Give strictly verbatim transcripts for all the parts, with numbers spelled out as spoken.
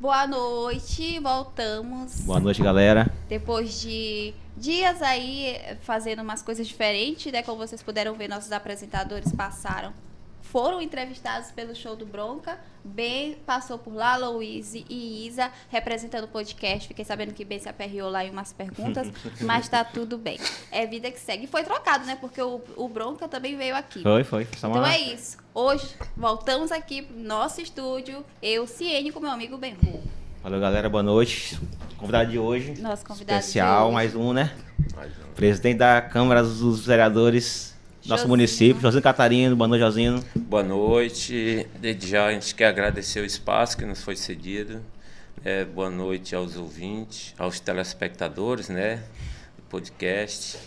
Boa noite, voltamos. Boa noite, galera. Depois de dias aí fazendo umas coisas diferentes, né? Como vocês puderam ver, nossos apresentadores passaram, foram entrevistados pelo Show do Bronca. Ben passou por lá, Luiz e Isa, representando o podcast. Fiquei sabendo que Ben se aperreou lá em umas perguntas, mas tá tudo bem. É vida que segue. E foi trocado, né? Porque o, o Bronca também veio aqui. Foi, foi. Então lá. É isso. Hoje, voltamos aqui pro nosso estúdio. Eu, Ciene, com meu amigo Ben. Valeu, galera. Boa noite. Convidado de hoje. Nosso convidado especial, de hoje. Mais um, né? Mais um. Presidente da Câmara dos Vereadores... Nosso Josino. Município, Josino Catarino. Boa noite, Josino. Boa noite. Desde já a gente quer agradecer o espaço que nos foi cedido. É, boa noite aos ouvintes, aos telespectadores, né, do podcast,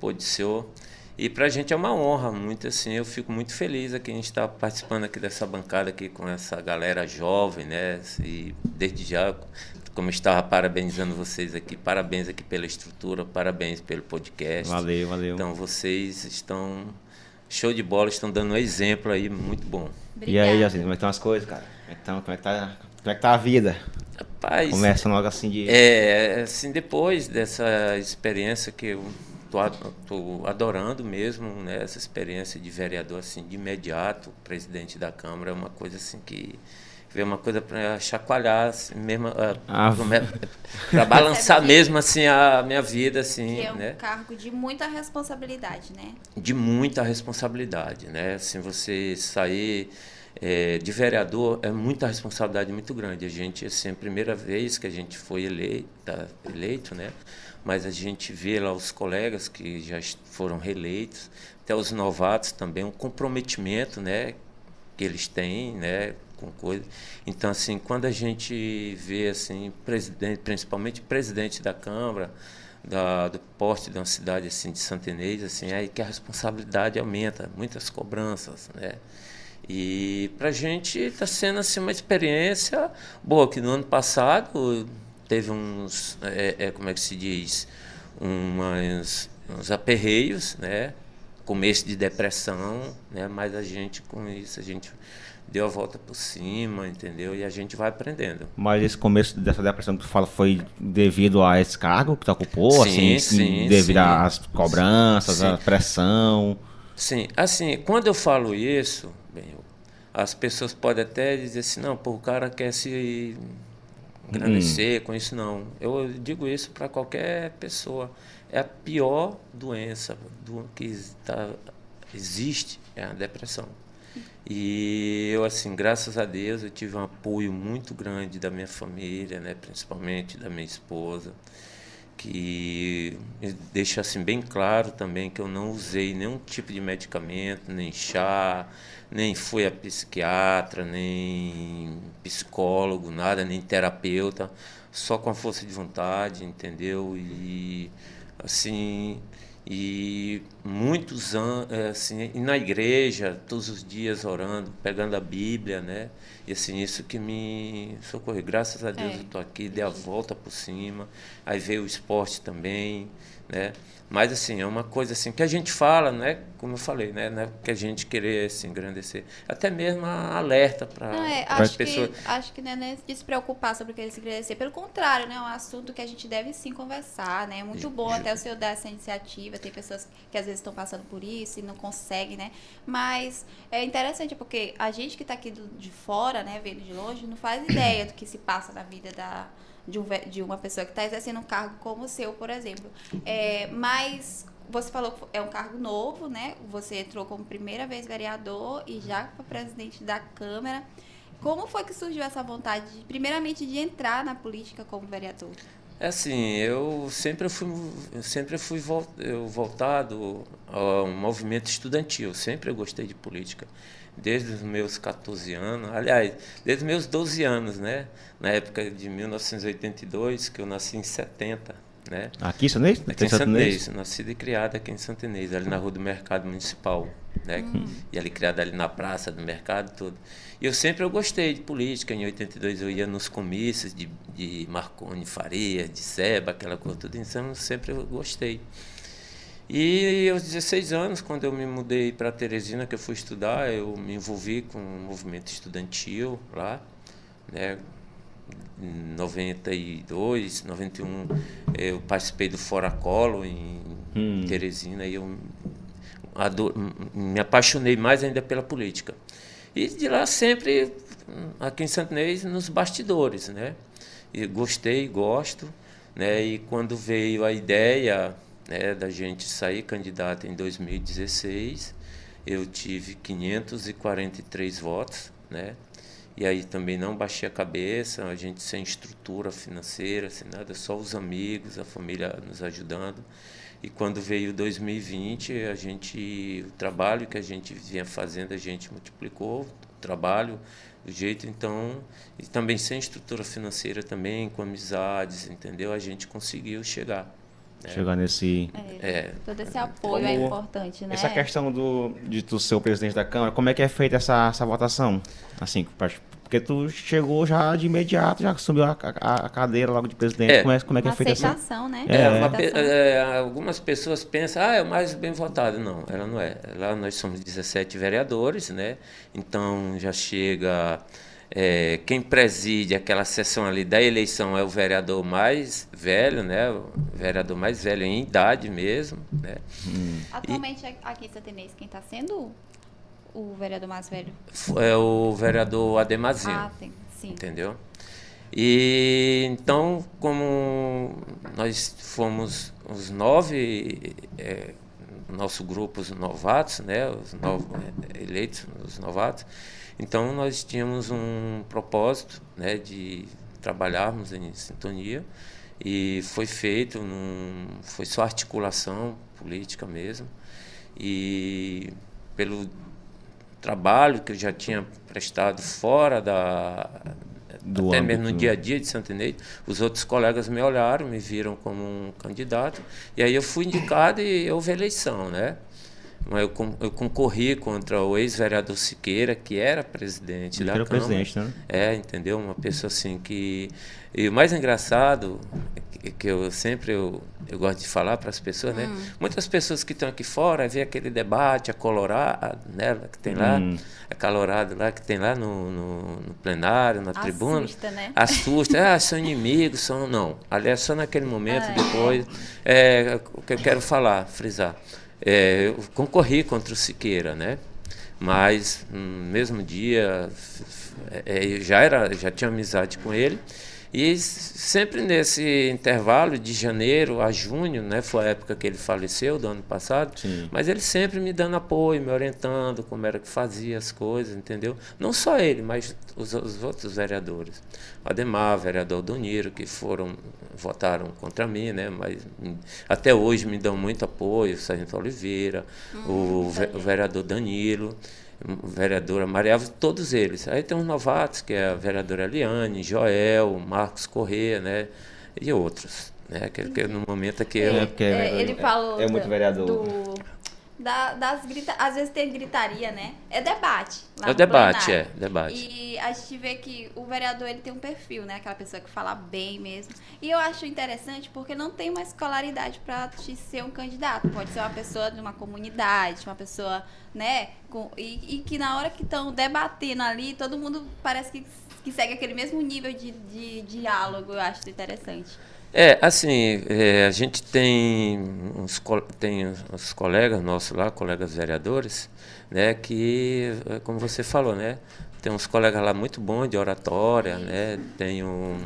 Podiciou. E para a gente é uma honra, muito assim, eu fico muito feliz aqui, a gente está participando aqui dessa bancada aqui com essa galera jovem, né, e desde já, como eu estava parabenizando vocês aqui, parabéns aqui pela estrutura, parabéns pelo podcast. Valeu, valeu. Então vocês estão show de bola, estão dando um exemplo aí muito bom. Obrigada. E aí, Jacine, como é que estão as coisas, cara? Então, como é que tá, como é que tá a vida? Rapaz, começa logo assim de... É, assim, depois dessa experiência que eu estou adorando mesmo, né, essa experiência de vereador, assim, de imediato, presidente da Câmara, é uma coisa assim que... ver uma coisa para chacoalhar, assim, mesmo, ah, para balançar mesmo assim a minha vida, assim, que é um, né, cargo de muita responsabilidade, né? De muita responsabilidade, né? Assim, você sair é, de vereador é muita responsabilidade, muito grande. A gente, assim, é a primeira vez que a gente foi eleita, eleito, né? Mas a gente vê lá os colegas que já foram reeleitos, até os novatos também, um comprometimento, né, que eles têm, né, com coisa. Então, assim, quando a gente vê, assim, presidente, principalmente presidente da Câmara, da, do porte de uma cidade, assim, de Santa Inês, assim, aí que a responsabilidade aumenta, muitas cobranças, né? E para a gente está sendo, assim, uma experiência boa, que no ano passado teve uns, é, é, como é que se diz, umas, uns aperreios, né? Começo de depressão, né? Mas a gente, com isso, a gente deu a volta por cima, entendeu? E a gente vai aprendendo. Mas esse começo dessa depressão que tu fala foi devido a esse cargo que tu ocupou? Sim, assim, sim. Devido sim, às cobranças, sim, à pressão? Sim, assim, quando eu falo isso, bem, as pessoas podem até dizer assim, não, pô, o cara quer se engrandecer hum. com isso, não. Eu digo isso para qualquer pessoa. É a pior doença do, que tá, existe, é a depressão. E eu, assim, graças a Deus, eu tive um apoio muito grande da minha família, né, principalmente da minha esposa, que deixa, assim, bem claro também que eu não usei nenhum tipo de medicamento, nem chá, nem fui a psiquiatra, nem psicólogo, nada, nem terapeuta, só com a força de vontade, entendeu? E, assim... E muitos anos, assim, na igreja, todos os dias orando, pegando a Bíblia, né? E assim, isso que me socorreu. Graças a Deus é. eu estou aqui, dei a volta por cima. Aí veio o esporte também, né? Mas assim, é uma coisa assim que a gente fala, né? Como eu falei, né? Não é que a gente querer se assim, engrandecer. Até mesmo alerta para é, as pessoas. Que, acho que não é nem de se preocupar sobre querer se engrandecer. Pelo contrário, né? É um assunto que a gente deve sim conversar, né? É muito bom até o senhor dar essa iniciativa. Tem pessoas que às vezes estão passando por isso e não conseguem, né? Mas é interessante porque a gente que está aqui do, de fora, né? Vendo de longe, não faz ideia do que se passa na vida da... De, um, de uma pessoa que está exercendo um cargo como o seu, por exemplo. É, mas você falou que é um cargo novo, né? Você entrou como primeira vez vereador e já foi presidente da Câmara. Como foi que surgiu essa vontade, primeiramente, de entrar na política como vereador? É assim, eu sempre fui, eu sempre fui voltado ao movimento estudantil. Sempre eu gostei de política. Desde os meus catorze anos, aliás, desde os meus doze anos, né? Na época de mil novecentos e oitenta e dois, que eu nasci em setenta, né? Aqui em Santa Inês? Aqui em Santa Inês, nascido e criado aqui em Santa Inês, ali na Rua do Mercado Municipal, né? Hum. E ali criado ali na praça do mercado todo. E eu sempre eu gostei de política, em oitenta e dois eu ia nos comícios de, de Marconi Faria, de Seba, aquela coisa toda, então sempre eu gostei. E aos dezesseis anos, quando eu me mudei para Teresina, que eu fui estudar, eu me envolvi com o movimento estudantil lá, né? noventa e dois, noventa e um, eu participei do Fora Colo em hum. Teresina, e eu adoro, me apaixonei mais ainda pela política. E de lá sempre, aqui em Santa Inês, nos bastidores, né? E gostei, gosto, né? E quando veio a ideia, né, da gente sair candidato em dois mil e dezesseis, eu tive quinhentos e quarenta e três votos, né? E aí também não baixei a cabeça, a gente sem estrutura financeira, sem nada, só os amigos, a família nos ajudando. E quando veio dois mil e vinte, a gente, o trabalho que a gente vinha fazendo, a gente multiplicou o trabalho, o jeito, então, e também sem estrutura financeira também, com amizades, entendeu? A gente conseguiu chegar. Né? Chegar nesse... É, é, todo esse apoio como... é importante, né? Essa questão do, de tu ser o presidente da Câmara, como é que é feita essa, essa votação? Assim, porque tu chegou já de imediato, já subiu a, a, a cadeira logo de presidente. É. Como, é, como é que é feita essa aceitação, né? É, é. Pe é, algumas pessoas pensam, ah, é mais bem votado. Não, ela não é. Lá nós somos dezessete vereadores, né? Então já chega... É, quem preside aquela sessão ali da eleição é o vereador mais velho, né? O vereador mais velho em idade mesmo, né? Hum. Atualmente e, aqui em Santa Inês, quem está sendo... O vereador mais velho? É o vereador Ademazinho. Ah, tem, sim. Entendeu? E então, como nós fomos os nove, é, nosso grupo, os novatos, né, os novos eleitos, os novatos, então nós tínhamos um propósito, né, de trabalharmos em sintonia, e foi feito, num, foi só articulação política mesmo, e pelo trabalho que eu já tinha prestado fora da do até âmbito, mesmo no dia a dia de Santa Inês, os outros colegas me olharam, me viram como um candidato, e aí eu fui indicado e houve eleição, né? Eu, eu concorri contra o ex-vereador Siqueira, que era presidente da Câmara. Era presidente, né? É, entendeu? Uma pessoa assim que... E o mais engraçado, que eu sempre eu, eu gosto de falar para as pessoas, hum. né? Muitas pessoas que estão aqui fora, vê aquele debate acalorado, né, que tem lá, hum. acalorado lá, que tem lá no, no, no plenário, na assusta, tribuna. Assusta, né? Assusta. Ah, são inimigos, são... Não. Aliás, só naquele momento, ah, depois, é. É, o que eu quero falar, frisar. É, eu concorri contra o Siqueira, né? Mas no mesmo dia eu já era, já tinha amizade com ele, e sempre nesse intervalo de janeiro a junho, né? Foi a época que ele faleceu, do ano passado. Sim. Mas ele sempre me dando apoio, me orientando como era que fazia as coisas, entendeu? Não só ele, mas os, os outros vereadores, o Ademar, o vereador Doniro, que foram votaram contra mim, né? Mas até hoje me dão muito apoio, o Sargento Oliveira, hum, o, ve o vereador Danilo, vereadora Maria, todos eles. Aí tem os novatos, que é a vereadora Eliane, Joel, Marcos Corrêa, né, e outros, né, que, que no momento aqui é, eu, é, é, ele falou é, é muito vereador do, da, das grita, às vezes tem gritaria, né, é debate lá, é o debate plenário. É debate, e a gente vê que o vereador, ele tem um perfil, né, aquela pessoa que fala bem mesmo, e eu acho interessante porque não tem uma escolaridade para te ser um candidato, pode ser uma pessoa de uma comunidade, uma pessoa, né? Com, e, e que na hora que estão debatendo ali, todo mundo parece que, que segue aquele mesmo nível de, de, de diálogo, eu acho interessante. É, assim, é, a gente tem uns, tem uns colegas nossos lá, colegas vereadores, né, que, como você falou, né, tem uns colegas lá muito bons de oratória, né, tem um...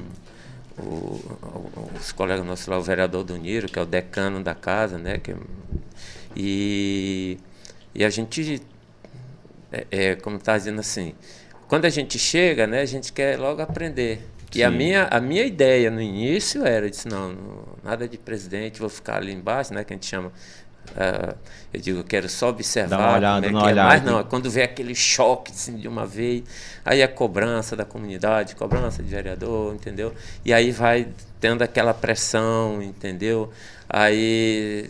O, os colegas nossos lá, o vereador Doniro, que é o decano da casa, né, que, e... E a gente, é, é, como está dizendo assim, quando a gente chega, né, a gente quer logo aprender. Sim. E a minha, a minha ideia no início era, eu disse, não, não, nada de presidente, vou ficar ali embaixo, né, que a gente chama, uh, eu digo, eu quero só observar. Dá uma olhada, como é que é, mas não, é quando vem aquele choque assim, de uma vez, aí a cobrança da comunidade, cobrança de vereador, entendeu? E aí vai tendo aquela pressão, entendeu? Aí...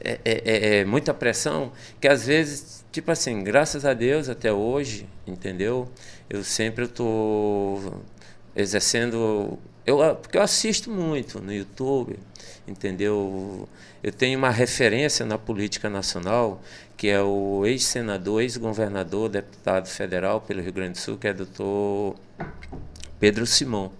É, é, é muita pressão, que às vezes, tipo assim, graças a Deus até hoje, entendeu? Eu sempre estou exercendo... Eu, porque eu assisto muito no YouTube, entendeu? Eu tenho uma referência na política nacional, que é o ex-senador, ex-governador, deputado federal pelo Rio Grande do Sul, que é o doutor Pedro Simon.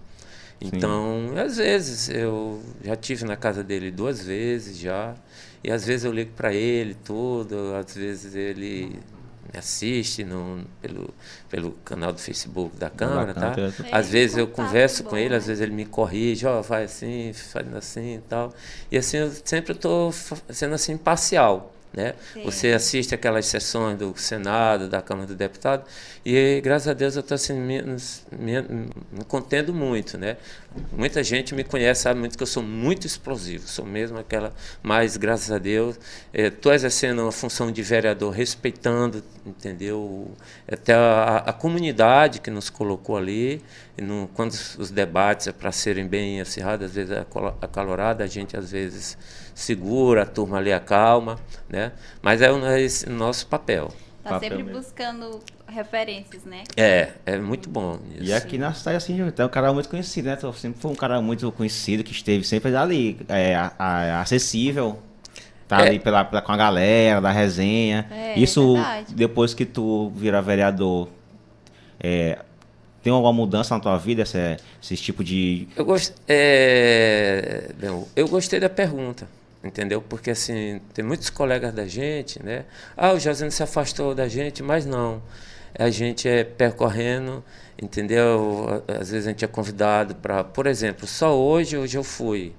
Então, às vezes, eu já tive na casa dele duas vezes já, e às vezes eu ligo para ele tudo, às vezes ele me assiste no, pelo, pelo canal do Facebook da Câmara, tá? Às vezes eu converso com ele, às vezes ele me corrige, ó, vai assim, faz assim e tal. E assim, eu sempre estou sendo assim, imparcial. Né? Você assiste aquelas sessões do Senado, da Câmara do Deputado, e graças a Deus eu estou assim, me, me, me contendo muito, né? Muita gente me conhece, sabe muito que eu sou muito explosivo, sou mesmo aquela, mas graças a Deus estou eh, exercendo a função de vereador, respeitando, entendeu? Até a, a comunidade que nos colocou ali, e no, quando os debates é para serem bem acirrados, às vezes é acalorado, a gente às vezes segura, a turma ali acalma, né? Mas é o nosso, nosso papel. Está sempre mesmo. Buscando referências, né? É, é muito bom isso. E aqui na cidade, assim, é um cara muito conhecido, né? Sempre foi um cara muito conhecido, que esteve sempre ali, é, a, a, acessível, tá é. ali pela, pela, com a galera, da resenha. É, isso, é depois que tu vira vereador, é, tem alguma mudança na tua vida, esse, esse tipo de... Eu, gost... é... Não, eu gostei da pergunta. Entendeu? Porque assim, tem muitos colegas da gente, né? Ah, o Josino se afastou da gente, mas não. A gente é percorrendo, entendeu? Às vezes a gente é convidado para, por exemplo, só hoje, hoje eu fui,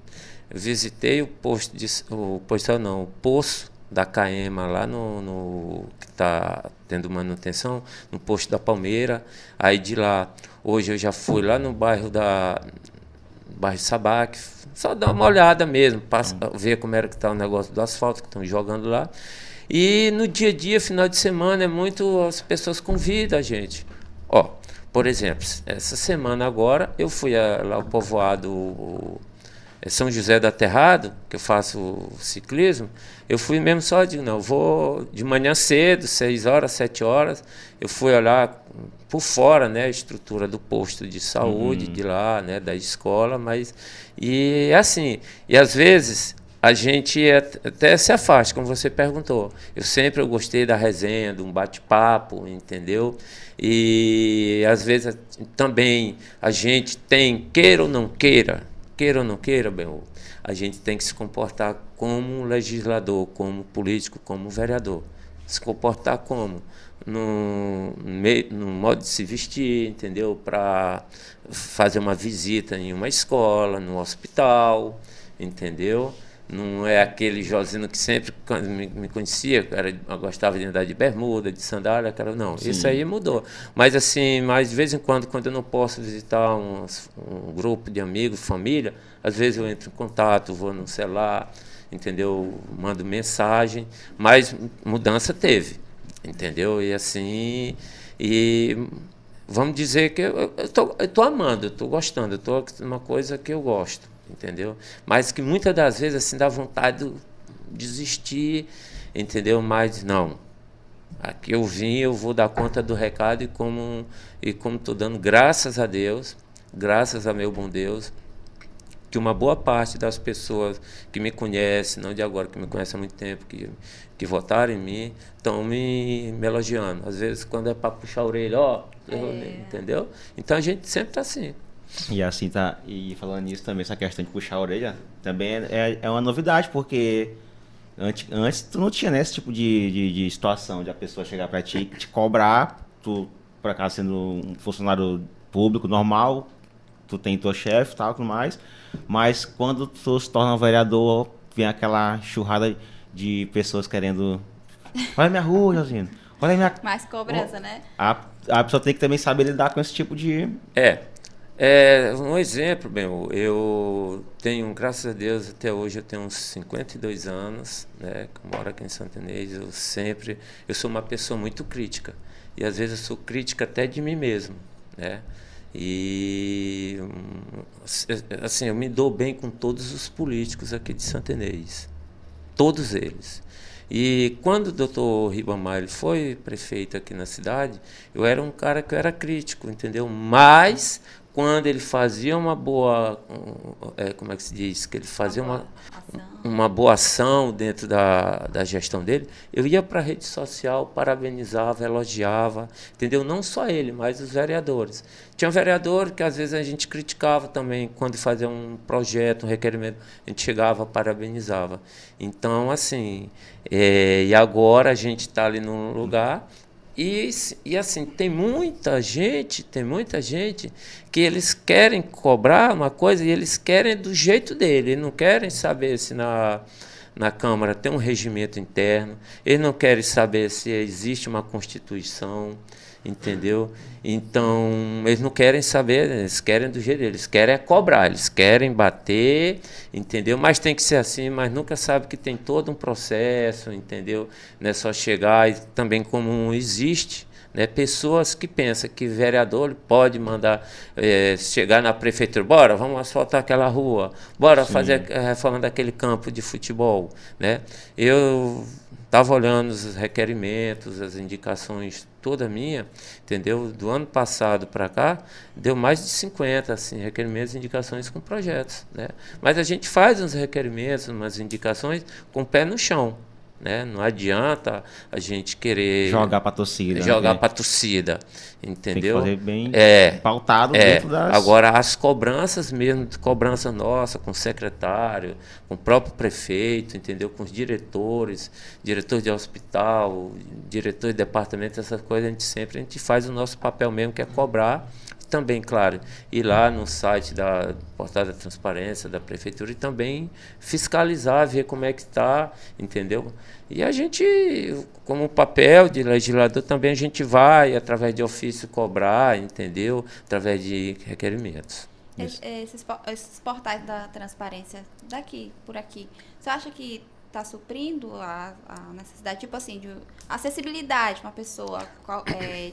eu visitei o posto, de, o posto não, o poço da Caema lá no, no que está tendo manutenção, no posto da Palmeira. Aí de lá, hoje eu já fui lá no bairro da bairro Sabac, só dar uma olhada mesmo, passa, ver como era que está o negócio do asfalto que estão jogando lá. E no dia a dia, final de semana, é muito, as pessoas convidam a gente. Ó, por exemplo, essa semana agora eu fui a, lá ao povoado o, São José do Aterrado, que eu faço ciclismo, eu fui mesmo só, digo, não, eu vou de manhã cedo, seis horas, sete horas, eu fui olhar por fora, né, a estrutura do posto de saúde, uhum. de lá, né, da escola, mas, e é assim, e às vezes a gente é, até se afasta, como você perguntou, eu sempre eu gostei da resenha, de um bate-papo, entendeu? E às vezes também a gente tem, queira ou não queira, queira ou não queira, bem, a gente tem que se comportar como legislador, como político, como vereador. Se comportar como? No, meio, no modo de se vestir, entendeu? Para fazer uma visita em uma escola, no hospital, entendeu? Não é aquele Josino que sempre me, me conhecia, cara, gostava de andar de bermuda, de sandália, cara, não. Sim. Isso aí mudou. Mas assim, mas de vez em quando, quando eu não posso visitar um, um grupo de amigos, família, às vezes eu entro em contato, vou no celular, entendeu? Mando mensagem, mas mudança teve, entendeu? E assim, e vamos dizer que eu tô, eu tô amando, eu tô gostando, eu tô uma coisa que eu gosto. Entendeu? Mas que muitas das vezes assim dá vontade de desistir, entendeu? Mas não. Aqui eu vim, eu vou dar conta do recado e como e como estou dando graças a Deus, graças a meu bom Deus, que uma boa parte das pessoas que me conhecem, não de agora, que me conhecem há muito tempo, que, que votaram em mim, estão me, me elogiando. Às vezes quando é para puxar a orelha, ó, é. Entendeu? Então a gente sempre está assim. E assim tá, e falando nisso também, essa questão de puxar a orelha também é, é uma novidade, porque antes, antes tu não tinha, né, esse tipo de, de, de situação de a pessoa chegar pra ti e te cobrar, tu, por acaso, sendo um funcionário público normal, tu tem teu chefe e tal, tudo mais, mas quando tu se torna um vereador, vem aquela churrada de pessoas querendo, olha minha rua, Josino, olha minha... Mais cobrança, o... né? A, a pessoa tem que também saber lidar com esse tipo de... É. É, um exemplo, bem, eu tenho, graças a Deus, até hoje eu tenho uns cinquenta e dois anos, né, que eu moro aqui em Santa Inês, eu sempre, eu sou uma pessoa muito crítica, e às vezes eu sou crítica até de mim mesmo, né, e assim, eu me dou bem com todos os políticos aqui de Santa Inês, todos eles. E quando o doutor Ribamar ele foi prefeito aqui na cidade, eu era um cara que eu era crítico, entendeu? Mas quando ele fazia uma boa, é, como é que se diz, que ele fazia uma, uma boa ação dentro da, da gestão dele, eu ia para a rede social, parabenizava, elogiava, entendeu? Não só ele, mas os vereadores. Tinha um vereador que às vezes a gente criticava também, quando fazia um projeto, um requerimento, a gente chegava, parabenizava. Então, assim, é, e agora a gente está ali num lugar... E, e assim, tem muita gente, tem muita gente que eles querem cobrar uma coisa e eles querem do jeito dele, eles não querem saber se na, na Câmara tem um regimento interno, eles não querem saber se existe uma Constituição, entendeu? Então, eles não querem saber, eles querem do jeito deles, eles querem é cobrar, eles querem bater, entendeu? Mas tem que ser assim, mas nunca sabe que tem todo um processo, entendeu? Não é só chegar, e também como existe, né, pessoas que pensam que vereador pode mandar, é, chegar na prefeitura, bora, vamos asfaltar aquela rua, bora Sim. fazer a reforma daquele campo de futebol, né? Eu... Estava olhando os requerimentos, as indicações, toda minha, entendeu? Do ano passado para cá, deu mais de cinquenta assim, requerimentos e indicações com projetos, né? Mas a gente faz uns requerimentos, umas indicações com o pé no chão, né? Não adianta a gente querer... Jogar para a torcida. Jogar, né? Para a torcida, entendeu? Tem que fazer bem é, pautado é, dentro das... Agora, as cobranças mesmo, cobrança nossa, com o secretário, com o próprio prefeito, entendeu? Com os diretores, diretor de hospital, diretor de departamento, essas coisas a gente sempre a gente faz o nosso papel mesmo, que é cobrar. Também, claro, ir lá no site da portal da transparência da prefeitura e também fiscalizar, ver como é que está, entendeu? E a gente, como papel de legislador, também a gente vai, através de ofício, cobrar, entendeu? Através de requerimentos. Es, esses, esses portais da transparência, daqui, por aqui, você acha que está suprindo a, a necessidade, tipo assim, de acessibilidade para uma pessoa... Qual, é,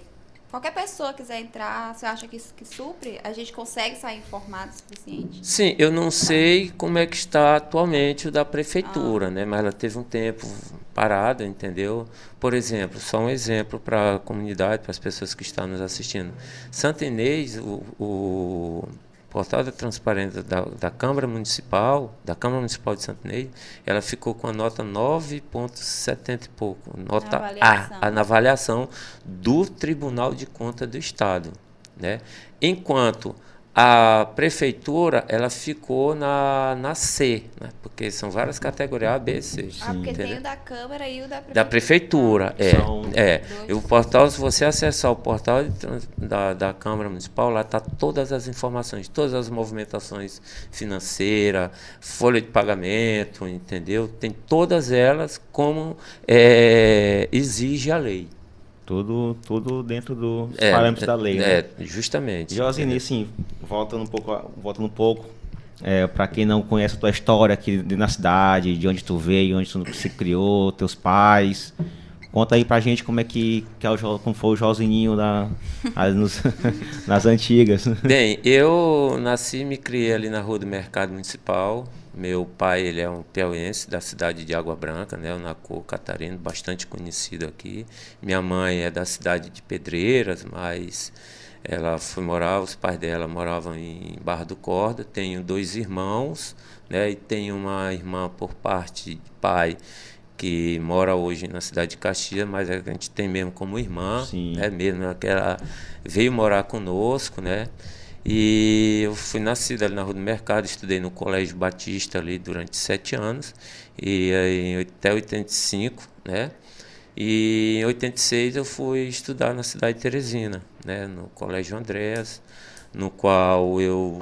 Qualquer pessoa quiser entrar, você acha que, que supre? A gente consegue sair informado o suficiente? Sim, eu não sei como é que está atualmente o da prefeitura, ah. né? Mas ela teve um tempo parado, entendeu? Por exemplo, só um exemplo para a comunidade, para as pessoas que estão nos assistindo. Santa Inês, o, o portal da transparência da, da Câmara Municipal, da Câmara Municipal de Santa Inês, ela ficou com a nota nove vírgula setenta e pouco, nota A, na avaliação do Tribunal de Contas do Estado, né? Enquanto a prefeitura, ela ficou na, na C, né? Porque são várias categorias A, B e C. Ah, porque entendeu? Tem o da Câmara e o da Prefeitura. Da Prefeitura, é. São é. O portal, se você acessar o portal da, da Câmara Municipal, lá está todas as informações, todas as movimentações financeiras, folha de pagamento, entendeu? Tem todas elas como é, exige a lei. Tudo, tudo dentro dos é, parâmetros é, da lei, né? É, justamente. Josino, assim, voltando um pouco, voltando um pouco é, para quem não conhece a tua história aqui na cidade, de onde tu veio, onde tu se criou, teus pais, conta aí pra gente como é que, que é o, como foi o Josininho na, as, nos, nas antigas. Bem, eu nasci e me criei ali na Rua do Mercado Municipal. Meu pai, ele é um piauiense da cidade de Água Branca, né, o Josino Catarino, bastante conhecido aqui. Minha mãe é da cidade de Pedreiras, mas ela foi morar, os pais dela moravam em Barra do Corda. Tenho dois irmãos, né, e tenho uma irmã por parte de pai que mora hoje na cidade de Caxias, mas a gente tem mesmo como irmã, Sim. né, mesmo ela veio morar conosco, né? E eu fui nascido ali na Rua do Mercado, estudei no Colégio Batista ali durante sete anos, e aí, até oitenta e cinco, né? E em oitenta e seis eu fui estudar na cidade de Teresina, né? No Colégio Andrés, no qual eu,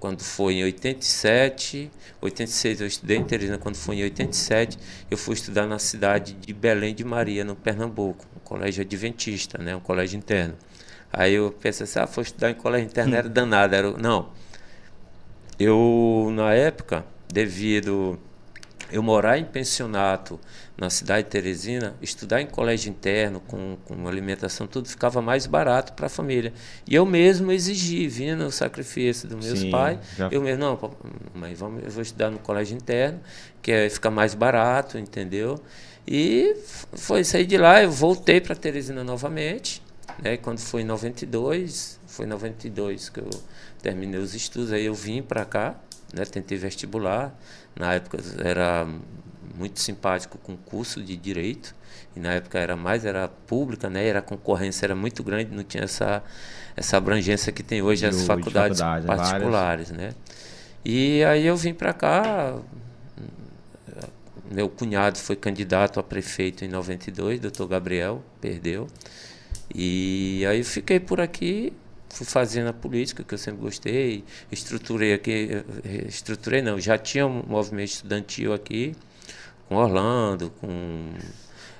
quando foi em oitenta e sete, oitenta e seis eu estudei em Teresina, quando foi em oitenta e sete eu fui estudar na cidade de Belém de Maria, no Pernambuco, um colégio adventista, né? Um colégio interno. Aí eu pensei assim, ah, foi estudar em colégio interno, era danado. Era... Não, eu, na época, devido eu morar em pensionato na cidade de Teresina, estudar em colégio interno, com, com alimentação, tudo ficava mais barato para a família. E eu mesmo exigi, vindo o sacrifício dos meus Sim, pais, já... eu mesmo, não, mãe, vamos, eu vou estudar no colégio interno, que é, fica mais barato, entendeu? E foi sair de lá, eu voltei para Teresina novamente, né, quando foi em noventa e dois, foi em noventa e dois que eu terminei os estudos, aí eu vim para cá, né, tentei vestibular, na época era muito simpático com o curso de Direito, e na época era mais, era pública, né, era a concorrência era muito grande, não tinha essa, essa abrangência que tem hoje as faculdades faculdade, particulares, várias. Né. E aí eu vim para cá, meu cunhado foi candidato a prefeito em noventa e dois, doutor Gabriel, perdeu, e aí eu fiquei por aqui, fui fazendo a política, que eu sempre gostei, estruturei aqui, estruturei não, já tinha um movimento estudantil aqui, com Orlando, com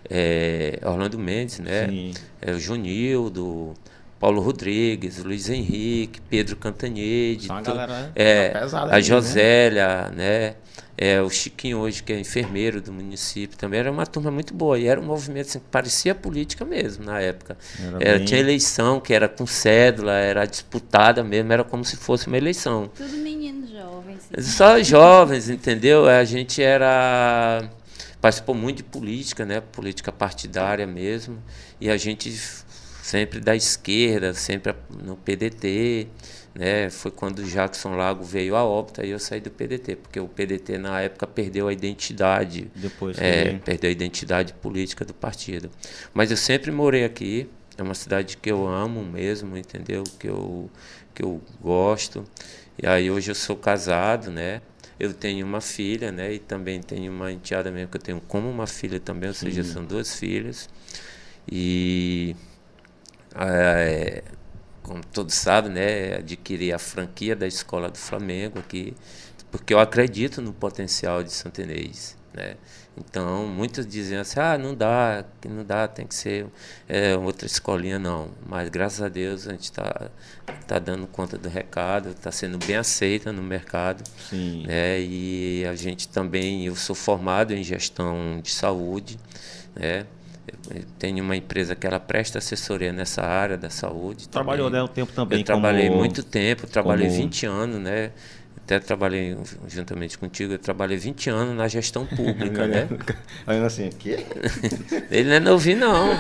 é, Orlando Mendes, né? É, o Junildo, Paulo Rodrigues, Luiz Henrique, Pedro Cantanhede, tu, galera, é, a aí, Josélia, né? Né? É, o Chiquinho hoje, que é enfermeiro do município também, era uma turma muito boa, e era um movimento assim, que parecia política mesmo na época. Era era, bem... Tinha eleição, que era com cédula, era disputada mesmo, era como se fosse uma eleição. Tudo meninos jovens. Sim. Só jovens, entendeu? A gente era... participou muito de política, né? Política partidária mesmo, e a gente... sempre da esquerda, sempre no P D T, né? Foi quando o Jackson Lago veio a óbito e eu saí do P D T, porque o P D T na época perdeu a identidade, depois é, perdeu a identidade política do partido. Mas eu sempre morei aqui, é uma cidade que eu amo mesmo, entendeu? Que eu que eu gosto. E aí hoje eu sou casado, né? Eu tenho uma filha, né? E também tenho uma enteada mesmo que eu tenho como uma filha também, ou seja, sim, são duas filhas. E É, como todos sabem, né, adquiri a franquia da Escola do Flamengo aqui, porque eu acredito no potencial de Santa Inês, né? Então, muitos diziam assim, ah, não dá, não dá, tem que ser é, outra escolinha, não. Mas, graças a Deus, a gente está tá dando conta do recado, está sendo bem aceita no mercado. Sim. Né? E a gente também, eu sou formado em gestão de saúde, né? Eu tenho uma empresa que ela presta assessoria nessa área da saúde. Trabalhou, né, um tempo também. Eu trabalhei como... muito tempo, eu trabalhei como... vinte anos, né? Até trabalhei juntamente contigo, eu trabalhei vinte anos na gestão pública, né? Ainda assim, quê? Ele não é novinho, não. Não,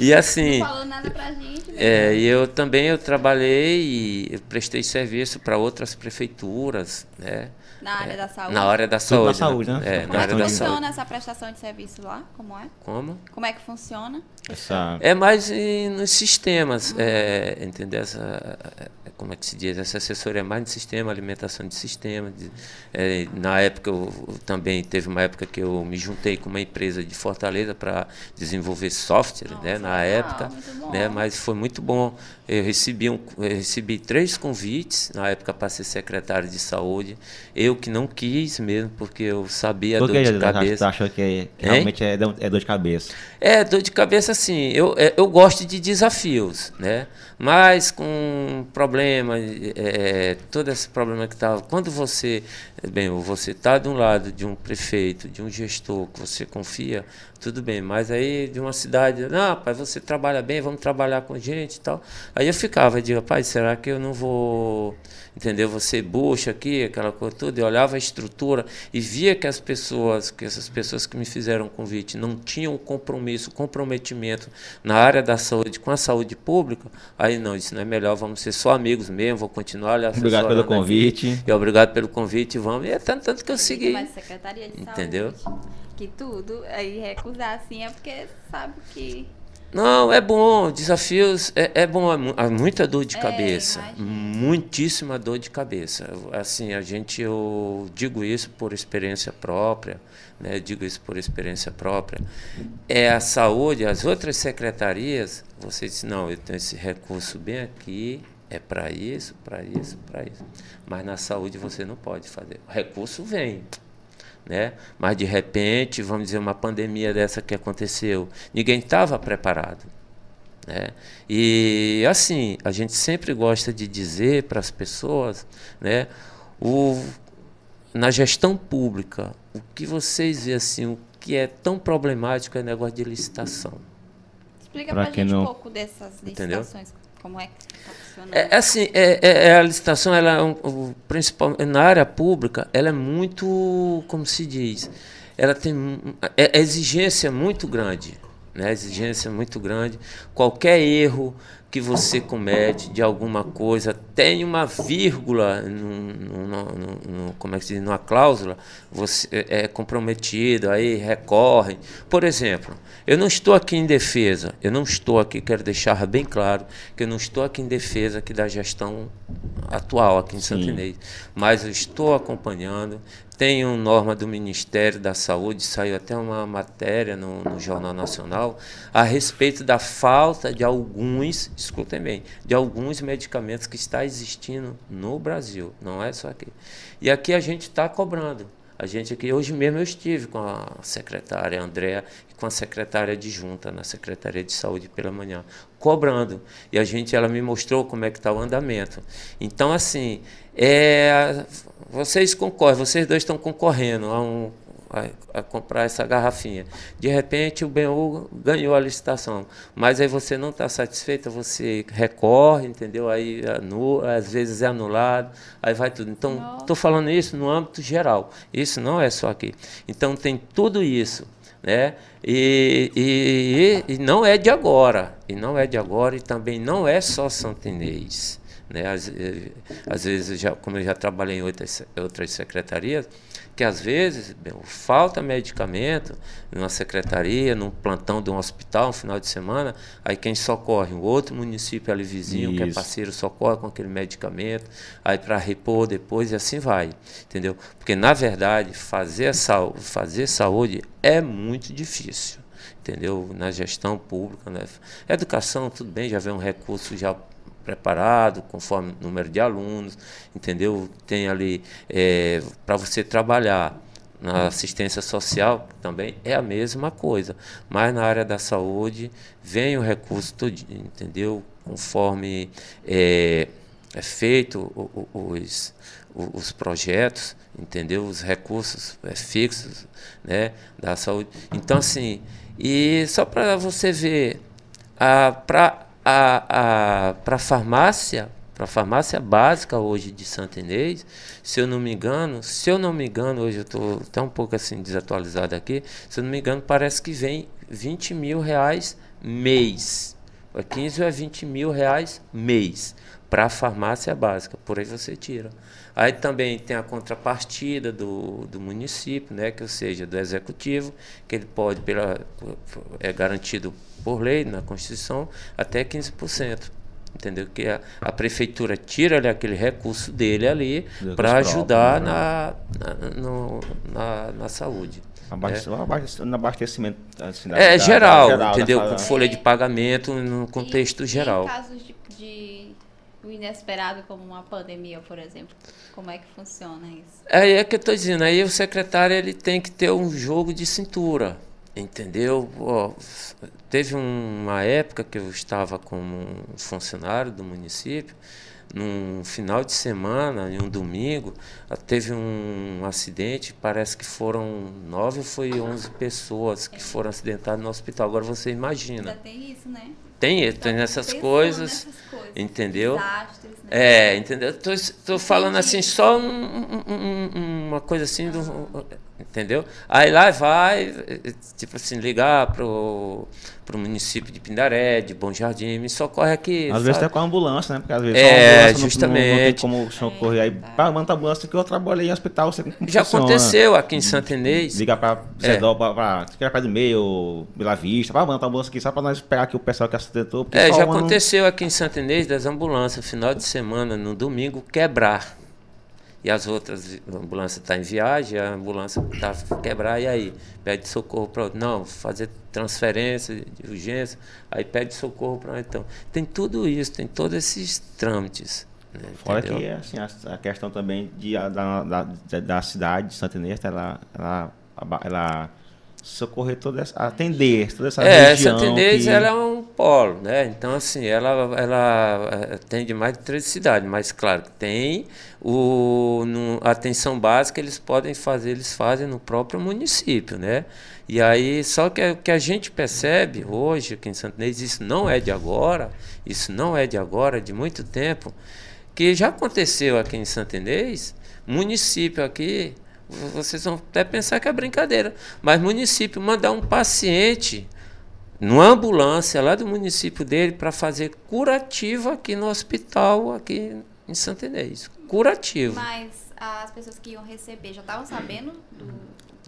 e assim, não falou nada pra gente, né? É, eu também eu trabalhei e eu prestei serviço para outras prefeituras, né? Na área é, da saúde. Na área da saúde. Na saúde, né? É, como na é área que da funciona saúde. Essa prestação de serviço lá? Como é? Como? Como é que funciona? Essa... É mais em, nos sistemas, uhum. é, entendeu? Essa, como é que se diz? Essa assessoria é mais no sistema, alimentação de sistema. De, é, na época, eu, eu também teve uma época que eu me juntei com uma empresa de Fortaleza para desenvolver software, nossa, né? Na época, ah, né? Mas foi muito bom. Eu recebi, um, eu recebi três convites, na época para ser secretário de saúde. Eu que não quis mesmo, porque eu sabia a dor de cabeça. Você achou que realmente é, é dor de cabeça? É, dor de cabeça, assim, eu, eu gosto de desafios, né? Mas com problema, é, todo esse problema que estava... Quando você... Bem, você está de um lado de um prefeito, de um gestor que você confia, tudo bem, mas aí de uma cidade... Não, rapaz, você trabalha bem, vamos trabalhar com gente e tal. Aí eu ficava, digo, rapaz, será que eu não vou... Entendeu? Você bucha aqui, aquela coisa toda. Eu olhava a estrutura e via que as pessoas, que essas pessoas que me fizeram o convite não tinham compromisso, comprometimento na área da saúde, com a saúde pública. Aí não, isso não é melhor, vamos ser só amigos mesmo, vou continuar. Obrigado pelo convite. E obrigado pelo convite, vamos. E é tanto, tanto que eu segui. Mas Secretaria de entendeu? Saúde, que tudo, aí recusar assim é porque sabe que... Não, é bom, desafios, é, é bom, há muita dor de cabeça, é, muitíssima dor de cabeça. Assim, a gente, eu digo isso por experiência própria, né? Eu digo isso por experiência própria. É a saúde, as outras secretarias, você diz, não, eu tenho esse recurso bem aqui, é para isso, para isso, para isso. Mas na saúde você não pode fazer, o recurso vem. Né? Mas de repente, vamos dizer, uma pandemia dessa que aconteceu, ninguém estava preparado, né? E assim, a gente sempre gosta de dizer para as pessoas, né, o, na gestão pública, o que vocês veem assim, o que é tão problemático é o negócio de licitação. Explica para a gente não... um pouco dessas licitações. Entendeu? Como é que está funcionando? É, assim, é, é, a licitação, ela é um, o principal, na área pública, ela é muito, como se diz, ela tem é, é exigência muito grande, né? Exigência muito grande. Qualquer erro que você comete de alguma coisa, tem uma vírgula, num, num, num, num, como é que se diz, numa cláusula, você é comprometido, aí recorre. Por exemplo, eu não estou aqui em defesa, eu não estou aqui, quero deixar bem claro, que eu não estou aqui em defesa aqui da gestão atual aqui em Santa Inês, mas eu estou acompanhando. Tem uma norma do Ministério da Saúde, saiu até uma matéria no, no Jornal Nacional, a respeito da falta de alguns, escutem bem, de alguns medicamentos que está existindo no Brasil, não é só aqui. E aqui a gente está cobrando. A gente aqui, hoje mesmo eu estive com a secretária Andréa e com a secretária adjunta na Secretaria de Saúde pela manhã, cobrando. E a gente, ela me mostrou como é que está o andamento. Então, assim, é, vocês concorrem, vocês dois estão concorrendo a, um, a, a comprar essa garrafinha. De repente, o B N U ganhou a licitação, mas aí você não está satisfeito, você recorre, entendeu? Aí anula, às vezes é anulado, aí vai tudo. Então, estou falando isso no âmbito geral, isso não é só aqui. Então, tem tudo isso, né? E, e, e não é de agora, e não é de agora, e também não é só Santa Inês. Né? Às, às vezes, eu já, como eu já trabalhei em outras, outras secretarias, que às vezes meu, falta medicamento numa secretaria, num plantão de um hospital, um final de semana, aí quem socorre? O outro município ali vizinho, isso, que é parceiro, socorre com aquele medicamento, aí para repor depois e assim vai, entendeu? Porque, na verdade, fazer, sal, fazer saúde é muito difícil, entendeu? Na gestão pública, né? Educação, tudo bem, já vem um recurso já preparado, conforme o número de alunos, entendeu? Tem ali, é, para você trabalhar na assistência social, também é a mesma coisa. Mas na área da saúde, vem o recurso todinho, entendeu? Conforme é, é feito o, o, os, os projetos, entendeu? Os recursos fixos, né? Da saúde. Então, assim, e só para você ver, para A, a, para a farmácia, para a farmácia básica hoje de Santa Inês, se eu não me engano, se eu não me engano, hoje eu estou até um pouco assim desatualizado aqui, se eu não me engano, parece que vem vinte mil reais mês. quinze ou é vinte mil reais mês para a farmácia básica, por aí você tira. Aí também tem a contrapartida do, do município, né, que ou seja, do executivo, que ele pode, pela, é garantido por lei, na Constituição, até quinze por cento. Entendeu? Que a, a prefeitura tira ali aquele recurso dele ali para ajudar na, na, no, na, na saúde. No abastecimento assim, da, é geral, da, da, geral entendeu? Da, com folha de pagamento no contexto e, geral. Em casos de, de inesperado, como uma pandemia, por exemplo, como é que funciona isso? É, é que eu estou dizendo, aí o secretário ele tem que ter um jogo de cintura, entendeu? Ó, teve uma época que eu estava como um funcionário do município, num final de semana, em um domingo, teve um acidente, parece que foram nove ou foi onze pessoas que foram acidentadas no hospital. Agora você imagina. Ainda tem isso, né? Tem, então, tem essas coisas, nessas coisas, entendeu? Desastres, né? É, entendeu? Estou tô, tô falando assim, só um, um, uma coisa assim, do, entendeu? Aí lá vai, tipo assim, ligar para o município de Pindaré, de Bom Jardim, me socorre aqui. Às sabe? vezes até com a ambulância, né? Porque às vezes é, só justamente. Não, não tem como socorrer. Aí, para mandar a ambulância, que eu trabalhei em hospital. Você já aconteceu aqui em Santa Inês. Ligar para Zedó, para Pé do Meio, Bela Vista, para mandar a ambulância aqui, só para nós esperar aqui o pessoal que acidentou. É, já aconteceu não... aqui em Santa Inês das ambulâncias, final de semana, no domingo, quebrar. E as outras, a ambulância está em viagem, a ambulância está quebrar, e aí? Pede socorro para outro. Não, fazer transferência de urgência, aí pede socorro para outro. Então, tem tudo isso, tem todos esses trâmites. Né? Fora entendeu? Que assim, a, a questão também de, da, da, da cidade de Santa Inês, ela, ela, ela socorrer toda essa, atender toda essa é, região. É, Santa Inês que... ela é um polo, né? Então, assim, ela, ela atende mais de três cidades, mas claro que tem o, no, a atenção básica, eles podem fazer, eles fazem no próprio município, né? E aí, só que o que a gente percebe hoje aqui em Santa Inês, isso não é de agora, isso não é de agora, é de muito tempo, que já aconteceu aqui em Santa Inês, município aqui, vocês vão até pensar que é brincadeira, mas município mandar um paciente numa ambulância lá do município dele para fazer curativo aqui no hospital, aqui em Santa Inês. Curativo. Mas as pessoas que iam receber já estavam sabendo do,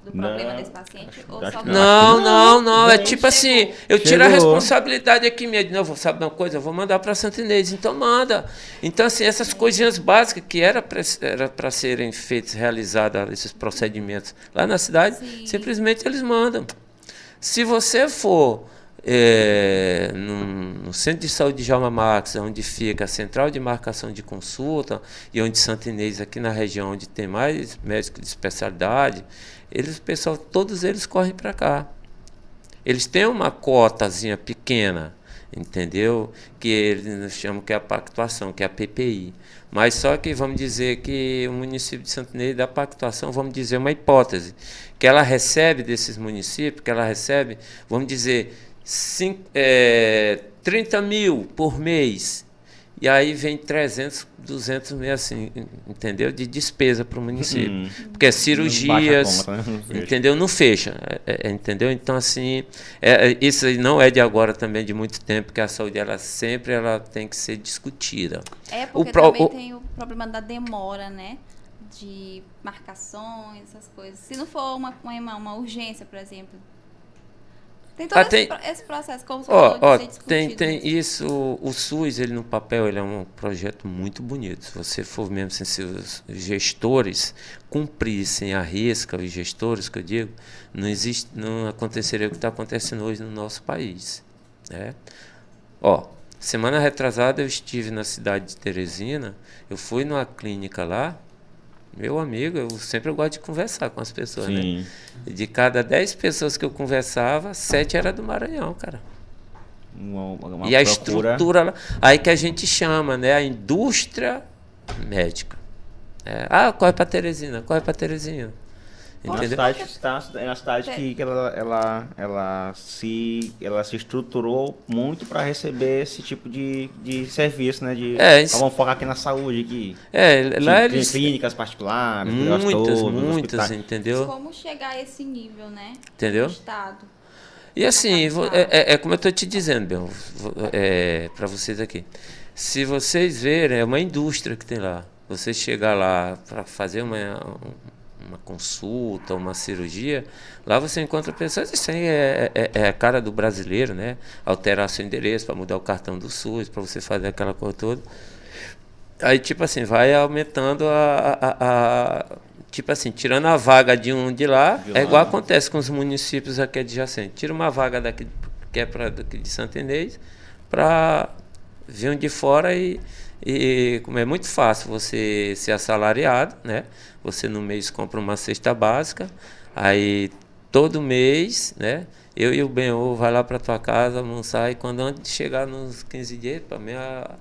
do problema não, desse paciente? Acho, ou acho só que não, não, não, não. É tipo assim, eu tiro a responsabilidade aqui mesmo. Não, eu vou saber uma coisa, eu vou mandar para Santa Inês. Então manda. Então, assim, essas coisinhas básicas que era para serem feitas, realizadas, esses procedimentos lá na cidade, sim, simplesmente eles mandam. Se você for é, no, no Centro de Saúde de Jalma Marques, onde fica a Central de Marcação de Consulta, e onde Santa Inês, aqui na região onde tem mais médicos de especialidade, eles, pessoal, todos eles correm para cá. Eles têm uma cotazinha pequena, entendeu? Que eles chamam que é a pactuação, que é a P P I. Mas só que vamos dizer que o município de Santa Inês da pactuação, vamos dizer uma hipótese, que ela recebe desses municípios, que ela recebe, vamos dizer, cinco, é, trinta mil por mês, e aí vem trezentos, duzentos mil, assim, entendeu? De despesa para o município. Hum, Porque é cirurgias, não conta, não entendeu? Não fecha, é, é, entendeu? Então, assim, é, isso não é de agora também, de muito tempo, que a saúde, ela sempre ela tem que ser discutida. É, porque o pro, também o, tem o problema da demora, né? De marcações, essas coisas. Se não for uma, uma, uma urgência, por exemplo... Tem todo ah, tem, esse, esse processo, como você ó, falou, de ó, ser tem, tem isso, o, o SUS, ele no papel, ele é um projeto muito bonito. Se você for mesmo, assim, se os gestores cumprissem a risca, os gestores, que eu digo, não, existe, não aconteceria o que está acontecendo hoje no nosso país. Né? Ó, semana retrasada eu estive na cidade de Teresina, eu fui numa clínica lá. Meu amigo, eu sempre gosto de conversar com as pessoas, sim, né? De cada dez pessoas que eu conversava, sete era do Maranhão, cara. Uma, uma e a procura... estrutura lá... Aí que a gente chama, né? A indústria médica. É, ah, corre pra Teresina, corre pra Teresina. Entendeu? A cidade, é uma cidade que ela, ela, ela, se, ela se estruturou muito para receber esse tipo de, de serviço, né? De, é, isso, vamos focar aqui na saúde, que é, lá de, eles, clínicas particulares, muitas, muitas, entendeu? Como chegar a esse nível, né? Entendeu? Do estado. E assim, é, é como eu estou te dizendo, Bel, é, para vocês aqui. Se vocês verem, é uma indústria que tem lá. Você chegar lá para fazer uma... Um, uma consulta, uma cirurgia, lá você encontra pessoas, isso aí é, é, é a cara do brasileiro, né? Alterar seu endereço para mudar o cartão do SUS, para você fazer aquela coisa toda. Aí, tipo assim, vai aumentando a... a, a tipo assim, tirando a vaga de um de lá, de lá, é igual acontece com os municípios aqui adjacentes. Tira uma vaga daqui, que é pra, daqui de Santa Inês, para vir um de fora e... E como é muito fácil você ser assalariado, né? Você no mês compra uma cesta básica, aí todo mês, né? Eu e o Benhô vai lá para tua casa almoçar, e quando antes de chegar nos quinze dias, para mim a,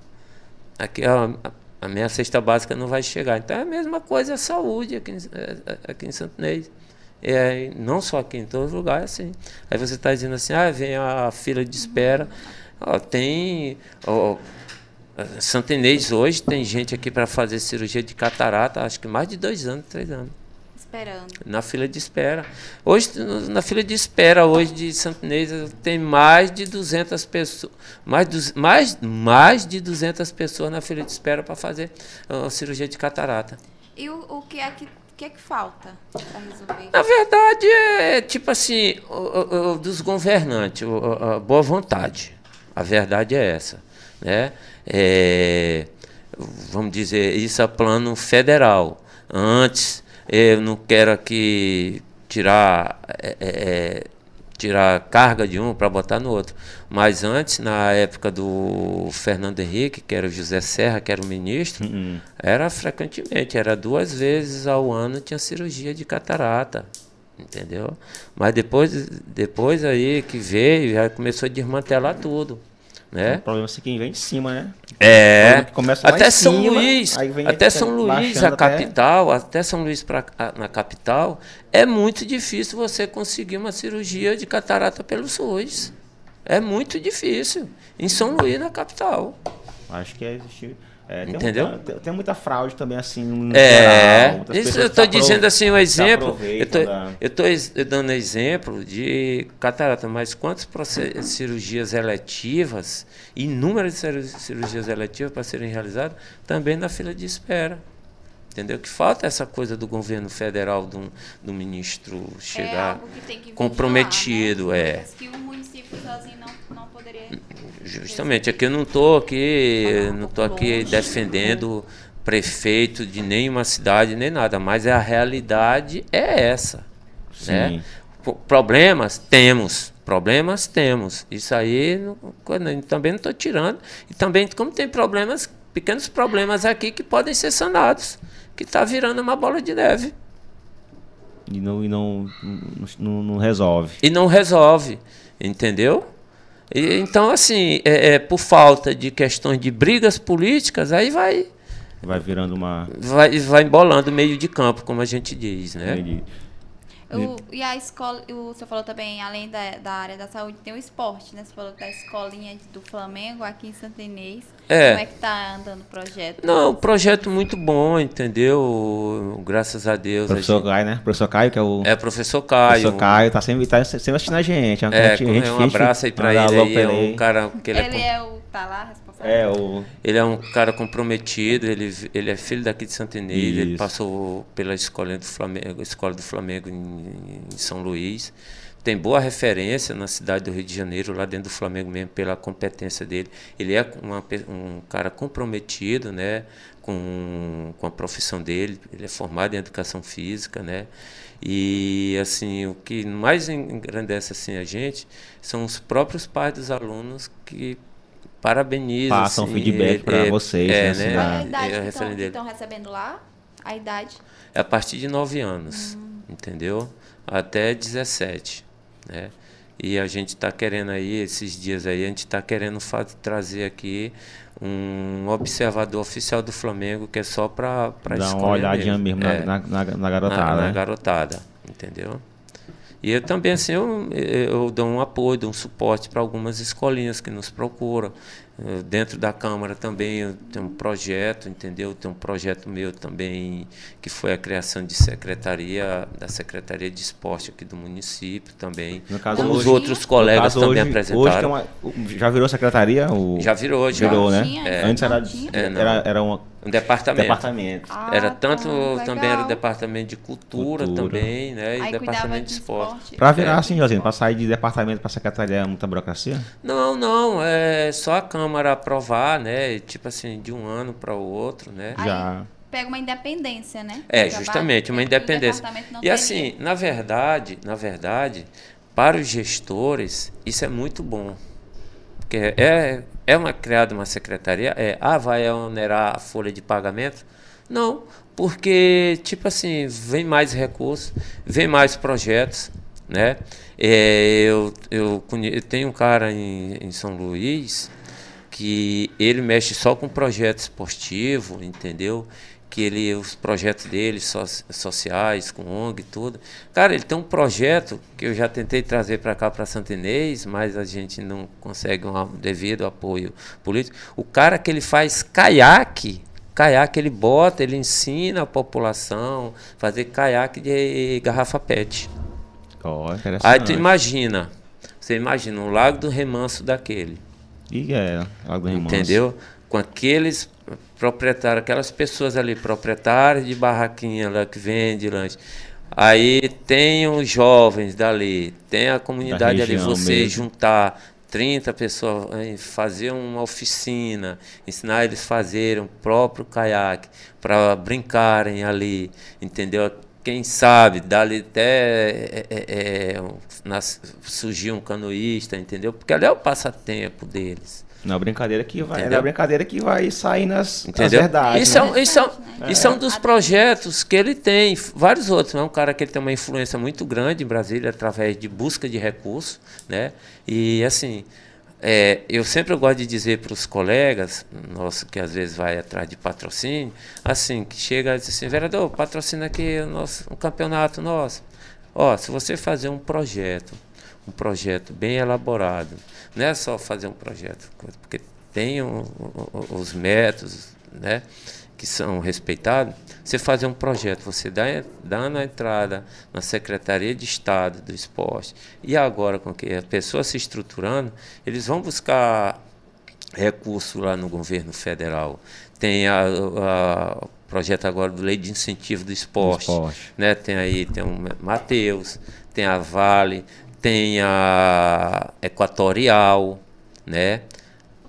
a, a minha cesta básica não vai chegar. Então é a mesma coisa a saúde aqui, aqui em Santa Inês. É, não só aqui, em todos os lugares, assim. Aí você está dizendo assim, ah, vem a fila de espera, ó, tem... Ó, Santa Inês hoje tem gente aqui para fazer cirurgia de catarata, acho que mais de dois anos, três anos. Esperando. Na fila de espera. Hoje, na fila de espera hoje de Santa Inês tem mais de duzentas pessoas, mais, du mais, mais de duzentas pessoas na fila de espera para fazer uh, cirurgia de catarata. E o, o que é que... O que é que falta para resolver? Na verdade, é tipo assim, o, o, dos governantes, a boa vontade. A verdade é essa. Né? É, vamos dizer, isso é plano federal. Antes, eu não quero aqui tirar, é, é, tirar carga de um para botar no outro. Mas antes, na época do Fernando Henrique, que era o José Serra, que era o ministro, uhum, era frequentemente, era duas vezes ao ano tinha cirurgia de catarata. Entendeu? Mas depois, depois aí que veio, já começou a desmantelar tudo. Né? O problema é que vem de cima, né? É, que começa até São cima, Luís, até São Luís, a capital, até, até São Luís pra, a, na capital, é muito difícil você conseguir uma cirurgia de catarata pelo SUS. É muito difícil, em São Luís, na capital. Acho que existe. É, tem entendeu? Muita, tem, tem muita fraude também, assim. No é, geral, isso eu estou dizendo assim, um exemplo. Eu estou dando exemplo de catarata, mas quantas cirurgias eletivas, inúmeras cirurgias eletivas para serem realizadas, também na fila de espera. Entendeu? Que falta essa coisa do governo federal, do, do ministro chegar é comprometido. Lá, né? É. Que o município sozinho não, não poderia. Justamente, aqui eu não estou aqui, não estou aqui defendendo prefeito de nenhuma cidade, nem nada, mas a realidade é essa. Né? Problemas temos. Problemas temos. Isso aí não, também não estou tirando. E também, como tem problemas, pequenos problemas aqui que podem ser sanados. Que está virando uma bola de neve. E não, e não, não, não resolve. E não resolve, entendeu? E, então, assim, é, é, por falta de questões de brigas políticas, aí vai... Vai virando uma... Vai, vai embolando meio de campo, como a gente diz, né? Entendi. O, e a escola, o senhor falou também, além da, da área da saúde, tem o esporte, né? Você falou da escolinha do Flamengo aqui em Santa Inês. É. Como é que está andando o projeto? Não, um projeto muito bom, entendeu? Graças a Deus. Professor a gente... Caio, né? Professor Caio, que é o... É, professor Caio. Professor Caio, está sempre, tá sempre assistindo a gente. É, é, gente, gente um abraço aí para ele. Aí, é um cara que ele, ele é... é o... Tá lá, responsável? É, o... Ele é um cara comprometido, ele, ele é filho daqui de Santa Inês, isso. Ele passou pela escola do Flamengo, escola do Flamengo em, em São Luís. Tem boa referência na cidade do Rio de Janeiro, lá dentro do Flamengo mesmo, pela competência dele. Ele é uma, um cara comprometido, né, com, com a profissão dele, ele é formado em educação física, né? E assim, o que mais engrandece assim, a gente são os próprios pais dos alunos que parabenizo. Passam assim, feedback é, para é, vocês. É, né? Qual é a idade é, que estão recebendo lá? A idade? É a partir de nove anos, hum. Entendeu? Até dezessete. Né? E a gente está querendo aí, esses dias aí, a gente está querendo fazer, trazer aqui um observador oficial do Flamengo, que é só para escolher. Dá uma olhadinha mesmo, mesmo é, na, na, na garotada. Na, né? na garotada, entendeu? E eu também, assim, eu, eu dou um apoio, dou um suporte para algumas escolinhas que nos procuram. Eu, dentro da Câmara também eu tenho um projeto, entendeu? Tem um projeto meu também, que foi a criação de secretaria, da Secretaria de Esporte aqui do município também. No caso, como hoje, os outros colegas caso, também hoje, apresentaram. Hoje é uma, já virou secretaria? O... Já virou, já. Virou, né? É, antes era, é, era, era uma... Um departamento. departamento. Ah, era tanto, legal. Também era o departamento de cultura, cultura. também, né? E aí, departamento de esporte. esporte. Para virar é. assim, Josino, para sair de departamento para secretaria é muita burocracia? Não, não. É só a Câmara aprovar, né? Tipo assim, de um ano para o outro, né? Aí já pega uma independência, né? É, justamente, uma independência. E assim, na verdade, na verdade, para os gestores, isso é muito bom. Porque é, é uma, criada uma secretaria, é, ah, vai onerar a folha de pagamento? Não, porque, tipo assim, vem mais recursos, vem mais projetos, né? É, eu, eu, eu tenho um cara em, em São Luís que ele mexe só com projeto esportivo, entendeu? Que ele, os projetos dele, so, sociais, com O N G e tudo. Cara, ele tem um projeto que eu já tentei trazer para cá, para Santa Inês, mas a gente não consegue um devido apoio político. O cara que ele faz caiaque, caiaque ele bota, ele ensina a população a fazer caiaque de garrafa pet. Oh, interessante. Aí tu imagina, você imagina um Lago do Remanso daquele. E é, Lago do Remanso. Entendeu? Com aqueles... proprietário, aquelas pessoas ali, proprietários de barraquinha lá que vende lanche. Aí tem os jovens dali, tem a comunidade ali, você mesmo. Juntar trinta pessoas, fazer uma oficina, ensinar eles a fazerem o próprio caiaque, para brincarem ali, entendeu? Quem sabe, dali até é, é, nas, surgir um canoísta, entendeu? Porque ali é o passatempo deles. Não, brincadeira que vai, é a brincadeira que vai sair nas, nas verdades. Isso, né? é, isso, é, é. isso é um dos projetos que ele tem, vários outros. É um cara que ele tem uma influência muito grande em Brasília através de busca de recursos. Né? E, assim, é, eu sempre gosto de dizer para os colegas nossos que às vezes vai atrás de patrocínio, assim, que chega e diz assim, vereador, patrocina aqui o, nosso, o campeonato nosso. Ó, se você fazer um projeto, um projeto bem elaborado, não é só fazer um projeto, porque tem um, um, os métodos, né, que são respeitados, você fazer um projeto, você dá, dá na entrada na Secretaria de Estado do Esporte, e agora com que a pessoa se estruturando, eles vão buscar recurso lá no governo federal. Tem a, a projeto agora do Lei de Incentivo do Esporte, do esporte. Né? Tem aí, tem o Mateus, tem a Vale, tem a Equatorial, né?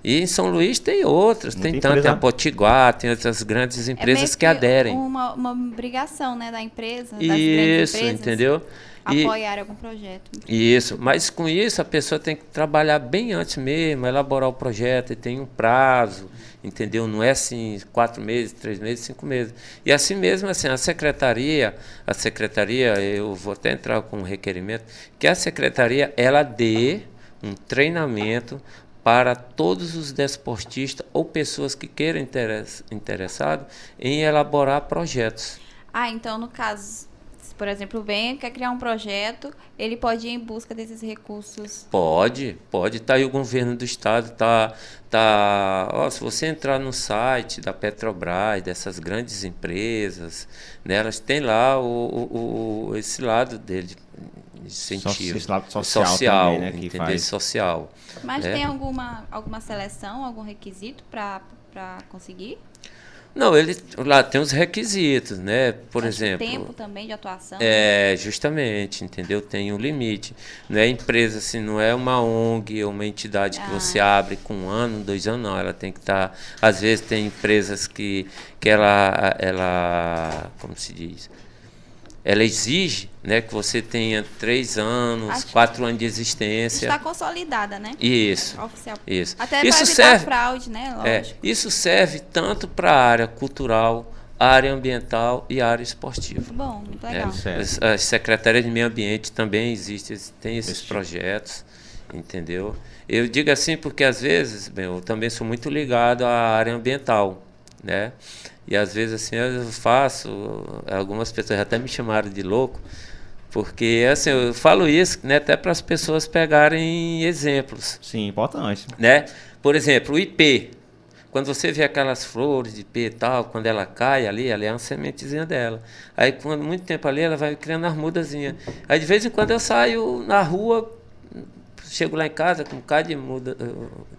E em São Luís tem outras, Muita tem tanto, tem a Potiguar, tem outras grandes empresas é que aderem. Uma, uma obrigação, né, da empresa, das grandes empresas, entendeu? Apoiar e, algum projeto. Isso, mas com isso a pessoa tem que trabalhar bem antes mesmo, elaborar o projeto, e tem um prazo, entendeu? Não é assim quatro meses, três meses, cinco meses. E assim mesmo, assim, a secretaria, a secretaria, eu vou até entrar com um requerimento, que a secretaria ela dê um treinamento para todos os desportistas ou pessoas que queiram interess, interessado em elaborar projetos. Ah, então no caso, se, por exemplo, o Ben quer criar um projeto, ele pode ir em busca desses recursos? Pode, pode. Está aí o governo do estado, tá, tá, ó, se você entrar no site da Petrobras, dessas grandes empresas, né, elas têm lá o, o, o, esse lado dele, incentivo social, social também, né, que entender faz. Social. Mas é. Tem alguma, alguma seleção, algum requisito para conseguir? Não, ele lá tem os requisitos, né? Por Mas exemplo. Tempo também de atuação. É, né? Justamente, entendeu? Tem um limite. Não é empresa, assim, não é uma O N G ou uma entidade ah. que você abre com um ano, dois anos, não. Ela tem que estar. Tá, às vezes tem empresas que, que ela, ela. Como se diz? Ela exige, né, que você tenha três anos, Acho quatro anos de existência. Está consolidada, né? Isso. Oficial. Isso. Até para evitar fraude, né? Lógico. É, isso serve tanto para a área cultural, área ambiental e área esportiva. Muito bom, muito legal. É, as, as secretarias de meio ambiente também existem, tem esses projetos, entendeu? Eu digo assim porque às vezes, bem, eu também sou muito ligado à área ambiental, né? E às vezes assim eu faço, algumas pessoas até me chamaram de louco, porque assim, eu falo isso, né, até para as pessoas pegarem exemplos. Sim, importante. Né? Por exemplo, o ipê. Quando você vê aquelas flores de ipê e tal, quando ela cai ali, ela é uma sementezinha dela. Aí quando muito tempo ali, ela vai criando as mudazinhas. Aí de vez em quando eu saio na rua, chego lá em casa com um bocado de muda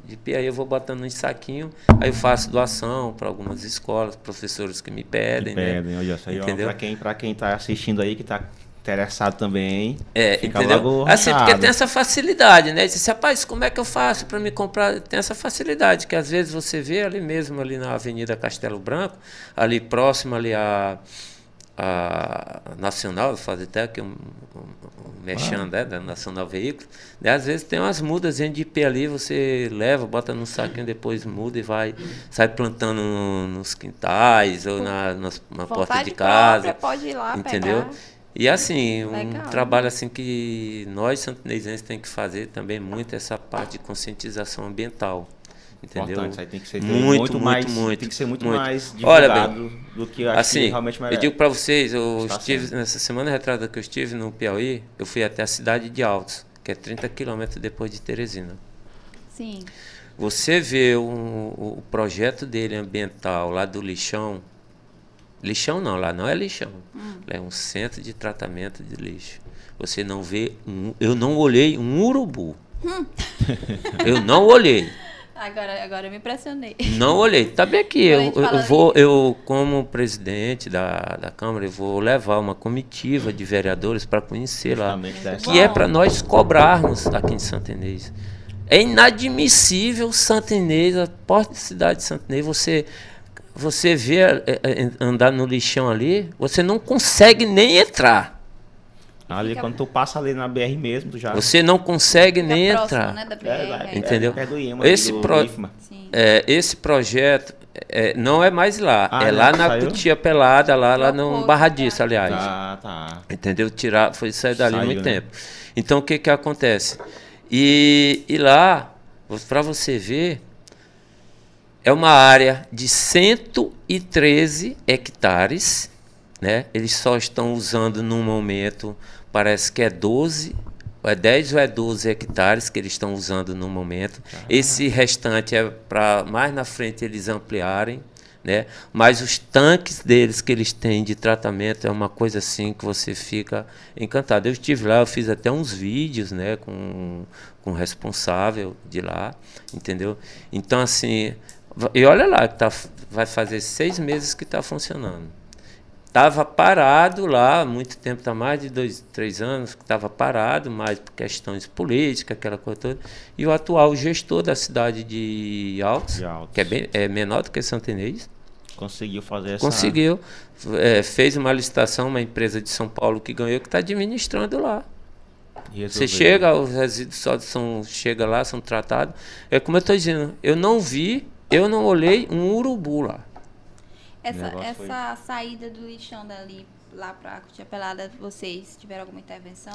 de ipê, aí eu vou botando em saquinho, aí eu faço doação para algumas escolas, professores que me pedem, me pedem, né? Olha, aí, entendeu? Para quem, para quem tá assistindo aí, que tá interessado também, é, fica logo assim, porque tem essa facilidade, né? Disse, rapaz, como é que eu faço para me comprar? Tem essa facilidade, que às vezes você vê ali mesmo, ali na Avenida Castelo Branco, ali próximo ali a a Nacional, fazer até aqui um, um, um mexendo, ah. né, da Nacional Veículo, né, às vezes tem umas mudas de ipê ali, você leva, bota num saquinho, depois muda e vai, sai plantando nos quintais ou na, na porta de casa, própria, pode ir lá, entendeu? Pegar. E assim, um Legal. Trabalho assim que nós santinenses tem que fazer também muito essa parte de conscientização ambiental. Entendeu? Isso aí tem que ser muito, muito, mais, muito, muito, tem que ser muito, muito. mais divulgado. Olha, bem, do que acho assim, que realmente merece. Eu digo para vocês, eu Está estive sendo. nessa semana retrasada que eu estive no Piauí, eu fui até a cidade de Altos, que é trinta quilômetros depois de Teresina. Sim. Você vê o, o projeto dele ambiental lá do lixão, lixão não, lá não é lixão, hum. é um centro de tratamento de lixo. Você não vê, um, eu não olhei um urubu, hum. eu não olhei. Agora, agora eu me impressionei. Não olhei. Tá bem aqui. Eu, eu, vou, eu, como presidente da, da Câmara, eu vou levar uma comitiva de vereadores para conhecer lá. Que é para nós cobrarmos aqui em Santa Inês. É inadmissível Santa Inês, a porta da cidade de Santa Inês, você, você vê andar no lixão ali, você não consegue nem entrar. Ali, quando tu passa ali na B R mesmo, tu já... Você não consegue Fica nem próximo, entrar. Né, da B R, é, é, entendeu? É, é do Iema, esse, do pro... é, esse projeto é, não é mais lá. Ah, é lá na saiu? Cotia Pelada, lá, lá no Barradista, aliás. Ah, tá. Entendeu? Tirar, foi sair dali há muito né? tempo. Então, o que que acontece? E, e lá, para você ver, é uma área de cento e treze hectares, né? Eles só estão usando num momento... Parece que é doze ou é dez ou é doze hectares que eles estão usando no momento. Ah. Esse restante é para mais na frente eles ampliarem, né? Mas os tanques deles que eles têm de tratamento é uma coisa assim que você fica encantado. Eu estive lá, eu fiz até uns vídeos, né, com, com o responsável de lá, entendeu? Então, assim, e olha lá, tá, vai fazer seis meses que está funcionando. Estava parado lá, há muito tempo, está mais de dois, três anos, que estava parado, mais por questões políticas, aquela coisa toda. E o atual gestor da cidade de Altos, de Altos. que é, bem, é menor do que Santa Inês, conseguiu fazer essa... Conseguiu. É, fez uma licitação, uma empresa de São Paulo que ganhou, que está administrando lá. Você chega, os resíduos só são, chega lá, são tratados. É como eu estou dizendo, eu não vi, eu não olhei um urubu lá. Essa, essa saída do lixão dali, lá para a Cotia Pelada, vocês tiveram alguma intervenção?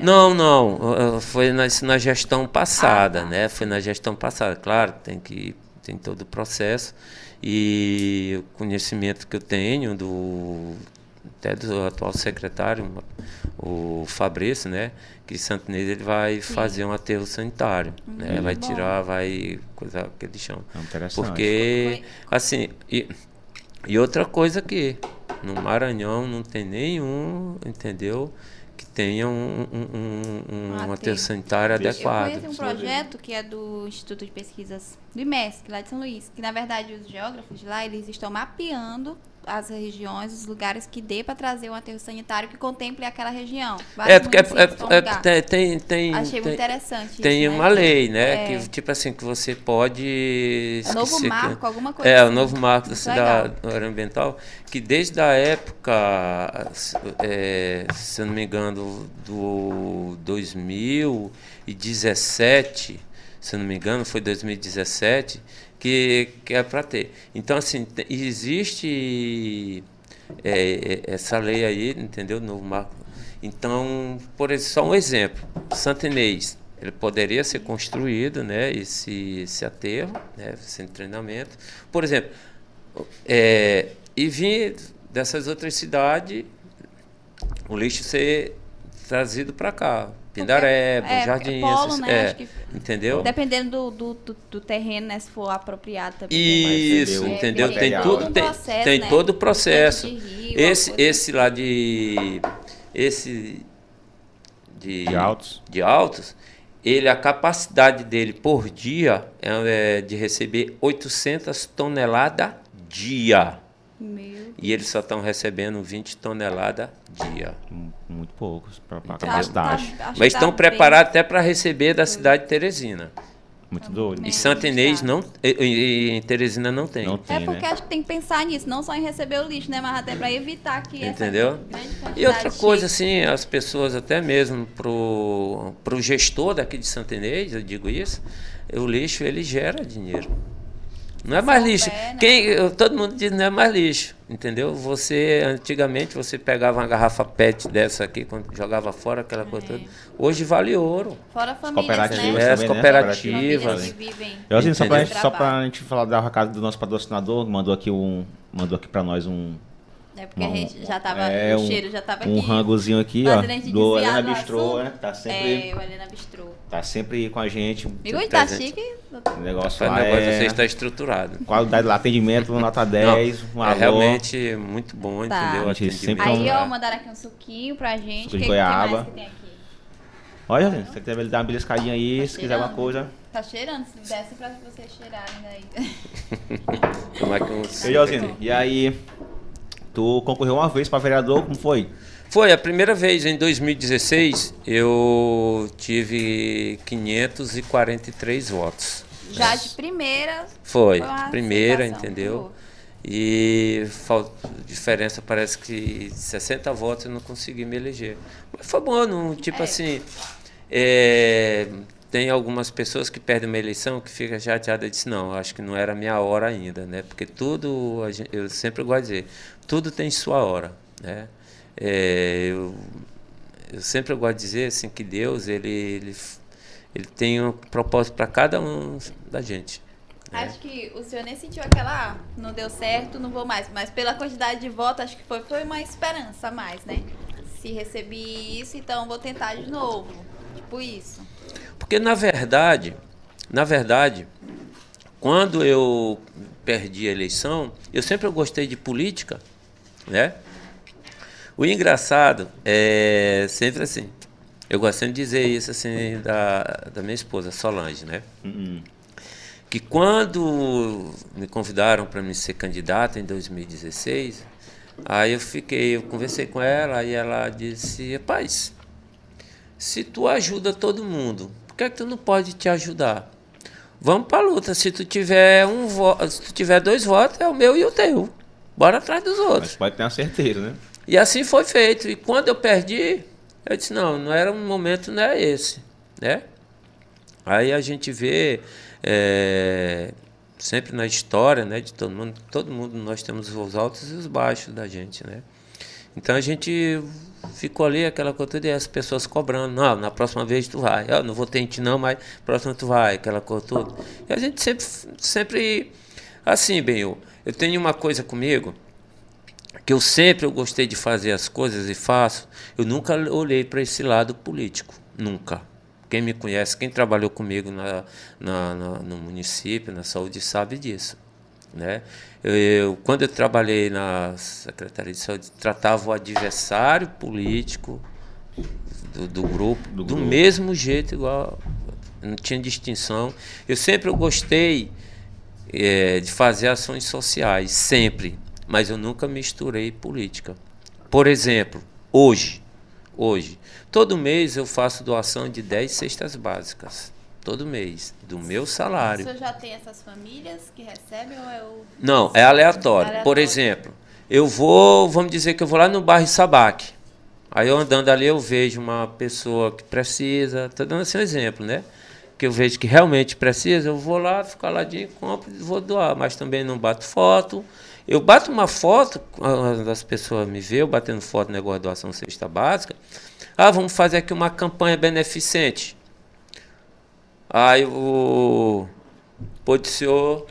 Não, não. Foi na, na gestão passada, ah, tá. né? Foi na gestão passada. Claro, tem, que, tem todo o processo. E o conhecimento que eu tenho do... até do atual secretário, o Fabrício, né, que Santa Inês ele vai Sim. fazer um aterro sanitário, uhum. né, vai tirar, vai coisar aquele chão. É interessante. Porque, Foi. assim, e, e outra coisa que no Maranhão não tem nenhum, entendeu, que tenha um, um, um, um, um aterro sanitário adequado. Eu conheço um projeto que é do Instituto de Pesquisas do I M E S C, lá de São Luís, que na verdade os geógrafos de lá, eles estão mapeando as regiões, os lugares que dê para trazer um aterro sanitário que contemple aquela região. Vários é porque é, é, é, tem, tem, Achei tem, muito interessante tem isso, uma né? lei, né? É. Que, tipo assim, que você pode... O novo marco, que, alguma coisa. É, assim. O novo marco da cidade ambiental, que desde a época, é, se eu não me engano, do dois mil e dezessete, se eu não me engano, foi dois mil e dezessete, Que, que é para ter. Então, assim, existe é, essa lei aí, entendeu? No marco. Então, por exemplo, só um exemplo. Santa Inês, ele poderia ser construído, né? Esse, esse aterro, né? Sem treinamento. Por exemplo, é, e vir dessas outras cidades, o lixo ser trazido para cá. Pindaré, Bom é, Jardim, é polo, essas, né? é, que, entendeu? Dependendo do, do, do terreno, né, se for apropriado também. Isso, mas, entendeu? É, tem, tem tudo, tem, um processo, tem, né? tem todo o processo. De rio, esse, esse lá de, esse de, de Altos, de Altos, ele a capacidade dele por dia é de receber oitocentas toneladas dia. Meu e eles só estão recebendo vinte toneladas dia. Muito poucos para a capacidade. Tá, tá, Mas estão tá preparados até para receber da Foi. cidade de Teresina. Muito doido. E Santa Inês não, e, e, em Teresina não tem. Não tem é porque né? acho que tem que pensar nisso, não só em receber o lixo, né, mas até para evitar que... Entendeu? E outra coisa, assim, as pessoas até mesmo para o gestor daqui de Santa Inês, eu digo isso, o lixo ele gera dinheiro. Não é mais lixo. Quem, todo mundo diz não é mais lixo, entendeu? Você, antigamente, você pegava uma garrafa pet dessa aqui, quando jogava fora, aquela coisa é. toda. Hoje vale ouro. Fora a família, né? É, as cooperativas. Né? Eu, assim, só pra, só pra gente falar da casa do nosso patrocinador, mandou aqui, um, mandou aqui pra nós um... É porque um, a gente já tava, é, o cheiro já tava um aqui. Um rangozinho aqui, ó, do Helena Bistrô, né? Tá sempre, é, o Helena Bistrô. Tá sempre com a gente. Amigo, tá chique. O negócio, lá o negócio é, você está estruturado. Qualidade do atendimento, nota dez, um é realmente muito bom, tá. entendeu? A gente sempre Aí, ó, mandaram aqui um suquinho pra gente. Suco de goiaba. Que tem aqui? Olha, gente, se quiser dar uma beliscadinha aí, tá se cheirando. quiser alguma coisa. Tá cheirando, se desse pra vocês cheirarem daí. Como é que eu... E, Josino, e aí... Tu concorreu uma vez para vereador, como foi? Foi, a primeira vez, em dois mil e dezesseis, eu tive quinhentos e quarenta e três votos. Já de primeira? Foi, de primeira, entendeu? E falta diferença, parece que sessenta votos eu não consegui me eleger. Mas foi bom, não, tipo é. assim... É, tem algumas pessoas que perdem uma eleição que ficam chateadas e dizem, não, acho que não era a minha hora ainda, né? Porque tudo, eu sempre gosto de dizer, tudo tem sua hora, né? É, eu, eu sempre gosto de dizer assim, que Deus ele, ele, ele tem um propósito para cada um da gente. Né? Acho que o senhor nem sentiu aquela, ah, não deu certo, não vou mais, mas pela quantidade de votos, acho que foi, foi uma esperança a mais, né? Se recebi isso, então vou tentar de novo. Tipo isso. Porque na verdade, na verdade, quando eu perdi a eleição, eu sempre gostei de política, né? O engraçado é sempre assim. Eu gosto sempre de dizer isso assim da, da minha esposa, Solange, né? Uhum. Que quando me convidaram para me ser candidata em dois mil e dezesseis, aí eu fiquei, eu conversei com ela e ela disse: rapaz, se tu ajuda todo mundo, por que é que tu não pode te ajudar? Vamos para a luta, se tu tiver um voto, se tu tiver dois votos, é o meu e o teu. Bora atrás dos outros. Mas pode ter uma certeza, né? E assim foi feito. E quando eu perdi, eu disse, não, não era um momento, não é esse, né? Aí a gente vê é, sempre na história, né, de todo mundo, todo mundo nós temos os altos e os baixos da gente, né? Então a gente ficou ali aquela coisa toda e as pessoas cobrando, não, na próxima vez tu vai, eu não votei em ti não, mas próxima tu vai, aquela coisa toda. E a gente sempre, sempre assim, bem, eu, eu tenho uma coisa comigo, que eu sempre eu gostei de fazer as coisas e faço, eu nunca olhei para esse lado político, nunca. Quem me conhece, quem trabalhou comigo na, na, na, no município, na saúde, sabe disso, né? Eu, eu, quando eu trabalhei na Secretaria de Saúde, tratava o adversário político do, do grupo, do, do grupo. Mesmo jeito, igual, não tinha distinção. Eu sempre eu gostei é, de fazer ações sociais, sempre. Mas eu nunca misturei política. Por exemplo, hoje, hoje, todo mês eu faço doação de dez cestas básicas. Todo mês, do meu salário. Você já tem essas famílias que recebem ou é o... Não, é aleatório. aleatório. Por exemplo, eu vou, vamos dizer que eu vou lá no bairro Sabaque. Aí eu andando ali eu vejo uma pessoa que precisa, estou dando assim um exemplo, né? Que eu vejo que realmente precisa, eu vou lá, fico caladinho, compro e vou doar. Mas também não bato foto. Eu bato uma foto, as pessoas me veem, eu batendo foto no negócio de doação cesta básica. Ah, vamos fazer aqui uma campanha beneficente. Aí o senhor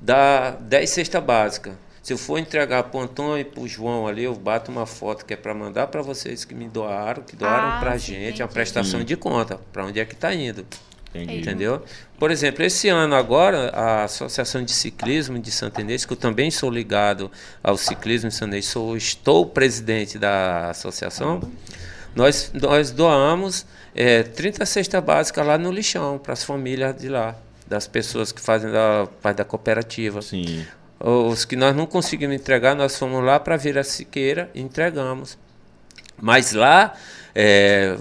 dá dez cestas básicas. Se eu for entregar para o Antônio e para o João ali, eu bato uma foto que é para mandar para vocês que me doaram, que doaram ah, para a gente, entendi. A prestação de conta, para onde é que está indo. Entendi. Entendeu? Por exemplo, esse ano agora, a Associação de Ciclismo de Santa Inês, que eu também sou ligado ao ciclismo de Santa Inês, sou, estou presidente da associação, nós, nós doamos é, trinta cestas básicas lá no lixão, para as famílias de lá, das pessoas que fazem da, parte da cooperativa. Sim. Os que nós não conseguimos entregar, nós fomos lá para Vila Siqueira e entregamos. Mas lá... É,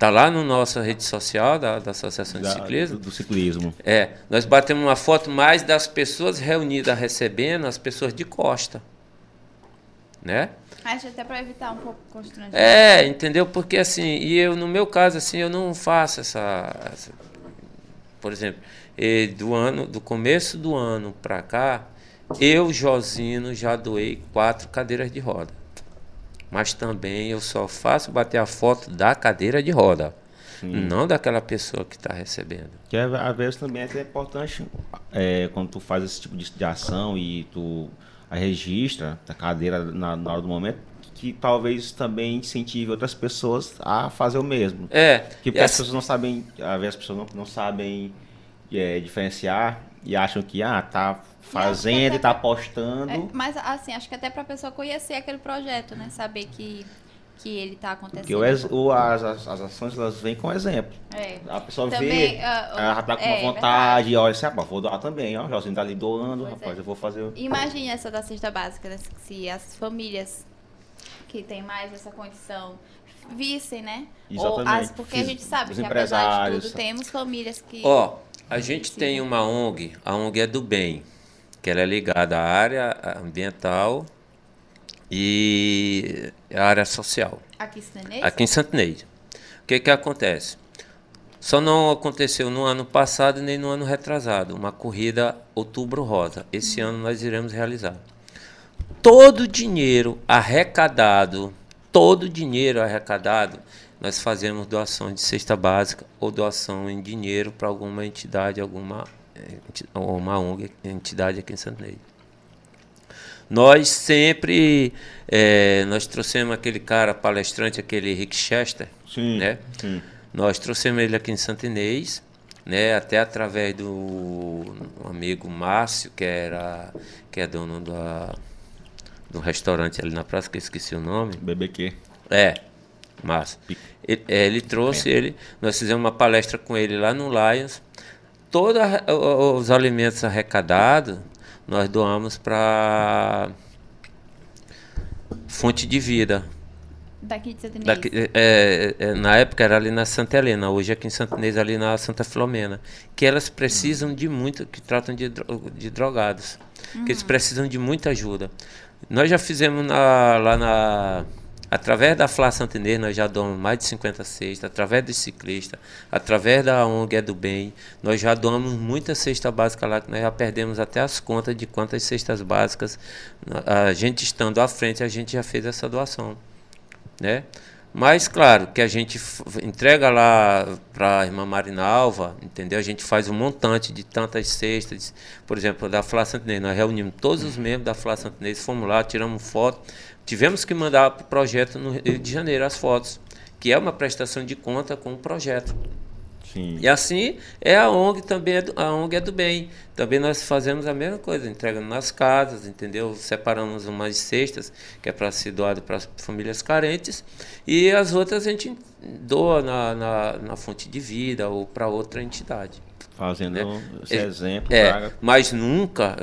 Está lá na nossa rede social, da, da Associação de da, Ciclismo. Do, do ciclismo. É, nós batemos uma foto mais das pessoas reunidas recebendo, as pessoas de costa, né? Acho até para evitar um pouco o constrangimento. É, entendeu? Porque assim, e eu no meu caso, assim, eu não faço essa... essa por exemplo, do, ano, do começo do ano para cá, eu, Josino, já doei quatro cadeiras de roda. Mas também eu só faço bater a foto da cadeira de roda, sim, não daquela pessoa que está recebendo. Que às vezes também é importante é, quando tu faz esse tipo de ação e tu a registra a cadeira na, na hora do momento, que talvez também incentive outras pessoas a fazer o mesmo. É. Que as pessoas não sabem, às vezes as pessoas não, não sabem é, diferenciar e acham que ah, tá fazendo e tá postando. É, mas assim, acho que até para a pessoa conhecer aquele projeto, né? Saber que, que ele tá acontecendo. Porque o ex, o, as, as, as ações, elas vêm com exemplo. É. A pessoa também, vê, uh, ela tá com é, uma vontade, é olha assim, ah, vou doar também, ó, o Josinho tá ali doando, pois rapaz, é. eu vou fazer... Imagina essa da cesta básica, né? Se as famílias que têm mais essa condição vissem, né? Exatamente. Ou as, porque a gente sabe os que apesar de tudo, sabe, temos famílias que... Ó, a gente tem uma ONG, a ONG é do bem, que ela é ligada à área ambiental e à área social. Aqui em Santa Inês? Aqui em Santa Inês. O que que acontece? Só não aconteceu no ano passado nem no ano retrasado, uma corrida Outubro Rosa. Esse hum. ano nós iremos realizar. Todo o dinheiro arrecadado, todo o dinheiro arrecadado, nós fazemos doação de cesta básica ou doação em dinheiro para alguma entidade, alguma ou uma ONG, entidade aqui em Santa Inês. Nós sempre é, nós trouxemos aquele cara palestrante, aquele Rick Chester, sim, né? Sim. Nós trouxemos ele aqui em Santa Inês, né, até através do amigo Márcio, que, era, que é dono da, do restaurante ali na praça, que eu esqueci o nome. B B Q. É, Márcio. Ele, ele trouxe é. ele, nós fizemos uma palestra com ele lá no Lions. Todos os alimentos arrecadados, nós doamos para Fonte de Vida. Daqui de Santa Inês. Daqui, é, é, na época era ali na Santa Helena, hoje aqui em Santa Inês, ali na Santa Filomena. Que elas precisam de muito, que tratam de, de drogados. Uhum. Que eles precisam de muita ajuda. Nós já fizemos na, lá na... Através da Flá Santa Inês, nós já doamos mais de cinquenta cestas, através dos ciclistas, através da ONG É do Bem, nós já doamos muita cesta básica lá, que nós já perdemos até as contas de quantas cestas básicas, a gente estando à frente, a gente já fez essa doação, né? Mas, claro, que a gente entrega lá para a irmã Marinalva, entendeu? A gente faz um montante de tantas cestas, por exemplo, da Flá Santa Inês. Nós reunimos todos os membros da Flá Santa Inês, fomos lá, tiramos foto. Tivemos que mandar para o projeto no Rio de Janeiro as fotos, que é uma prestação de conta com o projeto. Sim. E assim é a ONG também, é do, a ONG é do bem. Também nós fazemos a mesma coisa, entregamos nas casas, entendeu? Separamos umas cestas, que é para ser doado para as famílias carentes, e as outras a gente doa na, na, na Fonte de Vida ou para outra entidade. Fazendo né? esse é, exemplo. É, pra... Mas nunca,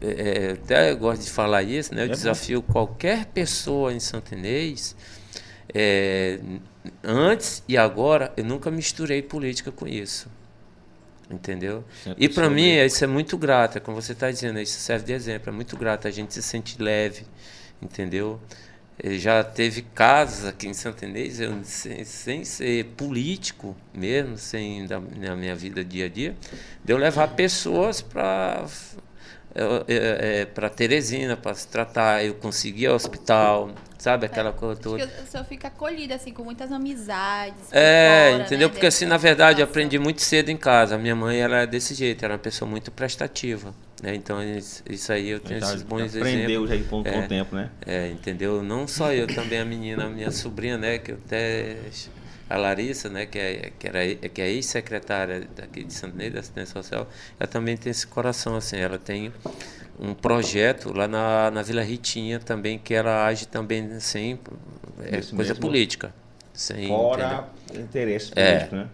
é, até eu gosto de falar isso, né? Eu é desafio bom. qualquer pessoa em Santa Inês. É, antes e agora, eu nunca misturei política com isso. Entendeu? E para mim, isso é muito grato. Como você está dizendo, isso serve de exemplo. É muito grato. A gente se sente leve. Entendeu? Já teve casos aqui em Santa Inês, eu, sem, sem ser político mesmo, sem da, na minha vida dia a dia, de eu levar pessoas para... É, é, para Teresina, para se tratar, eu consegui o hospital, sabe, aquela é, coisa toda. Acho que o senhor fica acolhido, assim, com muitas amizades. É, fora, entendeu? Né? Porque, assim, na verdade, eu aprendi muito cedo em casa. A minha mãe, ela é desse jeito, ela é uma pessoa muito prestativa, né? Então, isso aí eu tenho então, esses bons exemplos. Aprendeu já com é, o tempo, né? É, entendeu? Não só eu, também a menina, a minha sobrinha, né, que eu até... A Larissa, né, que é, que era, que é ex-secretária daqui de Santa Inês, da Assistência Social, ela também tem esse coração, assim, ela tem um projeto lá na, na Vila Ritinha também, que ela age também sem é, coisa mesmo. política. Sem, Fora entendeu? interesse político, é. né?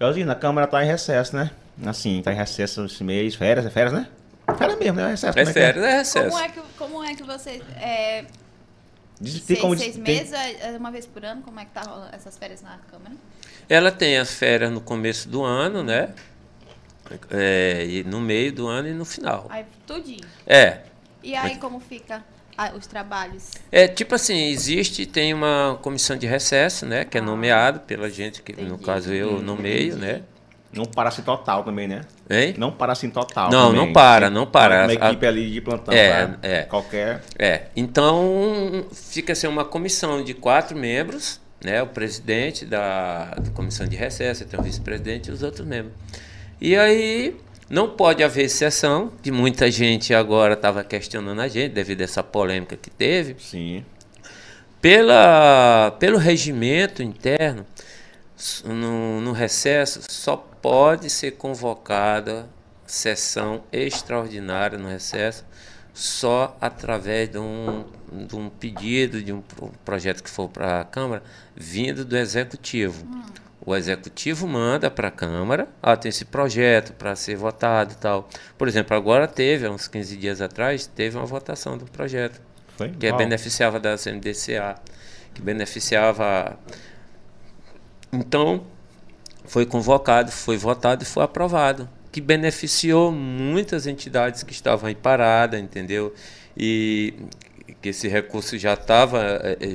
Josino, a Câmara está em recesso, né? Assim, está em recesso esse mês, férias, é férias, né? Férias mesmo, né? É recesso. É, é férias, é? é recesso. Como é que, como é que vocês... É... Seis, como, seis meses, tem... uma vez por ano, como é que tá rolando essas férias na Câmara? Ela tem as férias no começo do ano, né? É, e no meio do ano e no final. Aí tudinho. É. E aí Mas... como fica ah, os trabalhos? É, tipo assim, existe, tem uma comissão de recesso, né? Que é nomeada pela gente, que Entendi. no caso eu nomeio, Entendi. né? Não para assim total também, né? Hein? Não para assim total. Não, também. não para, não para. Uma equipe a... ali de plantão. É, tá? é. Qualquer. É. Então, fica assim uma comissão de quatro membros, né? O presidente da, da comissão de recesso, tem o vice-presidente e os outros membros. E aí, não pode haver exceção, que muita gente agora estava questionando a gente, devido a essa polêmica que teve. Sim. Pela, pelo regimento interno, no, no recesso, só pode. Pode ser convocada sessão extraordinária no recesso só através de um, de um pedido, de um projeto que for para a Câmara, vindo do Executivo. Hum. O Executivo manda para a Câmara, ah, tem esse projeto para ser votado e tal. Por exemplo, agora teve, há uns quinze dias atrás, teve uma votação do projeto, Foi? que Uau. beneficiava da C M D C A, que beneficiava... Então... Foi convocado, foi votado e foi aprovado, que beneficiou muitas entidades que estavam aí paradas, entendeu? E que esse recurso já estava,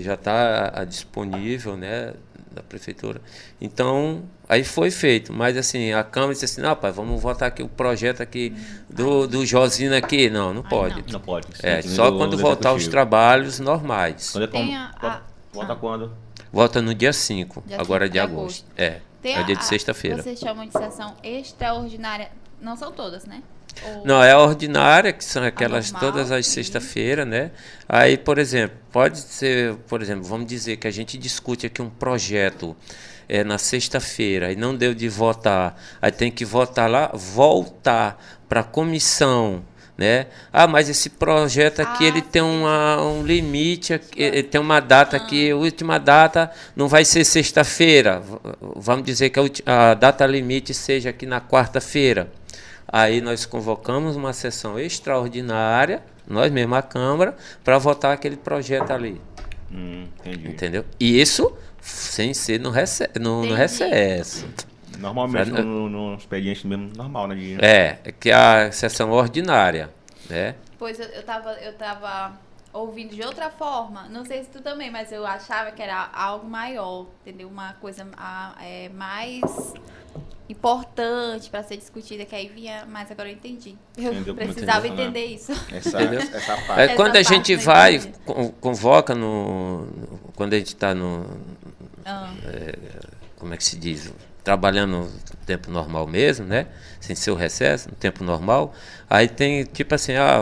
já está disponível, né, da prefeitura. Então, aí foi feito. Mas assim, a Câmara disse assim, não, pai, vamos votar aqui o projeto aqui do, do Josino aqui. Não, não pode. Não pode. É, só quando voltar os trabalhos normais. Vota quando? Vota no dia cinco, agora de agosto. É. Tem é o dia de sexta-feira. Vocês chamam de sessão extraordinária. Não são todas, né? Ou... Não, é a ordinária, que são aquelas normal, todas as sexta-feira, né? Aí, por exemplo, pode ser, por exemplo, vamos dizer que a gente discute aqui um projeto é, na sexta-feira e não deu de votar, aí tem que votar lá, voltar para a comissão, né? Ah, mas esse projeto aqui ah, ele tem uma, um limite, aqui, ele tem uma data aqui, a última data não vai ser sexta-feira, vamos dizer que a, a data limite seja aqui na quarta-feira. Aí nós convocamos uma sessão extraordinária, nós mesmos, a Câmara, para votar aquele projeto ali. Hum, entendi. Entendeu? E isso sem ser no recesso. Normalmente, pra, no, no expediente mesmo, normal, né? De... É, que a sessão ordinária, né? Pois eu, eu, tava, eu tava ouvindo de outra forma, não sei se tu também, mas eu achava que era algo maior, entendeu? Uma coisa a, é, mais... importante para ser discutida, que aí vinha, mas agora eu entendi. Eu Entendeu precisava entender, entender isso. Essa, essa parte. É, quando essa a gente vai, convoca no. Quando a gente está no. Ah. É, como é que se diz? Trabalhando no tempo normal mesmo, né? Sem ser o recesso, no tempo normal. Aí tem, tipo assim, ah,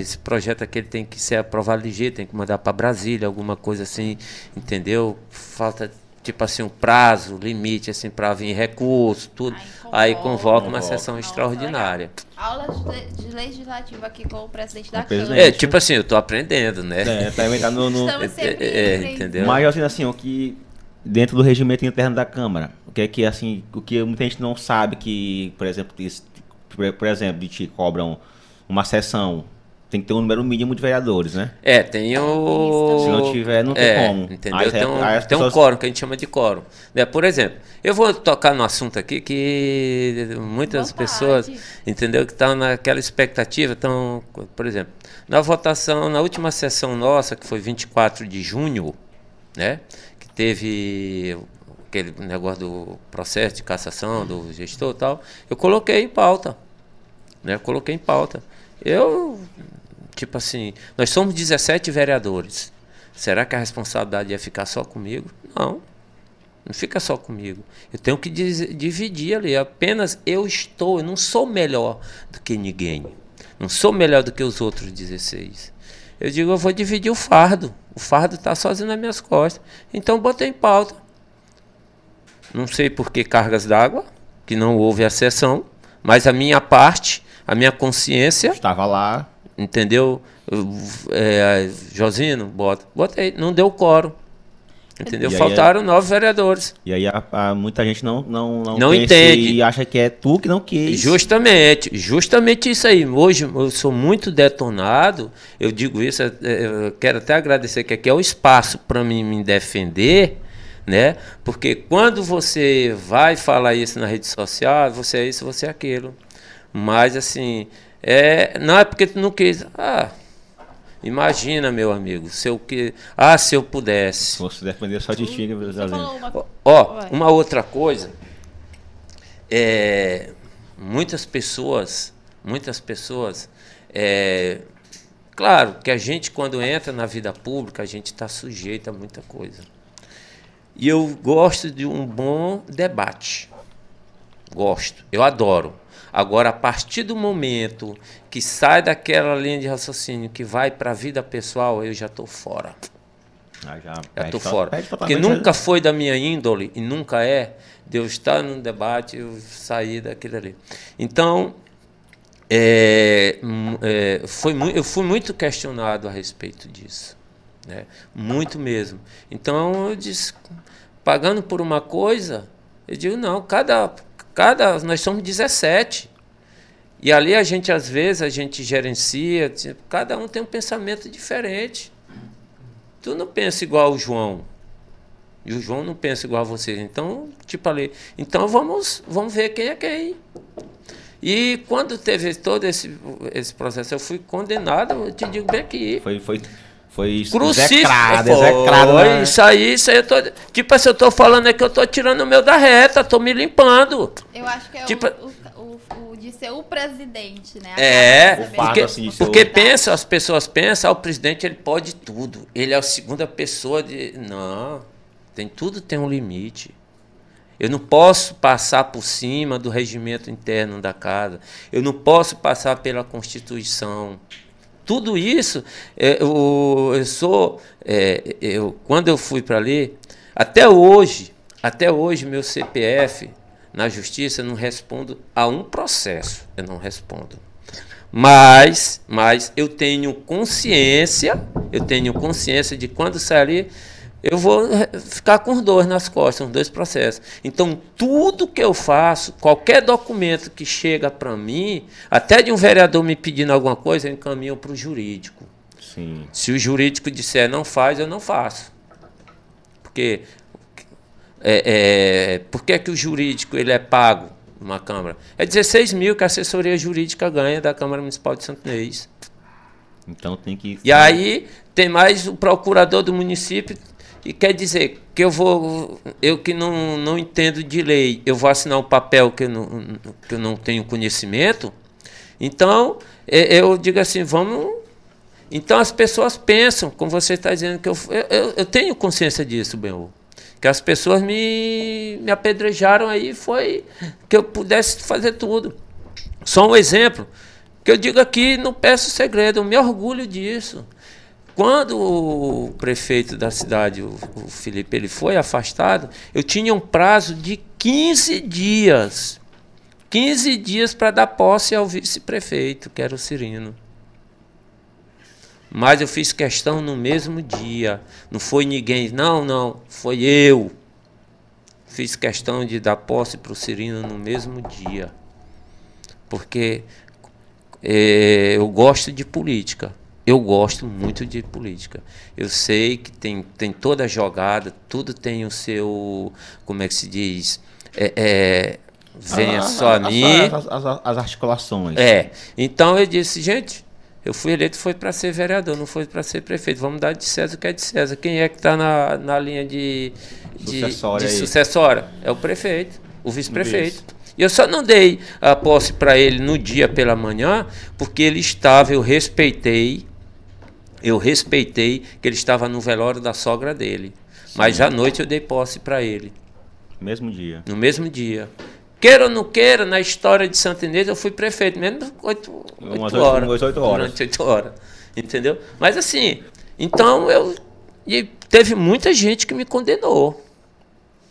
esse projeto aqui ele tem que ser aprovado ligeiro, tem que mandar para Brasília, alguma coisa assim, entendeu? Falta. Tipo assim, um prazo, limite, assim, para vir recurso, tudo. Aí convoca, aí convoca uma convoca. sessão Nossa, extraordinária. Aula de legislativo aqui com o presidente da Câmara. É, tipo assim, eu tô aprendendo, né? É, tá no, no... Estamos sempre é, é, entendeu? Mas assim, assim, o que dentro do regimento interno da Câmara, o que é que, assim, o que muita gente não sabe que, por exemplo, isso, por exemplo, de te cobram uma sessão, tem que ter um número mínimo de vereadores, né? É, tem o... Se não tiver, não tem é, como. Entendeu? Aí, tem um, aí tem pessoas... um quórum, que a gente chama de quórum. Né? Por exemplo, eu vou tocar num assunto aqui que muitas Boa pessoas, tarde. entendeu, que estão naquela expectativa, estão, por exemplo, na votação, na última sessão nossa, que foi vinte e quatro de junho, né? Que teve aquele negócio do processo de cassação, do gestor e tal, eu coloquei em pauta, né? Coloquei em pauta. Eu... Tipo assim, nós somos dezessete vereadores. Será que a responsabilidade ia ficar só comigo? Não, não fica só comigo. Eu tenho que dividir ali. Apenas eu estou, eu não sou melhor do que ninguém. Não sou melhor do que os outros dezesseis. Eu digo, eu vou dividir o fardo. O fardo está sozinho nas minhas costas. Então botei em pauta. Não sei por que cargas d'água, que não houve a sessão, mas a minha parte, a minha consciência... Estava lá... Entendeu? É, Josino, bota. Botei, não deu quórum. Entendeu? E Faltaram aí, nove vereadores. E aí a, a, muita gente não, não, não, não entende e acha que é tu que não quis. Justamente, justamente isso aí. Hoje eu sou muito detonado, eu digo isso, eu quero até agradecer que aqui é o espaço para mim me defender, né? Porque quando você vai falar isso na rede social, você é isso, você é aquilo. Mas assim... É, não é porque tu não quis. Ah, imagina, meu amigo, se eu que, ah, se eu pudesse. Você depender só de ti, uma... Ó, uma outra coisa. É, muitas pessoas, muitas pessoas, é, claro que a gente quando entra na vida pública a gente está sujeito a muita coisa. E eu gosto de um bom debate. Gosto, eu adoro. Agora, a partir do momento que sai daquela linha de raciocínio que vai para a vida pessoal, eu já estou fora. Ah, já estou fora. Porque nunca foi da minha índole e nunca é. Deus está num debate, eu saí daquilo ali. Então, é, é, foi eu fui muito questionado a respeito disso. Né? Muito mesmo. Então, eu disse, pagando por uma coisa, eu digo, não, cada... Cada, nós somos dezessete. E ali a gente, às vezes, a gente gerencia, cada um tem um pensamento diferente. Tu não pensa igual o João. E o João não pensa igual a você. Então, tipo ali, então vamos, vamos ver quem é quem. E quando teve todo esse, esse processo, eu fui condenado, eu te digo bem aqui. Foi, foi, foi crucificado, execrado. Né? Isso aí, isso aí eu tô. Tipo, se eu tô falando é que eu tô tirando o meu da reta, tô me limpando. Eu acho que é tipo, o, o, o, o de ser o presidente, né? A é, o porque, assim, porque pensa, as pessoas pensam, ah, o presidente ele pode tudo. Ele é a segunda pessoa de. Não, tem, tudo tem um limite. Eu não posso passar por cima do regimento interno da casa. Eu não posso passar pela Constituição. Tudo isso, eu, eu sou... É, eu, quando eu fui para ali, até hoje, até hoje meu C P F na justiça eu não respondo a um processo. Eu não respondo. Mas, mas eu tenho consciência, eu tenho consciência de quando sair ali, eu vou ficar com os dois nas costas, os dois processos. Então, tudo que eu faço, qualquer documento que chega para mim, até de um vereador me pedindo alguma coisa, eu encaminho para o jurídico. Sim. Se o jurídico disser não faz, eu não faço. Porque, é, é, porque é que o jurídico ele é pago numa Câmara? É dezesseis mil que a assessoria jurídica ganha da Câmara Municipal de Santa Inês. Então tem que... E aí tem mais o procurador do município. E quer dizer que eu vou, eu que não, não entendo de lei, eu vou assinar um papel que eu não, que eu não tenho conhecimento? Então, eu digo assim, vamos... Então, as pessoas pensam, como você está dizendo, que eu, eu, eu tenho consciência disso, Benhor, que as pessoas me, me apedrejaram aí, foi que eu pudesse fazer tudo. Só um exemplo, que eu digo aqui, não peço segredo, eu me orgulho disso. Quando o prefeito da cidade, o Felipe, ele foi afastado, eu tinha um prazo de quinze dias. quinze dias para dar posse ao vice-prefeito, que era o Cirino. Mas eu fiz questão no mesmo dia. Não foi ninguém, não, não, foi eu. Fiz questão de dar posse para o Cirino no mesmo dia. Porque é, eu gosto de política. Eu gosto muito de política. Eu sei que tem, tem toda a jogada, tudo tem o seu, como é que se diz, é, é, venha só a mim. As, as, as articulações. É. Então eu disse, gente, eu fui eleito, foi para ser vereador, não foi para ser prefeito. Vamos dar de César o que é de César. Quem é que está na, na linha de, de, sucessória, de sucessória? É o prefeito, o vice-prefeito. E eu só não dei a posse para ele no dia pela manhã, porque ele estava, eu respeitei, Eu respeitei que ele estava no velório da sogra dele. Sim. Mas à noite eu dei posse para ele. No mesmo dia? No mesmo dia. Queira ou não queira, na história de Santa Inês eu fui prefeito, menos oito, oito horas. Umas oito horas. Durante oito horas. Entendeu? Mas assim, então eu... E teve muita gente que me condenou.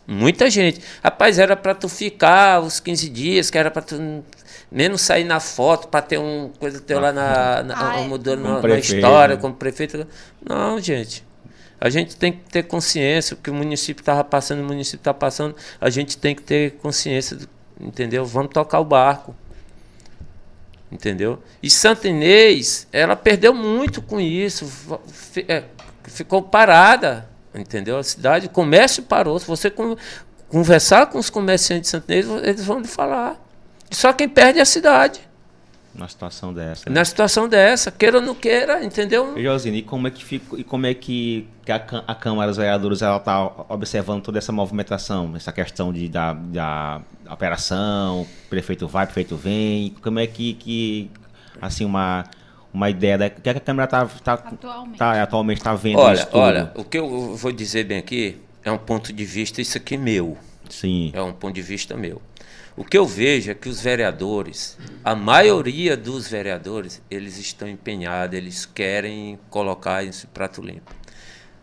Muita gente. Rapaz, era para tu ficar os quinze dias, que era para tu... Menos sair na foto para ter uma coisa teu lá na, na, na, na, na história, como prefeito. Não, gente. A gente tem que ter consciência do que o município estava passando, o município está passando. A gente tem que ter consciência, do, entendeu? Vamos tocar o barco. Entendeu? E Santa Inês, ela perdeu muito com isso. Ficou parada, entendeu? A cidade, o comércio parou. Se você conversar com os comerciantes de Santa Inês, eles vão lhe falar. Só quem perde é a cidade. Na situação dessa. Né? Na situação dessa, queira ou não queira, entendeu? E, Josino, e como é que, fico, e como é que a, a Câmara dos Vereadores está observando toda essa movimentação, essa questão de, da, da operação, prefeito vai, prefeito vem, como é que, que assim, uma, uma ideia, da, que a Câmara está tá, atualmente está atualmente tá vendo olha, isso tudo? Olha, o que eu vou dizer bem aqui é um ponto de vista, isso aqui é meu. Sim. É um ponto de vista meu. O que eu vejo é que os vereadores, a maioria dos vereadores, eles estão empenhados, eles querem colocar esse prato limpo.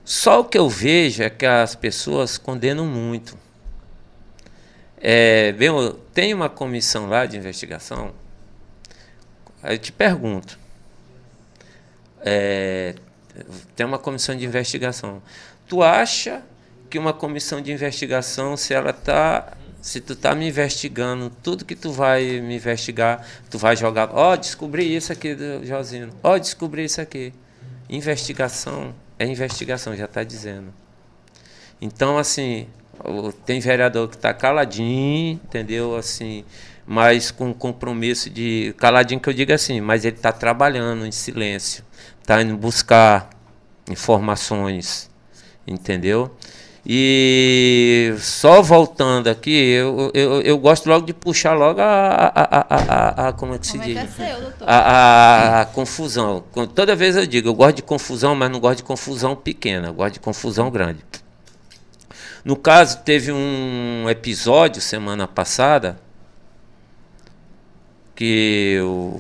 Só o que eu vejo é que as pessoas condenam muito. É, bem, tem uma comissão lá de investigação, aí eu te pergunto, é, tem uma comissão de investigação, tu acha que uma comissão de investigação, se ela está... Se tu tá me investigando, tudo que tu vai me investigar, tu vai jogar... Ó, oh, descobri isso aqui, do Josino. Ó, oh, descobri isso aqui. Investigação é investigação, já está dizendo. Então, assim, tem vereador que está caladinho, entendeu? Assim, mas com compromisso de... Caladinho que eu digo assim, mas ele está trabalhando em silêncio. Está indo buscar informações, entendeu? E só voltando aqui, eu, eu, eu gosto logo de puxar logo a, a, a, a, a como é que se diz? A, a, a confusão. Toda vez eu digo, eu gosto de confusão, mas não gosto de confusão pequena, eu gosto de confusão grande. No caso, teve um episódio semana passada que o,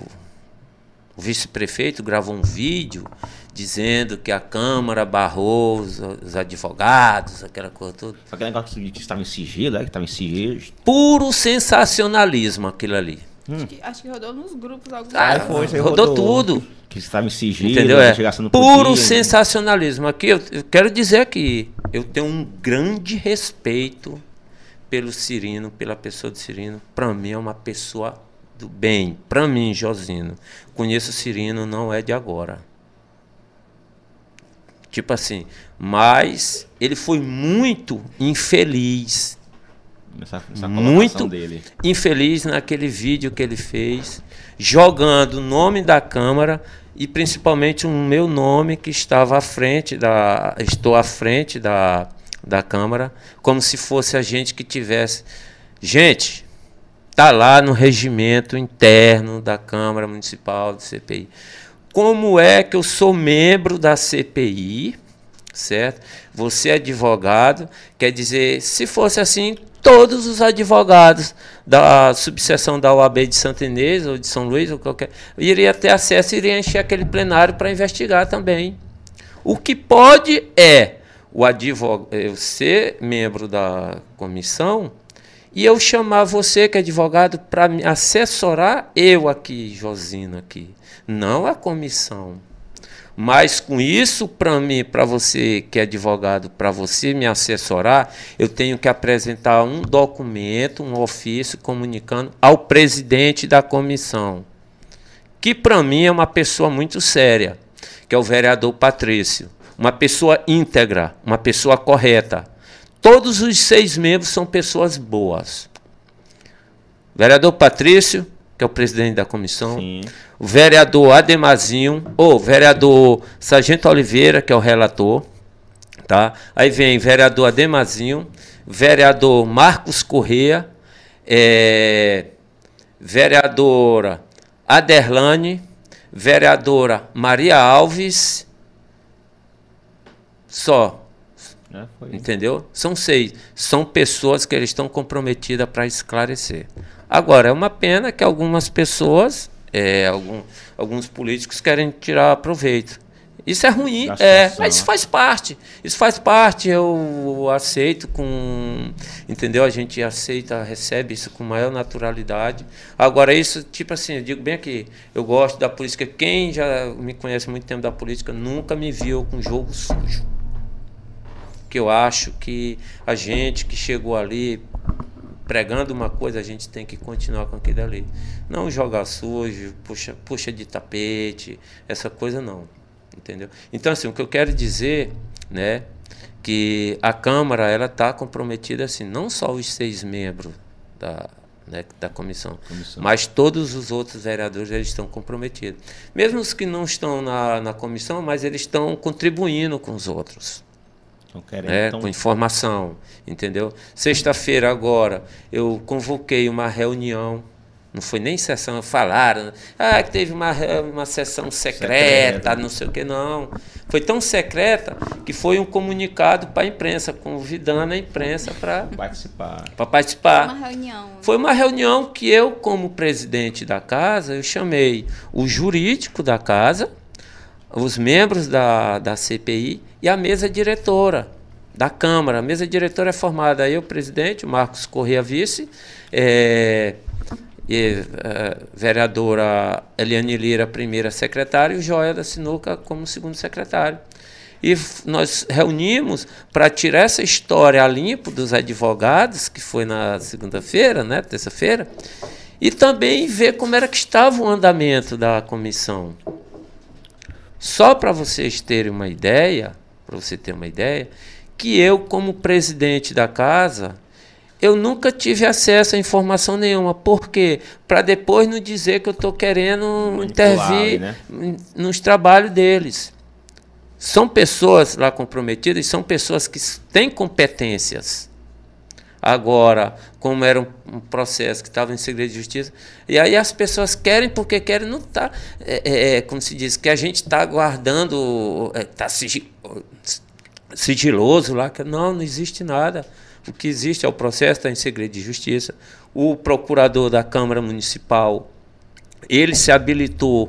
o vice-prefeito gravou um vídeo dizendo que a Câmara barrou os, os advogados, aquela coisa toda. Aquele negócio que estava em sigilo, é, que estava em sigilo. Puro sensacionalismo aquilo ali. Hum. Acho, que, acho que rodou nos grupos alguns. Ah, foi, rodou, rodou tudo. Que estava em sigilo, entendeu? É. Puro podia, sensacionalismo. Né? Aqui eu, eu quero dizer que eu tenho um grande respeito pelo Cirino, pela pessoa de Cirino. Para mim é uma pessoa do bem. Para mim, Josino, conheço o Cirino, não é de agora. Tipo assim, mas ele foi muito infeliz. Essa, essa muito dele. infeliz naquele vídeo que ele fez, jogando o nome da Câmara e principalmente o meu nome, que estava à frente da, estou à frente da, da Câmara, como se fosse a gente que tivesse. Gente, tá lá no regimento interno da Câmara Municipal de C P I. Como é que eu sou membro da C P I, certo? Você é advogado, quer dizer, se fosse assim, todos os advogados da subseção da O A B de Santa Inês ou de São Luís, ou qualquer, iria ter acesso e iria encher aquele plenário para investigar também. O que pode é o advogado, eu ser membro da comissão e eu chamar você, que é advogado, para me assessorar, eu aqui, Josino, aqui, não a comissão. Mas com isso, para mim, para você que é advogado, para você me assessorar, eu tenho que apresentar um documento, um ofício comunicando ao presidente da comissão, que para mim é uma pessoa muito séria, que é o vereador Patrício, uma pessoa íntegra, uma pessoa correta. Todos os seis membros são pessoas boas. Vereador Patrício, que é o presidente da comissão, sim, o vereador Ademazinho, ou o vereador Sargento Oliveira, que é o relator, tá? Aí vem vereador Ademazinho, vereador Marcos Corrêa, é, vereadora Aderlane, vereadora Maria Alves, só. É, entendeu? São seis. São pessoas que eles estão comprometidas para esclarecer. Agora, é uma pena que algumas pessoas, é, algum, alguns políticos querem tirar proveito. Isso é ruim, é, mas isso faz parte. Isso faz parte, eu aceito com... Entendeu? A gente aceita, recebe isso com maior naturalidade. Agora, isso, tipo assim, eu digo bem aqui, eu gosto da política. Quem já me conhece há muito tempo da política nunca me viu com jogo sujo. Que eu acho que a gente que chegou ali pregando uma coisa, a gente tem que continuar com aquilo ali. Não jogar sujo, puxa, puxa de tapete, essa coisa não, entendeu? Então, assim, o que eu quero dizer, né, que a Câmara, ela está comprometida, assim, não só os seis membros da, né, da comissão, comissão, mas todos os outros vereadores, eles estão comprometidos. Mesmo os que não estão na, na comissão, mas eles estão contribuindo com os outros. Querendo, né? Então... Com informação, entendeu? Sexta-feira agora eu convoquei uma reunião, não foi nem sessão, falaram, ah, teve uma, uma sessão secreta, secreta, não sei o que, não. Foi tão secreta que foi um comunicado para a imprensa, convidando a imprensa para participar. Para participar. Foi uma reunião. Foi uma reunião que eu, como presidente da casa, eu chamei o jurídico da casa, os membros da, da C P I e a mesa diretora da Câmara. A mesa diretora é formada aí o presidente, o Marcos Corrêa vice, é, e, é, vereadora Eliane Lira, primeira secretária, e o Joel da Sinuca como segundo secretário. E nós reunimos para tirar essa história a limpo dos advogados, que foi na segunda-feira, né, terça-feira, e também ver como era que estava o andamento da comissão. Só para vocês terem uma ideia, para você ter uma ideia, que eu, como presidente da casa, eu nunca tive acesso a informação nenhuma. Por quê? Para depois não dizer que eu estou querendo intervir, né, nos trabalhos deles. São pessoas lá comprometidas, são pessoas que têm competências. Agora, como era um processo que estava em segredo de justiça, e aí as pessoas querem porque querem, não está, é, é, como se diz, que a gente está guardando, está sigiloso lá, que não, não existe nada. O que existe é o processo está em segredo de justiça. O procurador da Câmara Municipal, ele se habilitou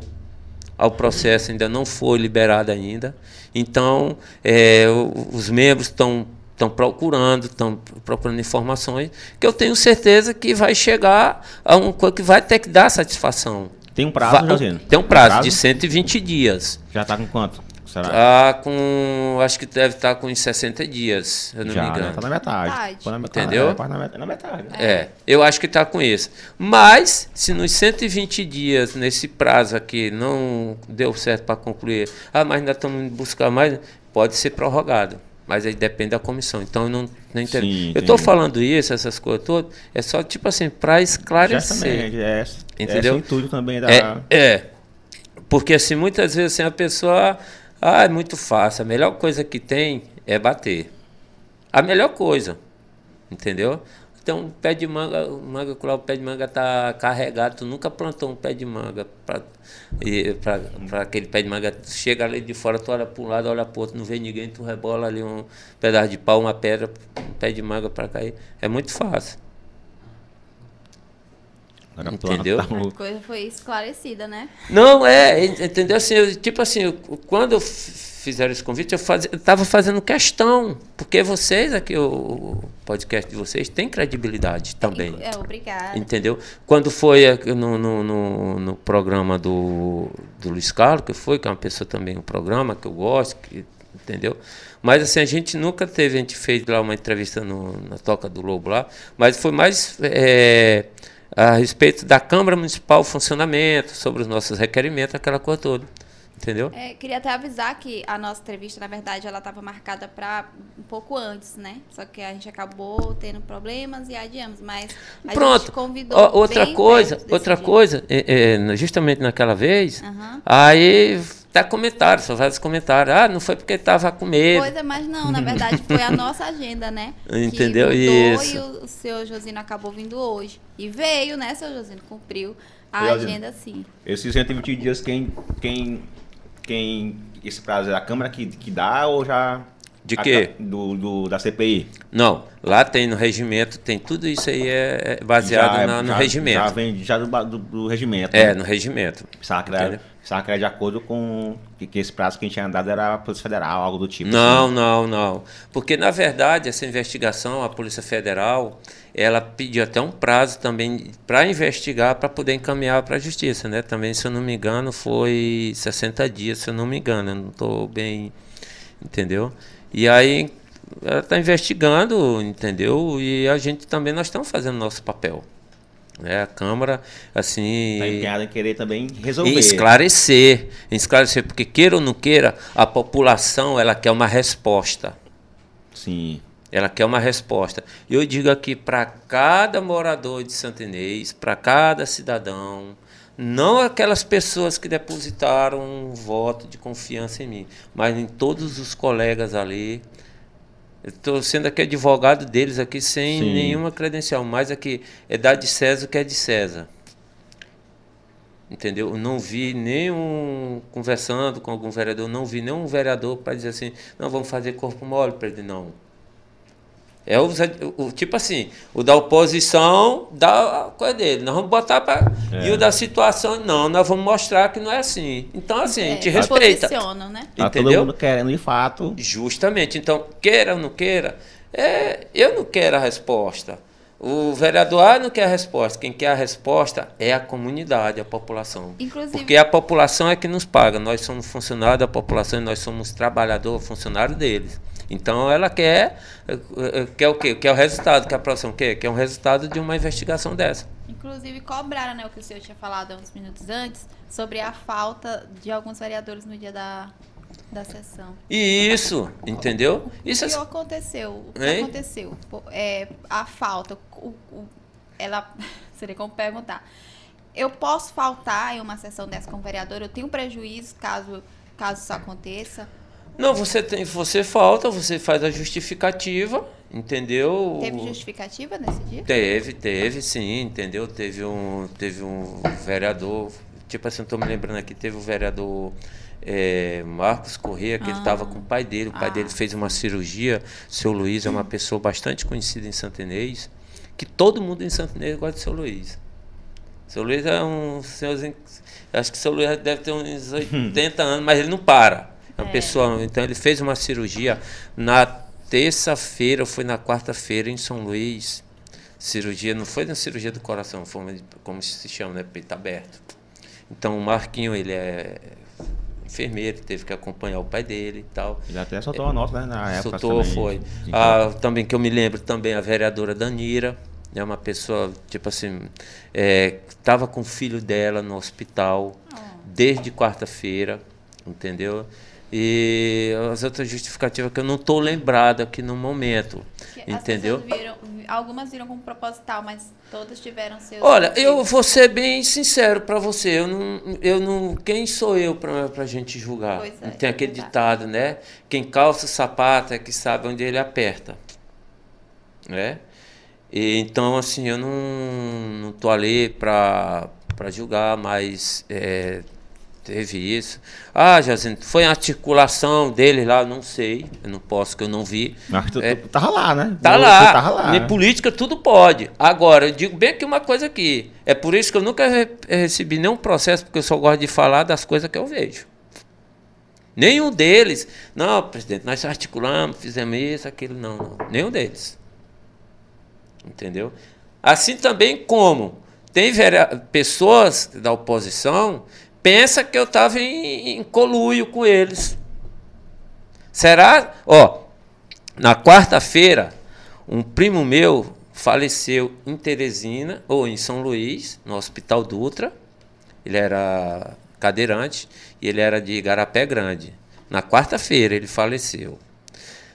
ao processo, ainda não foi liberado ainda. Então, é, os membros estão estão procurando, estão procurando informações, que eu tenho certeza que vai chegar a um que vai ter que dar satisfação. Tem um prazo, Josino? Tem um prazo, prazo de cento e vinte dias. Já está com quanto? Será? Tá com, acho que deve estar tá com sessenta dias, eu não já, me engano. Já está na metade. Tá na metade. Entendeu? Tá na metade. Na metade né? É, eu acho que está com isso. Mas, se nos cento e vinte dias, nesse prazo aqui, não deu certo para concluir, ah, mas ainda estamos indo buscar mais, pode ser prorrogado. Mas aí depende da comissão. Então, eu não, não entendo. Sim, eu estou falando isso, essas coisas todas, é só, tipo assim, para esclarecer. Exatamente. É, entendeu? É, tudo também da... é, é, porque, assim, muitas vezes, assim, a pessoa... Ah, é muito fácil. A melhor coisa que tem é bater. A melhor coisa, entendeu? Então, um pé de manga, manga o pé de manga está carregado. Tu nunca plantou um pé de manga para aquele pé de manga. Tu chega ali de fora, tu olha para um lado, olha para o outro, não vê ninguém, tu rebola ali um pedaço de pau, uma pedra, um pé de manga para cair. É muito fácil. Entendeu? A coisa foi esclarecida, né? Não, é, entendeu? Assim, eu, tipo assim, eu, quando eu fizeram esse convite, eu faz, estava fazendo questão, porque vocês aqui, o, o podcast de vocês, tem credibilidade também. É, obrigada. Entendeu? Quando foi no, no, no, no programa do, do Luiz Carlos, que foi, que é uma pessoa também, um programa que eu gosto, que, entendeu? Mas assim, a gente nunca teve, a gente fez lá uma entrevista no, na Toca do Lobo lá, mas foi mais... É, a respeito da Câmara Municipal, funcionamento, sobre os nossos requerimentos, aquela coisa toda, entendeu? É, queria até avisar que a nossa entrevista, na verdade, ela estava marcada para um pouco antes, né? Só que a gente acabou tendo problemas e adiamos, mas a Pronto. gente convidou... Pronto, outra coisa, outra dia. coisa é, é, justamente naquela vez, uhum. aí... Tá comentário, só vários comentários. Ah, não foi porque estava com medo. Coisa, mas não, na verdade foi a nossa agenda, né? Entendeu? Que mudou, isso. E o, o seu Josino acabou vindo hoje. E veio, né, seu Josino? Cumpriu a eu, agenda, sim. Esses cento e vinte dias, quem. quem, quem esse prazo é a Câmara que, que dá ou já. De quê? A, do, do, da C P I? Não, lá tem no regimento, tem tudo isso aí é baseado já, na, no já, regimento. Já vem já do, do, do regimento. É, né? No regimento. Sacra, sacra de acordo com que, que esse prazo que a gente tinha dado era a Polícia Federal, algo do tipo. Não, assim. não, não. Porque, na verdade, essa investigação, a Polícia Federal, ela pediu até um prazo também para investigar, para poder encaminhar para a Justiça, né? Também, se eu não me engano, foi sessenta dias, se eu não me engano. Eu não estou bem... Entendeu? E aí ela está investigando, entendeu? E a gente também, nós estamos fazendo nosso papel. Né? A Câmara, assim... Está empenhada em querer também resolver. E esclarecer, esclarecer, porque queira ou não queira, a população, ela quer uma resposta. Sim. Ela quer uma resposta. Eu digo aqui para cada morador de Santa Inês, para cada cidadão, não aquelas pessoas que depositaram um voto de confiança em mim, mas em todos os colegas ali. Estou sendo aqui advogado deles aqui sem Sim. nenhuma credencial, mas aqui é dar de César o que é de César. Entendeu? Eu não vi nenhum, conversando com algum vereador, não vi nenhum vereador para dizer assim, não, vamos fazer corpo mole para ele, não. É o, o tipo assim, o da oposição dá a coisa dele, nós vamos botar para é. E o da situação, não, nós vamos mostrar que não é assim. Então assim, é, a gente respeita. Posicionam, né? Entendeu? Tá todo mundo querendo de fato. Justamente, então queira ou não queira, é, eu não quero a resposta. O vereador ah, não quer a resposta. Quem quer a resposta é a comunidade, a população. Inclusive, porque a população é que nos paga. Nós somos funcionários da população e nós somos trabalhador, funcionário deles. Então ela quer, quer o quê? Quer o resultado, quer a produção, quer, quer um resultado de uma investigação dessa. Inclusive cobraram, né, o que o senhor tinha falado há uns minutos antes, sobre a falta de alguns vereadores no dia da... da sessão. E isso, entendeu? O que isso aconteceu? O que hein? aconteceu? É, a falta, o, o, ela, seria como perguntar, eu posso faltar em uma sessão dessa como vereador? Eu tenho um prejuízo caso, caso isso aconteça? Não, você, tem, você falta, você faz a justificativa, entendeu? Teve justificativa nesse dia? Teve, teve, sim, entendeu? Teve um, teve um vereador, tipo assim, eu estou me lembrando aqui, teve um vereador... é, Marcos Corrêa, que ah, ele estava com o pai dele. O pai ah. dele fez uma cirurgia. Seu Luís é uma pessoa bastante conhecida em Santa Inês, que todo mundo em Santa Inês gosta de seu Luís. Seu Luís é um senhorzinho, acho que seu Luís deve ter uns oitenta anos, mas ele não para. É uma é. pessoa, então ele fez uma cirurgia na terça-feira, foi na quarta-feira em São Luís. Cirurgia, não foi na cirurgia do coração, foi como se chama, né, peito aberto. Então o Marquinho, ele é enfermeiro, teve que acompanhar o pai dele e tal. Ele até soltou é, a nota, né, na época. Soltou, também, foi. Ah, também que eu me lembro, também a vereadora Danira. É uma pessoa, tipo assim, estava é, com o filho dela no hospital ah. desde quarta-feira, entendeu? E as outras justificativas que eu não estou lembrada aqui no momento, que entendeu? Viram, algumas viram como proposital, mas todas tiveram seus... Olha, motivos. Eu vou ser bem sincero para você, eu não, eu não, quem sou eu para a gente julgar? Pois é, tem aquele ditado, né? Quem calça o sapato é que sabe onde ele aperta, né? Então, assim, eu não estou ali para julgar, mas é, teve isso. Ah, Jacinto, foi a articulação dele lá, não sei, eu não posso, que eu não vi. Mas tu é, tava lá, né? Tá lá. Tava lá. Em né? política tudo pode. Agora, eu digo bem aqui uma coisa aqui. É por isso que eu nunca re recebi nenhum processo, porque eu só gosto de falar das coisas que eu vejo. Nenhum deles. Não, presidente, nós articulamos, fizemos isso, aquilo, não, não. Nenhum deles. Entendeu? Assim também como tem pessoas da oposição pensa que eu estava em, em coluio com eles. Será? Ó, na quarta-feira, um primo meu faleceu em Teresina, ou em São Luís, no Hospital Dutra. Ele era cadeirante e ele era de Igarapé Grande. Na quarta-feira ele faleceu.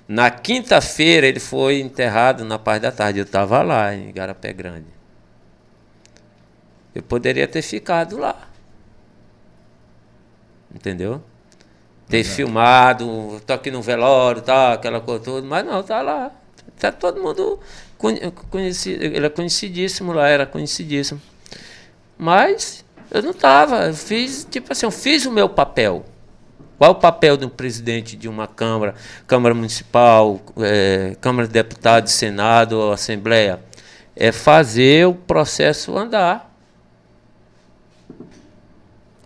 Na quinta-feira ele foi enterrado na parte da tarde. Eu estava lá em Igarapé Grande. Eu poderia ter ficado lá. Entendeu? Ter Exato. filmado, estou aqui no velório, tá, aquela coisa toda, mas não, tá lá. Tá todo mundo conhecido. Ele é conhecidíssimo lá, era conhecidíssimo. Mas eu não estava. Eu fiz, tipo assim, eu fiz o meu papel. Qual o papel de um presidente de uma Câmara, Câmara Municipal, é, Câmara de Deputados, Senado ou Assembleia? É fazer o processo andar.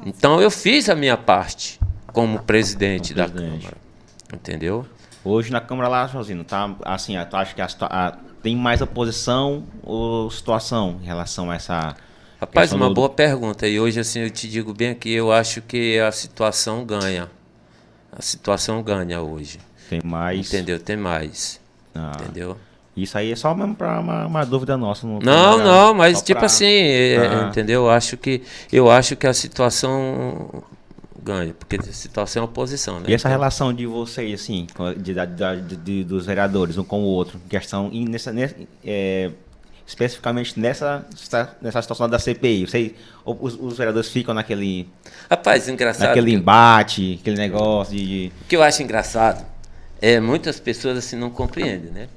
Então eu fiz a minha parte como presidente, como presidente. da Câmara. Entendeu? Hoje na Câmara lá, Josino, tá, assim, tu acha que a, a, tem mais oposição ou situação em relação a essa... Rapaz, uma boa pergunta. E hoje, assim, eu te digo bem aqui, eu acho que a situação ganha. A situação ganha hoje. Tem mais. Entendeu? Tem mais. Ah, entendeu? Isso aí é só mesmo para uma, uma dúvida nossa. Não, não, pra, não mas tipo pra, assim, pra... É, entendeu? Eu acho, que, eu acho que a situação ganha, porque a situação é oposição, né? E essa então, relação de vocês, assim, de, de, de, dos vereadores, um com o outro, questão nessa... nessa é, especificamente nessa, nessa situação da C P I, sei, os, os vereadores ficam naquele... Rapaz, engraçado... Naquele que, embate, aquele negócio de... O que eu acho engraçado é muitas pessoas assim não compreendem, né?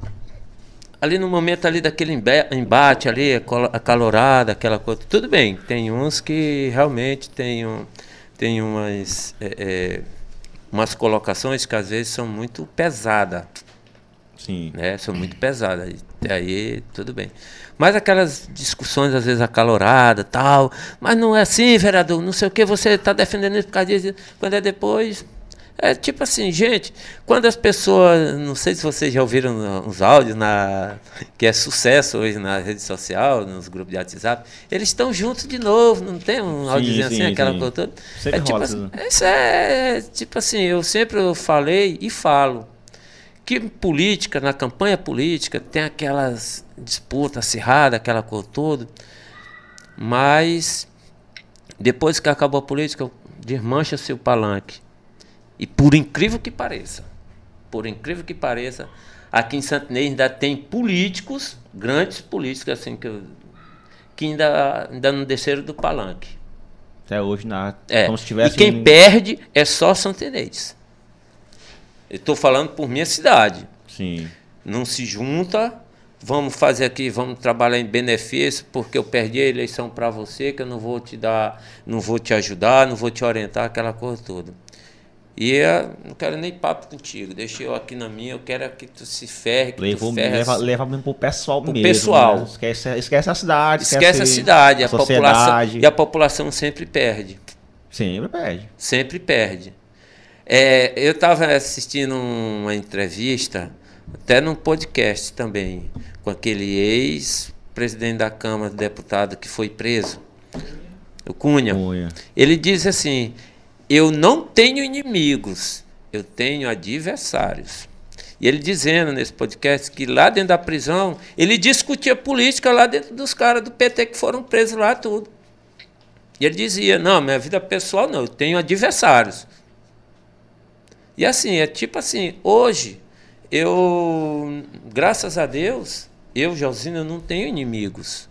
Ali no momento ali daquele embate, ali, acalorada, aquela coisa, tudo bem, tem uns que realmente tem, um, tem umas, é, é, umas colocações que às vezes são muito pesadas. Sim. Né? São muito pesadas. Até aí, tudo bem. Mas aquelas discussões, às vezes, acaloradas, tal. Mas não é assim, vereador, não sei o que, você está defendendo isso por causa disso. Quando é depois. É tipo assim, gente, quando as pessoas. Não sei se vocês já ouviram uns áudios na, que é sucesso hoje na rede social, nos grupos de WhatsApp, eles estão juntos de novo, não tem um áudiozinho assim, sim, aquela sim. coisa toda. Sempre é, tipo, rola, assim, né? Isso é tipo assim, eu sempre falei e falo. Que política, na campanha política, tem aquelas disputas acirradas, aquela coisa toda, mas depois que acabou a política, desmancha-se o palanque. E por incrível que pareça, por incrível que pareça, aqui em Santa Inês ainda tem políticos, grandes políticos, assim, que, eu, que ainda, ainda não desceram do palanque. Até hoje, na, é. como se tivesse... E quem um... perde é só Santa Inês. Eu estou falando por minha cidade. Sim. Não se junta, vamos fazer aqui, vamos trabalhar em benefício, porque eu perdi a eleição para você, que eu não vou te dar, não vou te ajudar, não vou te orientar, aquela coisa toda. E eu não quero nem papo contigo, deixa eu aqui na minha, eu quero que tu se ferre, que Levo, tu ferre. Leva, leva mesmo pro pessoal pro mesmo. pessoal. Né? Esquece, esquece a cidade. Esquece, esquece a cidade, a população. E a população sempre perde. Sempre perde. Sempre perde. É, eu estava assistindo uma entrevista, até num podcast também, com aquele ex-presidente da Câmara, deputado que foi preso, o Cunha. Cunha. Ele diz assim... Eu não tenho inimigos, eu tenho adversários. E ele dizendo nesse podcast que lá dentro da prisão, ele discutia política lá dentro dos caras do P T que foram presos lá tudo. E ele dizia, não, minha vida pessoal não, eu tenho adversários. E assim, é tipo assim, hoje, eu, graças a Deus, eu, Josino, não tenho inimigos.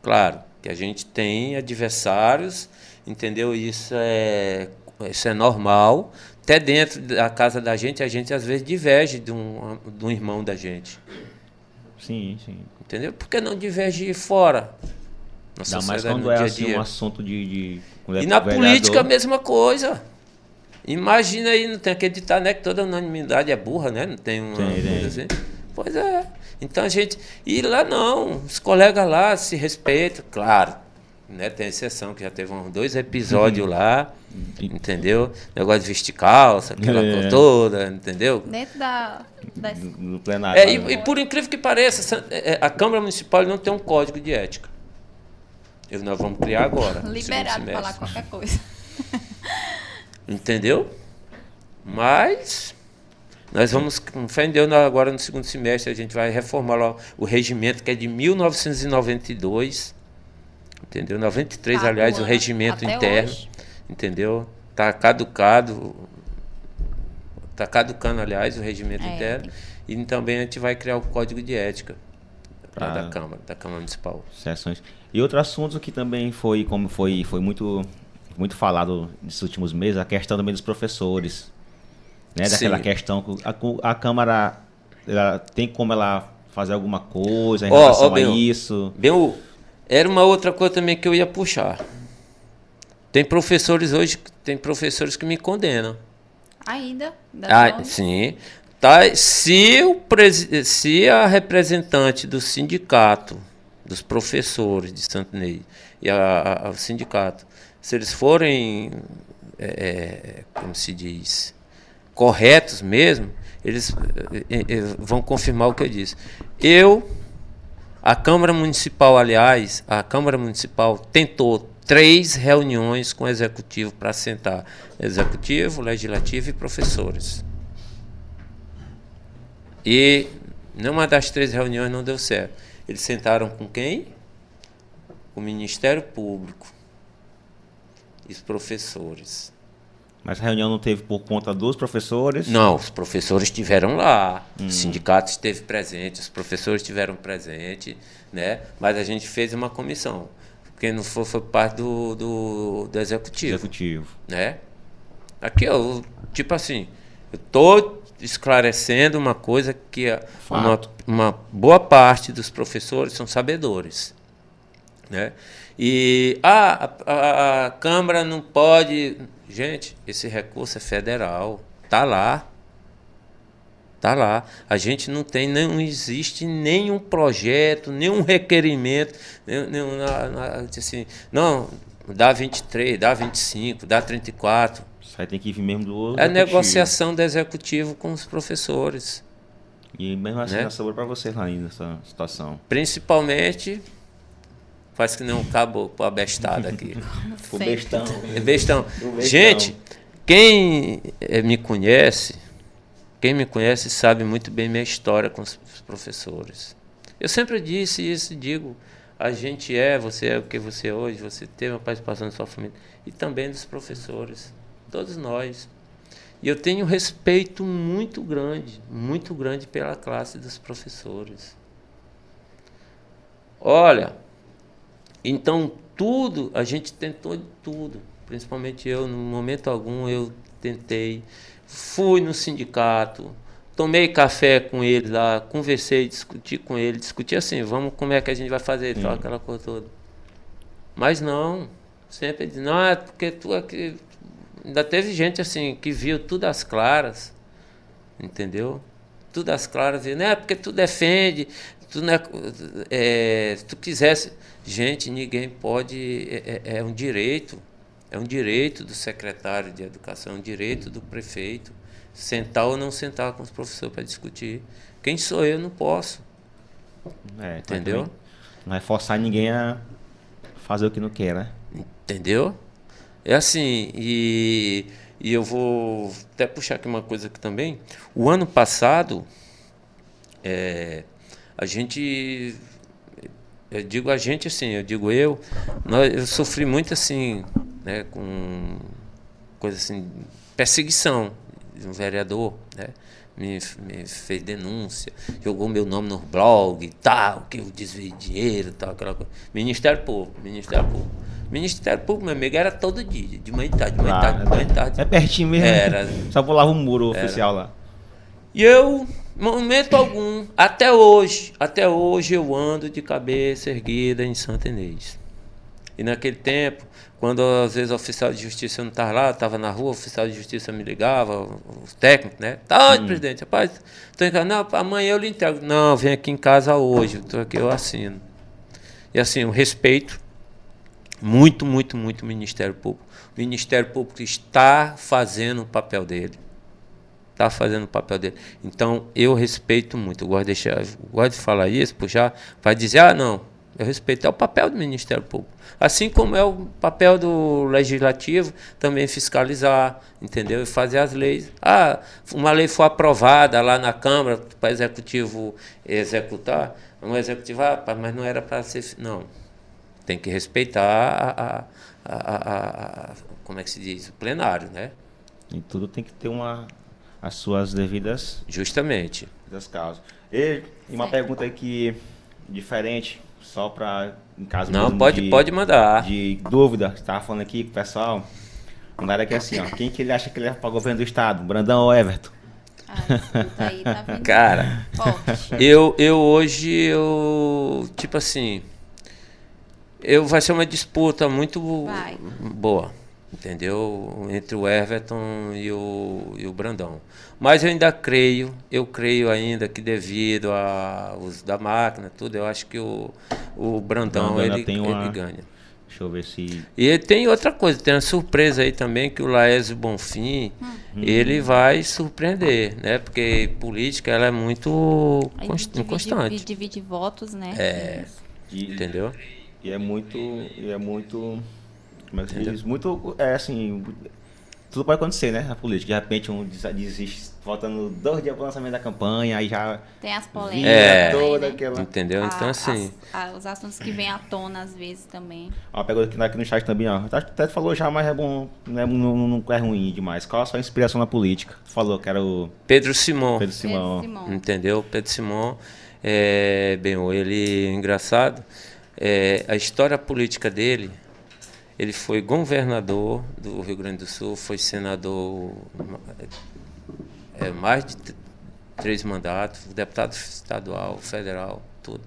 Claro que a gente tem adversários... Entendeu? Isso é, isso é normal. Até dentro da casa da gente, a gente às vezes diverge de um, de um irmão da gente. Sim, sim. Entendeu? Por que não divergir fora? Ainda mais quando é dia assim, um assunto de... de e na vereador. Política a mesma coisa. Imagina aí, não tem aquele ditado, né? Que toda unanimidade é burra, né? Não tem uma tem, coisa assim. Pois é. Então a gente... E lá não, os colegas lá se respeitam, claro. Né, tem exceção, que já teve uns dois episódios uhum. lá, entendeu? Negócio de vestir calça, aquela é. coisa toda, entendeu? Dentro da... Das... Do plenário. É, e, e por incrível que pareça, a Câmara Municipal não tem um código de ética. Eu, nós vamos criar agora. Liberado para falar qualquer coisa. Entendeu? Mas... Nós vamos, com fé em Deus, agora no segundo semestre, a gente vai reformar lá o regimento, que é de mil novecentos e noventa e dois... Entendeu? noventa e três, tá, aliás, o regimento interno, hoje. Entendeu? Está caducado, está caducando, aliás, o regimento é, interno. E também a gente vai criar o código de ética pra, da Câmara, da Câmara Municipal. Sessões. E outro assunto que também foi, como foi, foi muito, muito falado nesses últimos meses, a questão também dos professores. Né? Daquela Sim. questão, a, a Câmara ela, tem como ela fazer alguma coisa em oh, relação oh, bem, a isso? Bem o... Era uma outra coisa também que eu ia puxar. Tem professores hoje, tem professores que me condenam. Ainda? Ah, sim. Tá, se, o presi- se a representante do sindicato, dos professores de Santa Inês, e a, a, o sindicato, se eles forem, é, como se diz, corretos mesmo, eles é, é, vão confirmar o que eu disse. Eu... A Câmara Municipal, aliás, a Câmara Municipal tentou três reuniões com o Executivo para sentar Executivo, Legislativo e professores. E nenhuma das três reuniões não deu certo. Eles sentaram com quem? O Ministério Público e os professores. Mas a reunião não teve por conta dos professores? Não, os professores estiveram lá, hum. o sindicato esteve presente, os professores estiveram presentes, né? Mas a gente fez uma comissão, porque não foi, foi parte do, do, do executivo. Executivo. Né? Aqui, eu, tipo assim, eu estou esclarecendo uma coisa que uma, uma boa parte dos professores são sabedores. Né? E ah, a, a, a Câmara não pode... Gente, esse recurso é federal, tá lá, tá lá. A gente não tem, não existe nenhum projeto, nenhum requerimento, nenhum, nenhum, assim, não, dá vinte e três, dá vinte e cinco, dá trinta e quatro. Isso aí tem que vir mesmo do outro. É a negociação do executivo com os professores. E mesmo assim, né? Sobrou para vocês lá ainda essa situação. Principalmente... Faz que nem um caboclo abestado aqui. O bestão. É bestão. O gente, quem me conhece, quem me conhece sabe muito bem minha história com os professores. Eu sempre disse isso, digo, a gente é, você é o que você é hoje, você teve uma participação da sua família, e também dos professores, todos nós. E eu tenho um respeito muito grande, muito grande pela classe dos professores. Olha... Então, tudo, a gente tentou de tudo, principalmente eu, no momento algum, eu tentei, fui no sindicato, tomei café com ele lá, conversei, discuti com ele, discuti assim, vamos, como é que a gente vai fazer, tal, aquela coisa toda. Mas não, sempre diz, não, é porque tu aqui, Ainda teve gente assim que viu tudo às claras, entendeu? Tudo às claras, viu, né? Porque tu defende, tu não é, é, se tu quisesse. Gente, ninguém pode. É, é um direito, é um direito do secretário de educação, é um direito do prefeito, sentar ou não sentar com os professores para discutir. Quem sou eu, não posso. É, entendeu? Não é forçar ninguém a fazer o que não quer, né? Entendeu? É assim, e, e eu vou até puxar aqui uma coisa aqui também. O ano passado, é, a gente, eu digo a gente assim, eu digo eu, nós, eu sofri muito assim, né, com coisa assim, perseguição de um vereador, né? Me, me fez denúncia, jogou meu nome no blog e tal, que eu desviei dinheiro e tal, aquela coisa. Ministério Público, Ministério Público. Ministério Público, meu amigo, era todo dia, de manhã e tarde, de manhã e tarde, de manhã e tarde. É pertinho mesmo, era, só pulava o muro era. Oficial lá. E eu, momento algum, até hoje, até hoje eu ando de cabeça erguida em Santa Inês. E naquele tempo, quando às vezes o oficial de justiça não estava lá, estava na rua, o oficial de justiça me ligava, os técnicos, né? Tá, hum. presidente, rapaz, tô em casa. Não, amanhã eu lhe entrego. Não, vem aqui em casa hoje, tô aqui, eu assino. E assim, eu respeito muito, muito, muito o Ministério Público. O Ministério Público está fazendo o papel dele. Está fazendo o papel dele. Então, eu respeito muito. Eu gosto de, deixar, eu gosto de falar isso, puxar, vai dizer, ah, não. Eu respeito é o papel do Ministério Público. Assim como é o papel do Legislativo também fiscalizar, entendeu? E fazer as leis. Ah, uma lei foi aprovada lá na Câmara para o Executivo executar. Não executivar, ah, mas não era para ser. Não. Tem que respeitar a, a, a, a, a, como é que se diz? O plenário, né? E tudo tem que ter uma, as suas devidas. Justamente. Das causas. E uma pergunta aqui diferente. Só para, em caso não, pode, de, pode mandar. De dúvida, estava falando aqui com o pessoal. Mandaram aqui assim, ó. Quem que ele acha que leva para o governo do estado? Brandão ou Everton? Ah, aí, tá vendo? Cara, eu, eu hoje, eu tipo assim, eu, vai ser uma disputa muito vai. boa, entendeu? Entre o Everton e o, e o Brandão. Mas eu ainda creio, eu creio ainda que devido ao uso da máquina, tudo, eu acho que o, o Brandão, Brandão ele, ele uma... ganha. Deixa eu ver se... E tem outra coisa, tem uma surpresa aí também, que o Laésio Bonfim, hum. ele vai surpreender, né? Porque política, ela é muito aí inconstante. Divide, divide votos, né? É, e, entendeu? E é muito... E é muito... Mas eles muito, é assim, tudo pode acontecer, né? A política, de repente um desiste, faltando dois dias para o lançamento da campanha, aí já... Tem as polêmicas. É, toda aí, né? Aquela... Entendeu? A, então, assim... As, a, os assuntos que vêm à tona, às vezes, também. Ó, pegou aqui, aqui no chat também, ó. Até tu falou já, mas é bom, não é, não, não é ruim demais. Qual a sua inspiração na política? Tu falou que era o... Pedro Simon. Pedro Simon. Pedro Simon. Entendeu? Pedro Simon, é, bem, ele, engraçado, é, a história política dele... Ele foi governador do Rio Grande do Sul, foi senador é, mais de três mandatos, deputado estadual, federal, tudo.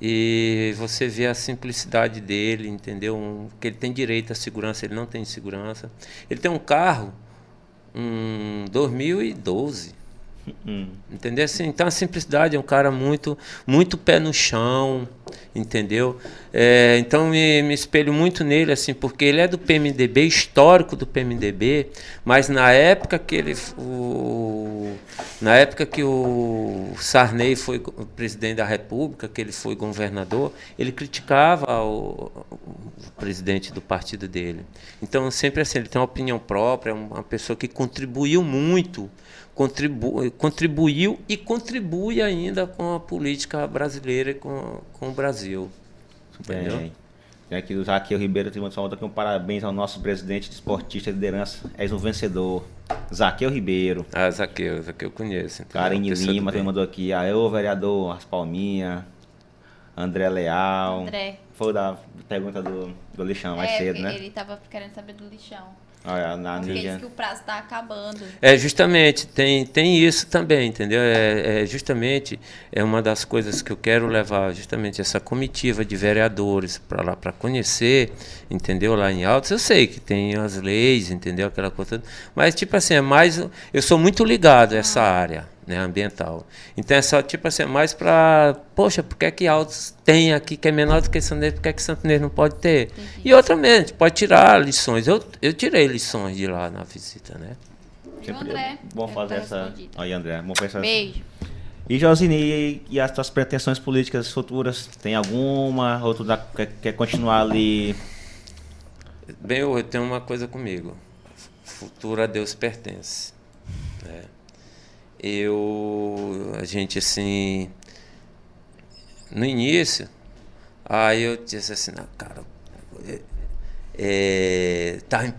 E você vê a simplicidade dele, entendeu? Um, que ele tem direito à segurança, ele não tem segurança. Ele tem um carro, um dois mil e doze, uhum. entendeu? Assim, então a simplicidade é um cara muito, muito pé no chão, entendeu? É, então me, me espelho muito nele, assim, porque ele é do P M D B, histórico do P M D B, mas na época que ele, o, na época que o Sarney foi o presidente da República, que ele foi governador, ele criticava o, o presidente do partido dele. Então sempre assim, ele tem uma opinião própria, uma pessoa que contribuiu muito, contribu, contribuiu e contribui ainda com a política brasileira e com, com o Brasil. Bem, já que o Zaqueu Ribeiro te mandou aqui um parabéns ao nosso presidente desportista de liderança. És um vencedor. Zaqueu Ribeiro. Ah, Zaqueu, Zaqueu eu conheço. Então, Karine Lima também mandou aqui. Ah, eu, vereador, as palminhas. André Leal. André. Foi da pergunta do, do lixão mais é, cedo, né? Ele tava querendo saber do lixão. Aqueles que o prazo está acabando. É, justamente, tem, tem isso também, entendeu? É, é, justamente, é uma das coisas que eu quero levar, justamente, essa comitiva de vereadores para lá, para conhecer, entendeu? Lá em Altos, eu sei que tem as leis, entendeu? Aquela coisa, mas, tipo assim, é mais... Eu sou muito ligado a essa ah. área, né, ambiental. Então, é só, tipo assim, é mais para... Poxa, por que é que Altos tem aqui, que é menor do que Santa Inês, por que é que Santa Inês não pode ter? Uhum. E outra mente, pode tirar lições. Eu, eu tirei lições de lá na visita, né? E o André? Bom fazer essa... Aí, André, bom pensar... Beijo. E, Josini, e as tuas pretensões políticas futuras? Tem alguma? Ou tu dá, quer, quer continuar ali? Bem, eu tenho uma coisa comigo. Futuro a Deus pertence. Né? Eu, a gente assim, no início, aí eu disse assim, não, cara, é, tá,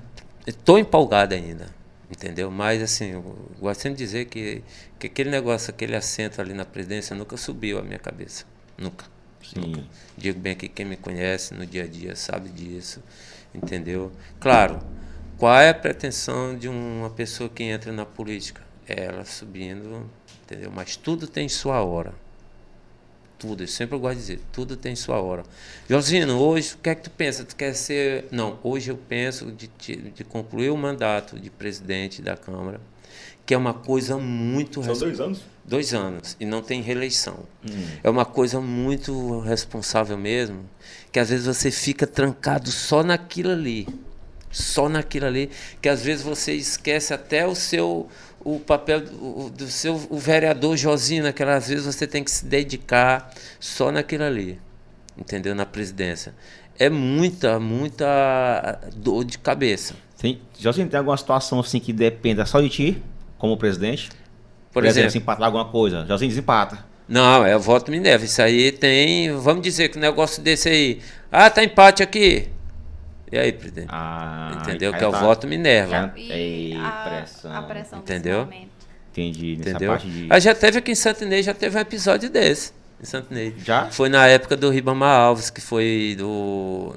tô empolgado ainda, entendeu? Mas assim, eu gosto sempre de dizer que, que aquele negócio, aquele assento ali na presidência nunca subiu a minha cabeça, nunca, Sim. nunca. Digo bem aqui, quem me conhece no dia a dia sabe disso, entendeu? Claro, qual é a pretensão de uma pessoa que entra na política? Ela subindo, entendeu? Mas tudo tem sua hora. Tudo, eu sempre gosto de dizer, tudo tem sua hora. Josino, hoje, o que é que tu pensa? Tu quer ser... Não, hoje eu penso de, de concluir o mandato de presidente da Câmara, que é uma coisa muito... São dois anos? Dois anos, e não tem reeleição. Hum. É uma coisa muito responsável mesmo, que às vezes você fica trancado só naquilo ali. Só naquilo ali, que às vezes você esquece até o seu... o papel do, do seu o vereador Josino, que às vezes você tem que se dedicar só naquilo ali, entendeu? Na presidência. É muita, muita dor de cabeça. Sim. Josino, tem alguma situação assim que dependa só de ti, como presidente? Por, Por exemplo, se empatar alguma coisa. Josino desempata. Não, é o voto Minerva. Isso aí tem... Vamos dizer que um negócio desse aí... Ah, tá empate aqui. E aí, presidente? Ah, entendeu? Que é o tá... voto Minerva. E a pressão. A pressão entendeu? Desse Entendi. Nessa entendeu? Parte de... Aí já teve aqui em Santa Inês, já teve um episódio desse. Em Santa Inês. Já? Foi na época do Ribamar Alves, que foi do...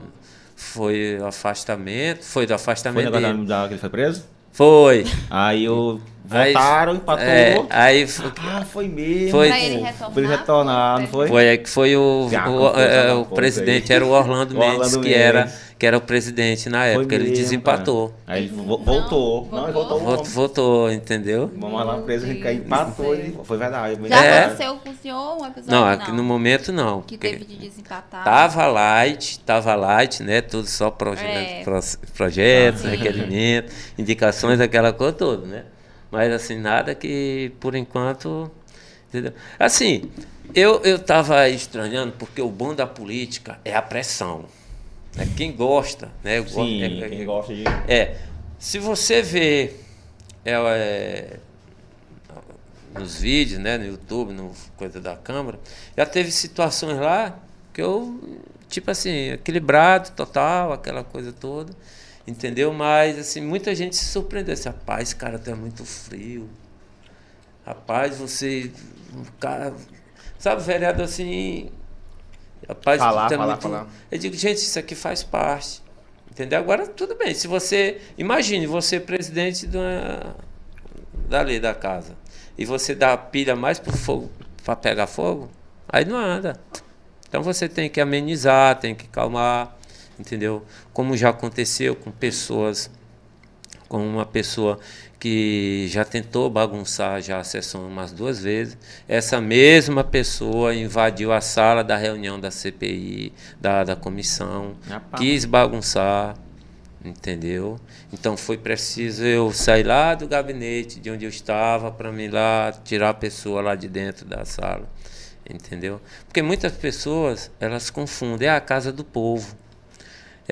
Foi o afastamento. Foi do afastamento foi dele. Da... que ele foi preso? Foi. Aí eu... Votaram, empatou. É, aí foi, ah, foi mesmo. Foi pra ele retornar. Pra ele retornar, não foi? Foi aí que foi o, o, é, o presidente, aí. Era o Orlando Mendes, o Orlando que, Mendes. Era, que era o presidente na época. Foi ele mesmo, desempatou. Cara. Aí ele vo não, voltou. Não, ele voltou. Voltou, voltou, entendeu? Vamos lá, o presidente empatou e foi verdade. Já é. Aconteceu com o senhor um episódio? Não, aqui não. No momento não. Que teve de desempatar. Tava light, tava light, né? Tudo só proje é. projetos, ah, requerimentos, indicações, aquela coisa toda, né? Mas assim, nada que por enquanto. Entendeu? Assim, eu estava eu estranhando, porque o bom da política é a pressão. Né? Quem gosta, né? Eu Sim, gosto, é, quem é, gosta de. É. Se você vê é, é, nos vídeos, né? No YouTube, no coisa da Câmara, já teve situações lá que eu, tipo assim, equilibrado total, aquela coisa toda. Entendeu? Mas, assim, muita gente se surpreendeu. Assim, rapaz, cara, tu é muito frio. Rapaz, você... Cara, sabe, vereador, assim... Rapaz, falar, tu é falar, muito... falar. Eu digo, gente, isso aqui faz parte. Entendeu? Agora, tudo bem. Se você... Imagine, você é presidente de uma, da lei da casa. E você dá a pilha mais pro fogo, para pegar fogo, aí não anda. Então, você tem que amenizar, tem que calmar. Entendeu? Como já aconteceu com pessoas, com uma pessoa que já tentou bagunçar já a sessão umas duas vezes, essa mesma pessoa invadiu a sala da reunião da C P I, da, da comissão, Rapaz. quis bagunçar, entendeu? Então foi preciso eu sair lá do gabinete de onde eu estava para me ir lá tirar a pessoa lá de dentro da sala, entendeu? Porque muitas pessoas, elas confundem, é a casa do povo.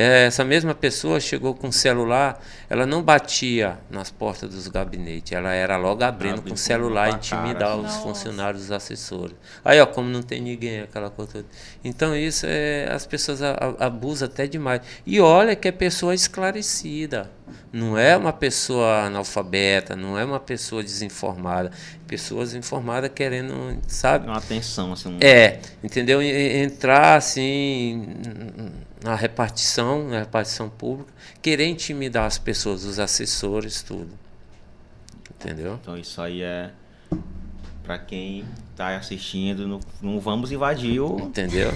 Essa mesma pessoa chegou com o celular, ela não batia nas portas dos gabinetes, ela era logo abrindo com o celular, intimidar os funcionários, os assessores. Aí, ó, como não tem ninguém, aquela coisa toda. Então, isso é, as pessoas abusam até demais. E olha que é pessoa esclarecida, não é uma pessoa analfabeta, não é uma pessoa desinformada. Pessoas informadas querendo, sabe? Uma atenção, assim. É, entendeu? Entrar, assim... a repartição, a repartição pública, querer intimidar as pessoas, os assessores, tudo. Entendeu? Então isso aí é para quem está assistindo, não, não vamos invadir o... Entendeu?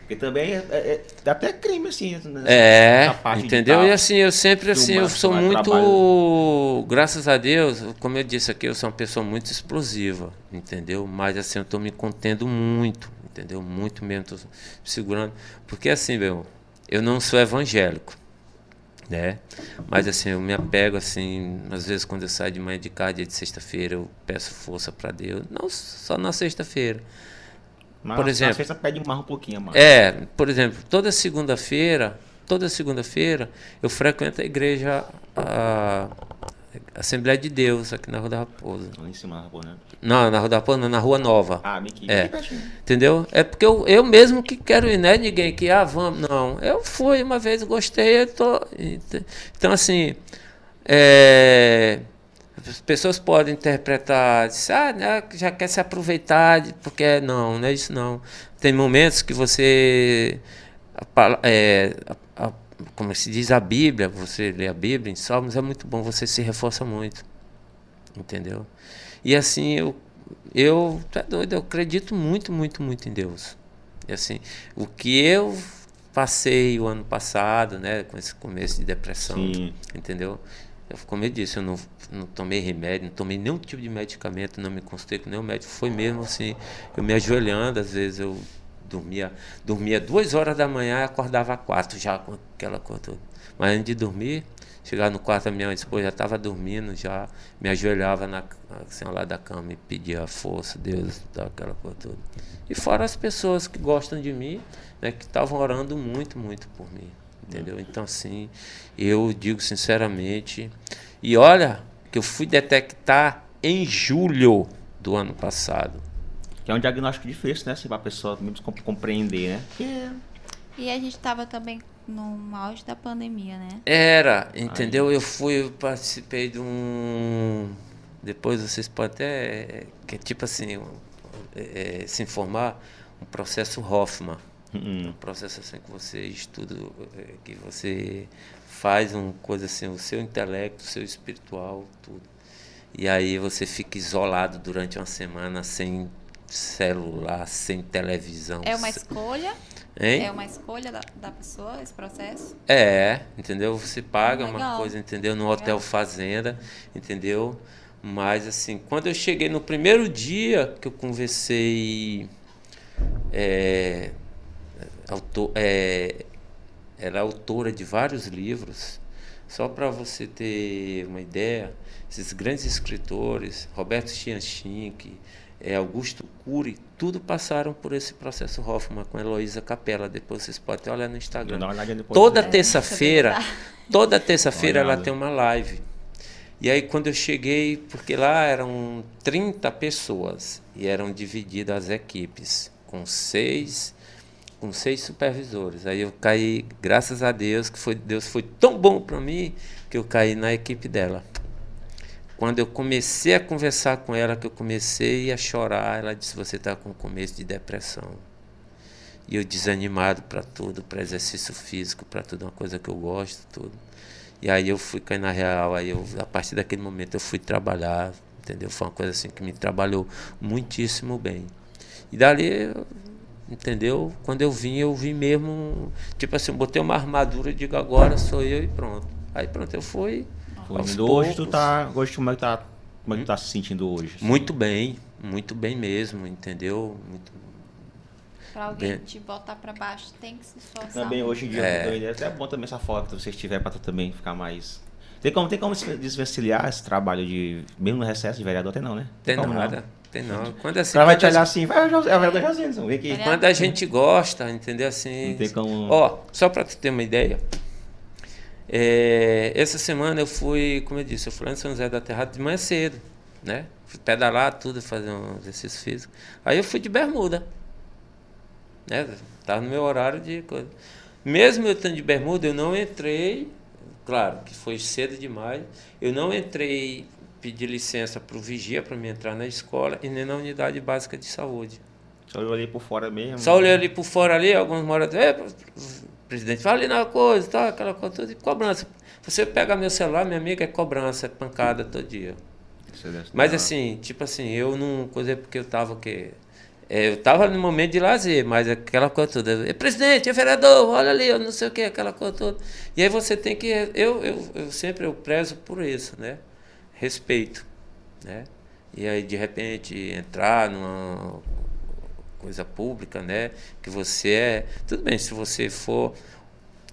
Porque também é, é, dá até crime, assim. É, parte entendeu? E assim, eu sempre, assim, eu sou muito... Trabalho. Graças a Deus, como eu disse aqui, eu sou uma pessoa muito explosiva, entendeu? Mas, assim, eu estou me contendo muito, entendeu? Muito mesmo, estou segurando. Porque, assim, meu, eu não sou evangélico, né? Mas, assim, eu me apego, assim, às vezes, quando eu saio de manhã de casa, dia de sexta-feira, eu peço força para Deus. Não só na sexta-feira. Mas por exemplo, sexta pede mais um pouquinho mais. É, por exemplo, toda segunda-feira, toda segunda-feira eu frequento a igreja, a Assembleia de Deus, aqui na Rua da Raposa. Lá em cima da Raposa, né? Não, na Rua da Raposa, não, na Rua Nova. Ah, Mickey. É. Entendeu? É porque eu, eu mesmo que quero ir, né? Ninguém que, ah, vamos, não. Eu fui uma vez, gostei, eu tô... Então, assim, é... As pessoas podem interpretar, diz, ah, né, já quer se aproveitar, porque não, não é isso não. Tem momentos que você, é, a, a, como se diz a Bíblia, você lê a Bíblia em Salmos, é muito bom, você se reforça muito, entendeu? E assim, eu, eu, tá doido, eu acredito muito, muito, muito em Deus. E assim, o que eu passei o ano passado, né, com esse começo de depressão, sim, entendeu? Eu, como eu disse, eu não, não tomei remédio, não tomei nenhum tipo de medicamento, não me consultei com nenhum médico. Foi mesmo assim, eu me ajoelhando, às vezes eu dormia, dormia duas horas da manhã e acordava às quatro, já com aquela coisa toda. Mas antes de dormir, chegava no quarto da minha esposa, já estava dormindo, já me ajoelhava na, assim, lá da cama e pedia força, Deus, aquela coisa toda. E fora as pessoas que gostam de mim, né, que estavam orando muito, muito por mim. Entendeu? Então, assim, eu digo sinceramente, e olha, que eu fui detectar em julho do ano passado. Que é um diagnóstico difícil, né? Assim, para a pessoa mesmo compreender, né? É. E a gente estava também no auge da pandemia, né? Era, entendeu? Aí. Eu fui, eu participei de um... Depois vocês podem até, que é tipo assim, é, se informar, um processo Hoffman. Um processo assim que você estuda, que você faz uma coisa assim, o seu intelecto, o seu espiritual, tudo. E aí você fica isolado durante uma semana sem celular, sem televisão. É uma escolha? Hein? É uma escolha da, da pessoa, esse processo? É, entendeu? Você paga legal, uma coisa, entendeu? No hotel fazenda, entendeu? Mas assim, quando eu cheguei no primeiro dia que eu conversei... É, Autor, é, ela é autora de vários livros. Só para você ter uma ideia, esses grandes escritores, Roberto Chianchink, é, Augusto Cury, tudo passaram por esse processo Hoffman com Heloísa Capella. Depois vocês podem até olhar no Instagram. Toda terça-feira, toda terça-feira ela tem uma live. E aí quando eu cheguei, porque lá eram trinta pessoas e eram divididas as equipes com seis... com seis supervisores. Aí eu caí, graças a Deus, que foi, Deus foi tão bom para mim, que eu caí na equipe dela. Quando eu comecei a conversar com ela, que eu comecei a chorar, ela disse, você está com começo de depressão. E eu desanimado para tudo, para exercício físico, para tudo, uma coisa que eu gosto, tudo. E aí eu fui cair na real, aí eu, a partir daquele momento eu fui trabalhar, entendeu? Foi uma coisa assim que me trabalhou muitíssimo bem. E dali... Entendeu? Quando eu vim, eu vim mesmo, tipo assim, botei uma armadura e digo, agora sou eu e pronto. Aí pronto, eu fui. Hoje tu tá, hoje como é que tá, como é que tá se sentindo hoje? Assim? Muito bem, muito bem mesmo, entendeu? Muito pra alguém bem. Te botar pra baixo, tem que se esforçar. Também hoje em dia, é, é até bom também essa foto que você tiver pra tu também ficar mais... Tem como, tem como desvencilhar esse trabalho de, mesmo no recesso de vereador, até não, né? Tem, tem nada. Não. Não. Quando assim, ela vai te olhar assim, vai, é o vereador Josino, vem aqui. Quando a gente gosta, entendeu? Assim. Não tem como... Ó, só para tu ter uma ideia, é, essa semana eu fui, como eu disse, eu fui lá em São José da Terra de manhã cedo, né? Fui pedalar tudo, fazer um exercício físico. Aí eu fui de bermuda, né? Tava no meu horário de coisa. Mesmo eu estando de bermuda, eu não entrei, claro que foi cedo demais, eu não entrei. Pedi licença para o vigia para me entrar na escola e nem na unidade básica de saúde. Só olhei ali por fora mesmo. Só olhei ali por fora ali, alguns moradores. presidente, fala ali na coisa, tá, aquela coisa toda, e cobrança. Se você pega meu celular, minha amiga, é cobrança, é pancada todo dia. Excelente. Mas assim, tipo assim, eu não coisa porque eu tava o quê? É, eu tava no momento de lazer, mas aquela coisa toda. É presidente, é vereador, olha ali, eu não sei o que, aquela coisa toda. E aí você tem que. Eu, eu, eu sempre eu prezo por isso, né? Respeito. Né? E aí, de repente, entrar numa coisa pública, né? Que você é. Tudo bem, se você for.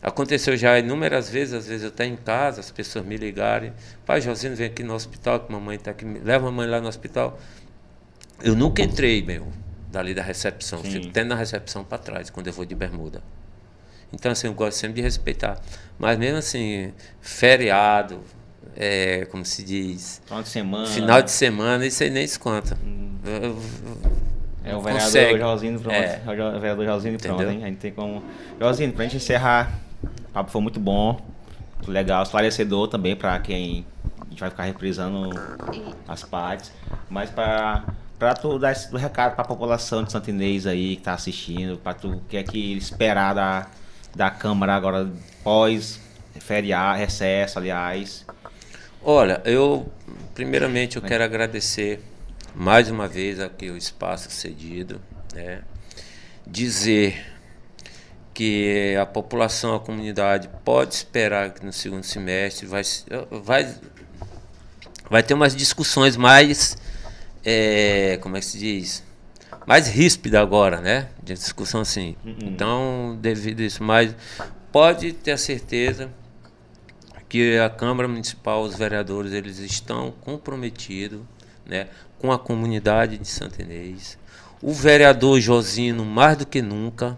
Aconteceu já inúmeras vezes, às vezes eu estou em casa, as pessoas me ligarem. Pai, Josino, vem aqui no hospital, que mamãe está aqui. Leva a mamãe lá no hospital. Eu nunca entrei, meu. Dali da recepção, sim. Fico até na recepção para trás, quando eu vou de bermuda. Então, assim, eu gosto sempre de respeitar. Mas mesmo assim, feriado, é, como se diz... Final de semana. Final de semana, isso aí nem se conta. Hum. Eu, eu, é o vereador Josino pronto. É. O vereador Josino pronto, entendeu? Hein? A gente tem como... Josino, pra gente encerrar, o papo foi muito bom, muito legal, esclarecedor também para quem... A gente vai ficar reprisando as partes, mas para... Para tu dar o recado para a população de Santa Inês aí que está assistindo, para tu que é que esperar da, da Câmara agora pós feriado, recesso, aliás. Olha, eu primeiramente eu quero agradecer mais uma vez aqui o espaço cedido, né? Dizer que a população, a comunidade pode esperar que no segundo semestre vai vai vai ter umas discussões mais É, como é que se diz? Mais ríspida agora, né? De discussão assim. Uhum. Então, devido a isso, mas pode ter certeza que a Câmara Municipal, os vereadores, eles estão comprometidos, né, com a comunidade de Santa Inês. O vereador Josino, mais do que nunca,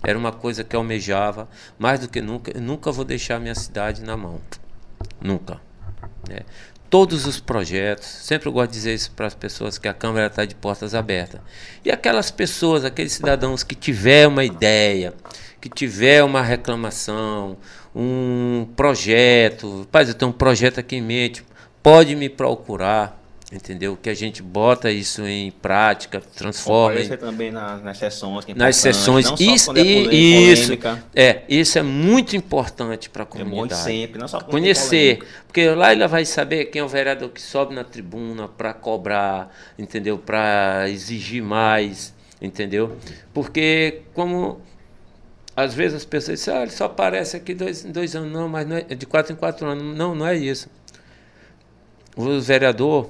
era uma coisa que almejava, mais do que nunca, eu nunca vou deixar minha cidade na mão. Nunca. Né? Todos os projetos, sempre eu gosto de dizer isso para as pessoas, que a Câmara está de portas abertas. E aquelas pessoas, aqueles cidadãos que tiver uma ideia, que tiver uma reclamação, um projeto, rapaz, eu tenho um projeto aqui em mente, pode me procurar, entendeu? Que a gente bota isso em prática, transforma. Isso também nas, nas sessões. Que é nas sessões. Não isso, só quando é isso, é, isso é muito importante para a comunidade. É bom sempre, não só conhecer, porque lá ela vai saber quem é o vereador que sobe na tribuna para cobrar, entendeu? Para exigir mais, entendeu? Porque como às vezes as pessoas dizem, ah, ele só aparece aqui dois dois anos, não, mas não é, de quatro em quatro anos, não, não é isso. O vereador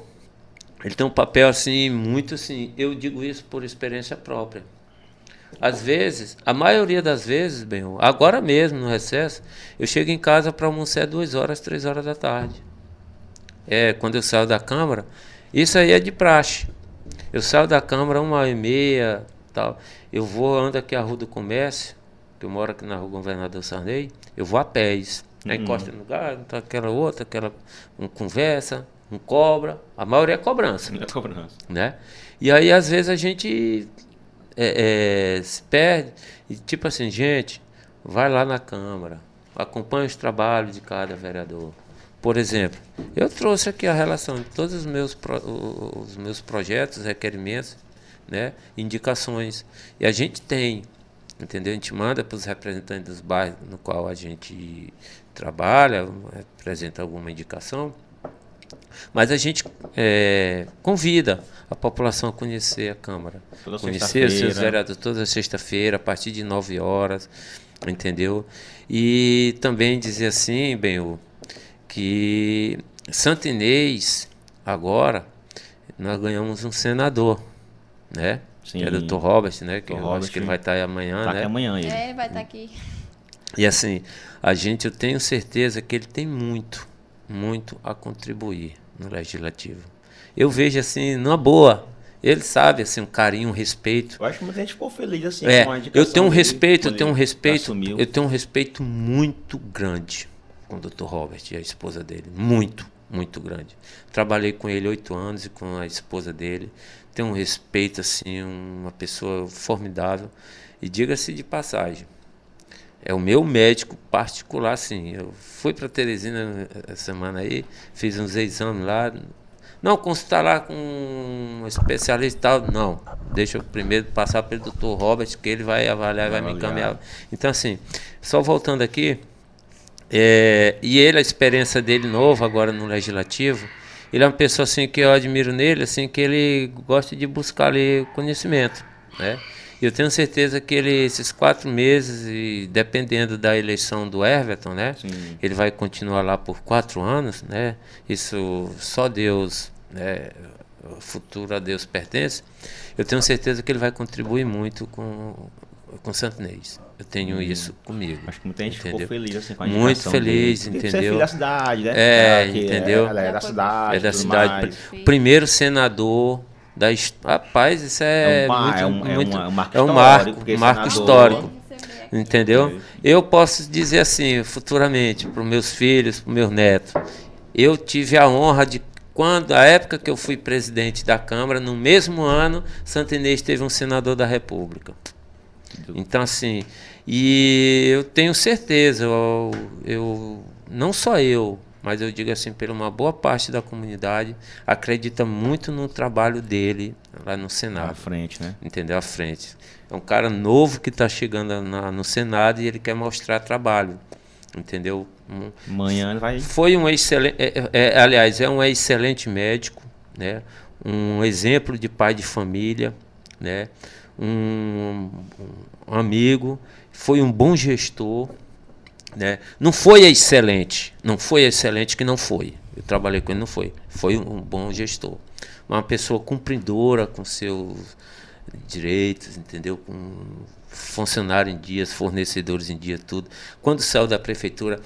ele tem um papel assim, muito assim, eu digo isso por experiência própria. Às vezes, a maioria das vezes, bem, agora mesmo no recesso, eu chego em casa para almoçar duas horas, três horas da tarde. É, quando eu saio da Câmara, isso aí é de praxe. Eu saio da Câmara uma hora e meia, tal. Eu vou, ando aqui a Rua do Comércio, que eu moro aqui na Rua Governador Sarney, eu vou a pés. Hum. Aí encosta no lugar, aquela outra, aquela um, conversa. Um cobra, a maioria é cobrança. É cobrança. Né? E aí, às vezes, a gente é, é, se perde. E tipo assim, gente, vai lá na Câmara, acompanha os trabalhos de cada vereador. Por exemplo, eu trouxe aqui a relação de todos os meus, pro, os meus projetos, requerimentos, né, indicações. E a gente tem, entendeu? A gente manda para os representantes dos bairros no qual a gente trabalha, apresenta alguma indicação. Mas a gente é, convida a população a conhecer a Câmara, toda conhecer os seus vereadores toda sexta-feira, a partir de nove horas, entendeu? E também dizer assim, Benhô, que Santa Inês, agora, nós ganhamos um senador, né? Sim. Que é o doutor Robert, né? Que doutor eu Robert, acho que ele vai estar aí amanhã, tá, né? Aqui amanhã ele. É, vai estar aqui. E assim, a gente, eu tenho certeza que ele tem muito. muito a contribuir no legislativo. Eu vejo assim, numa boa, ele sabe assim, um carinho, um respeito. Eu acho que muita gente ficou feliz assim é, com a indicação. Eu tenho um respeito, eu tenho um respeito, assumiu. eu tenho um respeito muito grande com o doutor Robert e a esposa dele, muito, muito grande. Trabalhei com ele oito anos e com a esposa dele, tenho um respeito assim, uma pessoa formidável e diga-se de passagem. É o meu médico particular, assim. Eu fui para Teresina essa semana aí, fiz uns exames lá. Não consultar lá com um especialista e tal, não. Deixa eu primeiro passar pelo doutor Robert, que ele vai avaliar, vai, vai avaliar. me encaminhar. Então, assim, só voltando aqui, é, e ele, a experiência dele novo agora no Legislativo, ele é uma pessoa assim, que eu admiro nele, assim, que ele gosta de buscar ali conhecimento, né? Eu tenho certeza que ele, esses quatro meses, e dependendo da eleição do Everton, né? Sim. Ele vai continuar lá por quatro anos, né? Isso só Deus, né? O futuro a Deus pertence. Eu tenho certeza que ele vai contribuir muito com, com Santa Inês. Eu tenho hum. isso comigo. Acho que muita gente entendeu? ficou feliz assim, com a Muito feliz, dele. entendeu? Tem que ser filho da cidade, né? É, é entendeu? É, é da cidade, é da cidade. Primeiro senador... Da Rapaz, isso é, é, um, muito, é, um, muito, é, uma, é um marco é um marco, um marco histórico, entendeu? Eu posso dizer assim, futuramente, para os meus filhos, para os meus netos, eu tive a honra de, quando a época que eu fui presidente da Câmara, no mesmo ano, Santa Inês teve um senador da República. Então, assim, e eu tenho certeza, eu, eu não só eu, mas eu digo assim, pela uma boa parte da comunidade, acredita muito no trabalho dele lá no Senado. À frente, né? Entendeu? À frente. É um cara novo que está chegando na, no Senado e ele quer mostrar trabalho, entendeu? Amanhã ele vai... Foi um excelente... É, é, aliás, é um excelente médico, né? Um exemplo de pai de família, né? Um, um amigo, foi um bom gestor... Né? Não foi excelente, não foi excelente que não foi. Eu trabalhei com ele, não foi. Foi um bom gestor. Uma pessoa cumpridora com seus direitos, entendeu? Com funcionário em dias, fornecedores em dia, tudo. Quando saiu da prefeitura,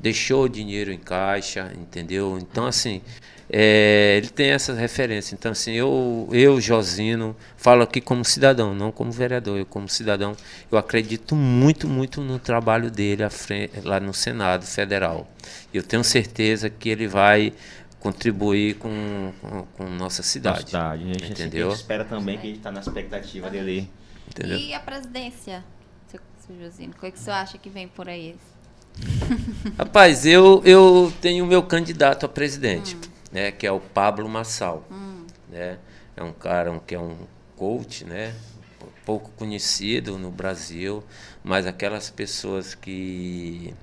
deixou o dinheiro em caixa, entendeu? Então, assim, é, ele tem essa referência. Então, assim, eu, eu, Josino, falo aqui como cidadão, não como vereador. Eu, como cidadão, eu acredito muito, muito no trabalho dele à frente, lá no Senado Federal. Eu tenho certeza que ele vai contribuir com, com, com nossa cidade. Nossa cidade, a gente, entendeu? A gente espera também que a gente está na expectativa dele. Entendeu? E a presidência, seu, seu Josino? O que, é que o senhor acha que vem por aí? Rapaz, eu, eu tenho o meu candidato a presidente, hum. né, que é o Pablo Massal. Hum. Né, é um cara um, que é um coach, né, pouco conhecido no Brasil, mas aquelas pessoas que...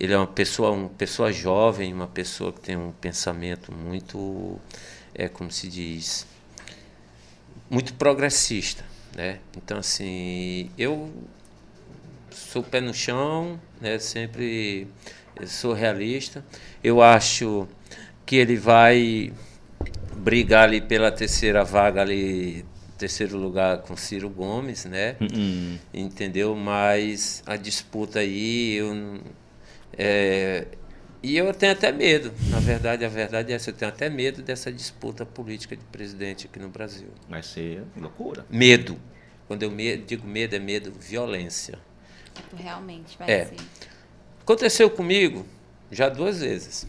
Ele é uma pessoa, uma pessoa jovem, uma pessoa que tem um pensamento muito, é, como se diz, muito progressista. Né? Então, assim, eu... Sou pé no chão, né? Sempre sou realista. Eu acho que ele vai brigar ali pela terceira vaga, ali, terceiro lugar com Ciro Gomes, né? Uh-uh. Entendeu? Mas a disputa aí, eu, é, e eu tenho até medo. Na verdade, a verdade é essa, eu tenho até medo dessa disputa política de presidente aqui no Brasil. Vai ser loucura. Medo. Quando eu me, digo medo, é medo, violência. Realmente vai é. ser. Aconteceu comigo já duas vezes.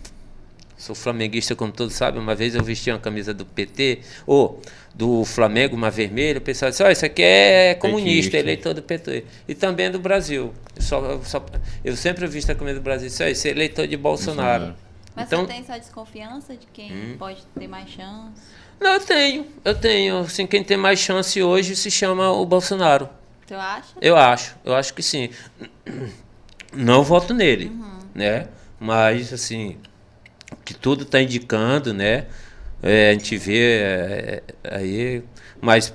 Sou flamenguista, como todos sabem. Uma vez eu vesti uma camisa do P T, ou do Flamengo, uma vermelha. O pessoal disse: oh, isso aqui é comunista, é eleitor do P T. E também do Brasil. Eu, só, eu, só, eu sempre visto a camisa do Brasil. Isso é eleitor de Bolsonaro. Uhum. Mas então, você tem essa desconfiança de quem hum. pode ter mais chance? Não, eu tenho. Eu tenho. Assim, quem tem mais chance hoje se chama o Bolsonaro. Tu acha? Eu acho, eu acho que sim. Não voto nele, uhum. né? Mas, assim, que tudo está indicando, né? É, a gente vê é, é, aí, mas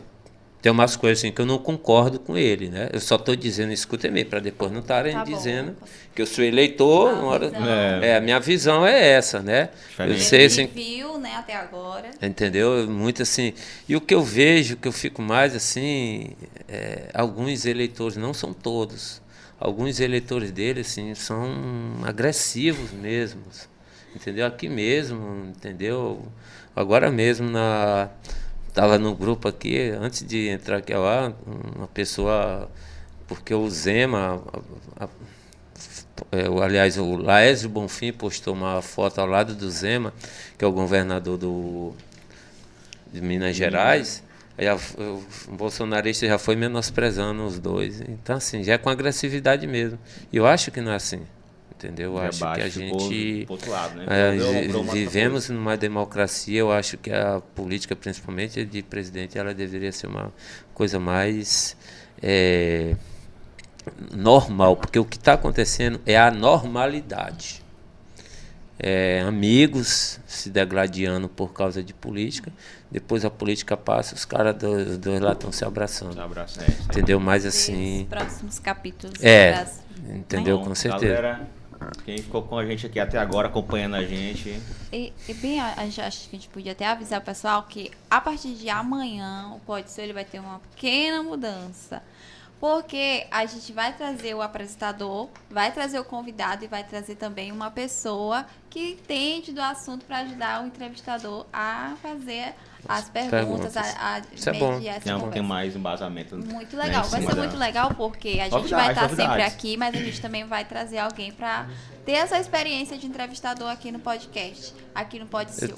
tem umas coisas assim que eu não concordo com ele, né? Eu só estou dizendo, escuta meio, para depois não estarem tá dizendo bom. que eu sou eleitor. Ah, hora, é. É, a minha visão é essa, né? Eu sei, assim, viu, né, até agora. Entendeu? Muito assim. E o que eu vejo, que eu fico mais assim, é, alguns eleitores, não são todos, alguns eleitores dele, assim, são agressivos mesmo. Entendeu? Aqui mesmo, entendeu? Agora mesmo na... Estava no grupo aqui, antes de entrar aqui lá, uma pessoa, porque o Zema, a, a, a, aliás, o Laércio Bonfim postou uma foto ao lado do Zema, que é o governador do, de Minas Gerais, aí a, o bolsonarista já foi menosprezando os dois. Então, assim, já é com agressividade mesmo. E eu acho que não é assim. entendeu? Acho que a gente lado, né? é, vi, vivemos numa democracia. Eu acho que a política, principalmente de presidente, ela deveria ser uma coisa mais é, normal, porque o que está acontecendo é a normalidade. É, amigos se degladiando por causa de política, depois a política passa, os caras dos dois lá estão se abraçando. Abraço, é, entendeu? Mas assim. Os próximos capítulos. É. Entendeu? Bom, com certeza. Galera, quem ficou com a gente aqui até agora, acompanhando a gente. E, e bem, acho que a gente podia até avisar o pessoal que a partir de amanhã o Pode Ser ele vai ter uma pequena mudança. Porque a gente vai trazer o apresentador, vai trazer o convidado e vai trazer também uma pessoa que entende do assunto para ajudar o entrevistador a fazer as perguntas, perguntas. a, a Isso é bom. Não tem mais embasamento. Muito legal. Né, vai ser muito legal porque a gente novidades, vai estar novidades. sempre aqui, mas a gente também vai trazer alguém para ter essa experiência de entrevistador aqui no podcast, aqui no Pode Ser.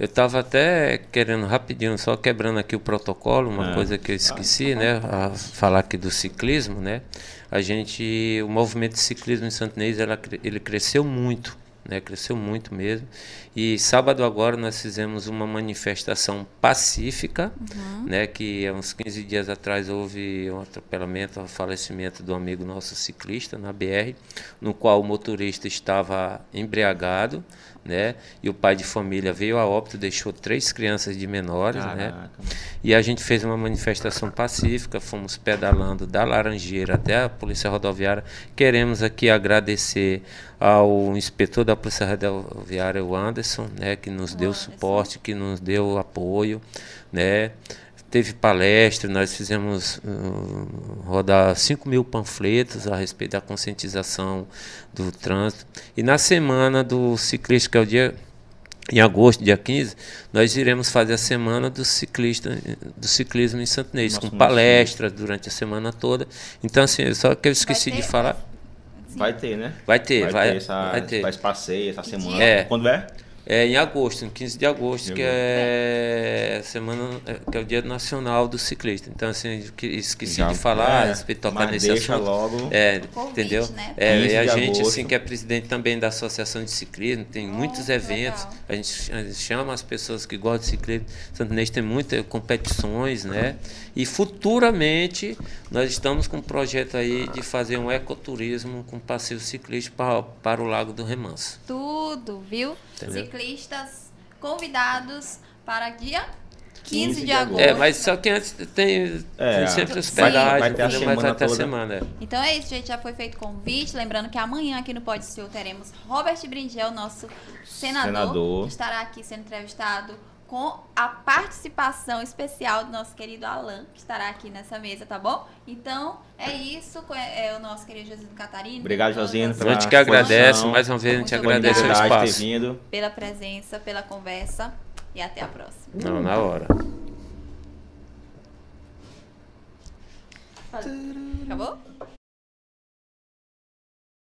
Eu estava até querendo rapidinho, só quebrando aqui o protocolo, uma ah, coisa que eu esqueci, né? A falar aqui do ciclismo, né? A gente, o movimento de ciclismo em Santa Inês, ela, ele cresceu muito, né? Cresceu muito mesmo. E sábado agora nós fizemos uma manifestação pacífica, uhum. né? Que há uns quinze dias atrás houve um atropelamento, um falecimento do amigo nosso ciclista na B R, no qual o motorista estava embriagado. Né? E o pai de família veio a óbito, deixou três crianças de menores, né? E a gente fez uma manifestação pacífica, fomos pedalando da Laranjeira até a Polícia Rodoviária. Queremos aqui agradecer ao inspetor da Polícia Rodoviária, o Anderson, né? Que nos deu suporte, que nos deu apoio, né? Teve palestra, nós fizemos uh, rodar cinco mil panfletos a respeito da conscientização do trânsito. E na semana do ciclista, que é o dia, em agosto, dia quinze, nós iremos fazer a semana do, ciclista, do ciclismo em Santa Inês, com palestras durante a semana toda. Então, assim, só que eu esqueci de falar. Vai ter, né? Vai ter, vai, vai ter. Essa, vai ter. Esse passeio, essa semana. É. Quando é? É em agosto, em quinze de agosto, que é, semana, que é o Dia Nacional do Ciclista. Então, assim, esqueci Já, de falar, é, a respeito de tocar nesse deixa assunto. Logo é, convite, entendeu? Né? É, e a gente, agosto. assim, que é presidente também da Associação de Ciclismo, tem oh, muitos eventos. A gente, a gente chama as pessoas que gostam de ciclismo. Santa Inês tem muitas competições, né? E futuramente nós estamos com um projeto aí de fazer um ecoturismo com passeio ciclístico para, para o Lago do Remanso. Tudo, viu? Entendeu? Ciclistas convidados para dia quinze de agosto. É, mas só que antes tem, é, tem sempre hospedagem, vai, vai, vai até a semana. É. Então é isso, gente. Já foi feito o convite. Lembrando que amanhã aqui no Pode Ser teremos Robert Brindel, nosso senador, senador, que estará aqui sendo entrevistado com a participação especial do nosso querido Alan, que estará aqui nessa mesa, tá bom? Então, é isso. É o nosso querido Josino Catarino. Obrigado, Josino. A gente que agradece, mais uma vez, a gente agradece o espaço. Vindo. Pela presença, pela conversa e até a próxima. Não, na hora. Acabou?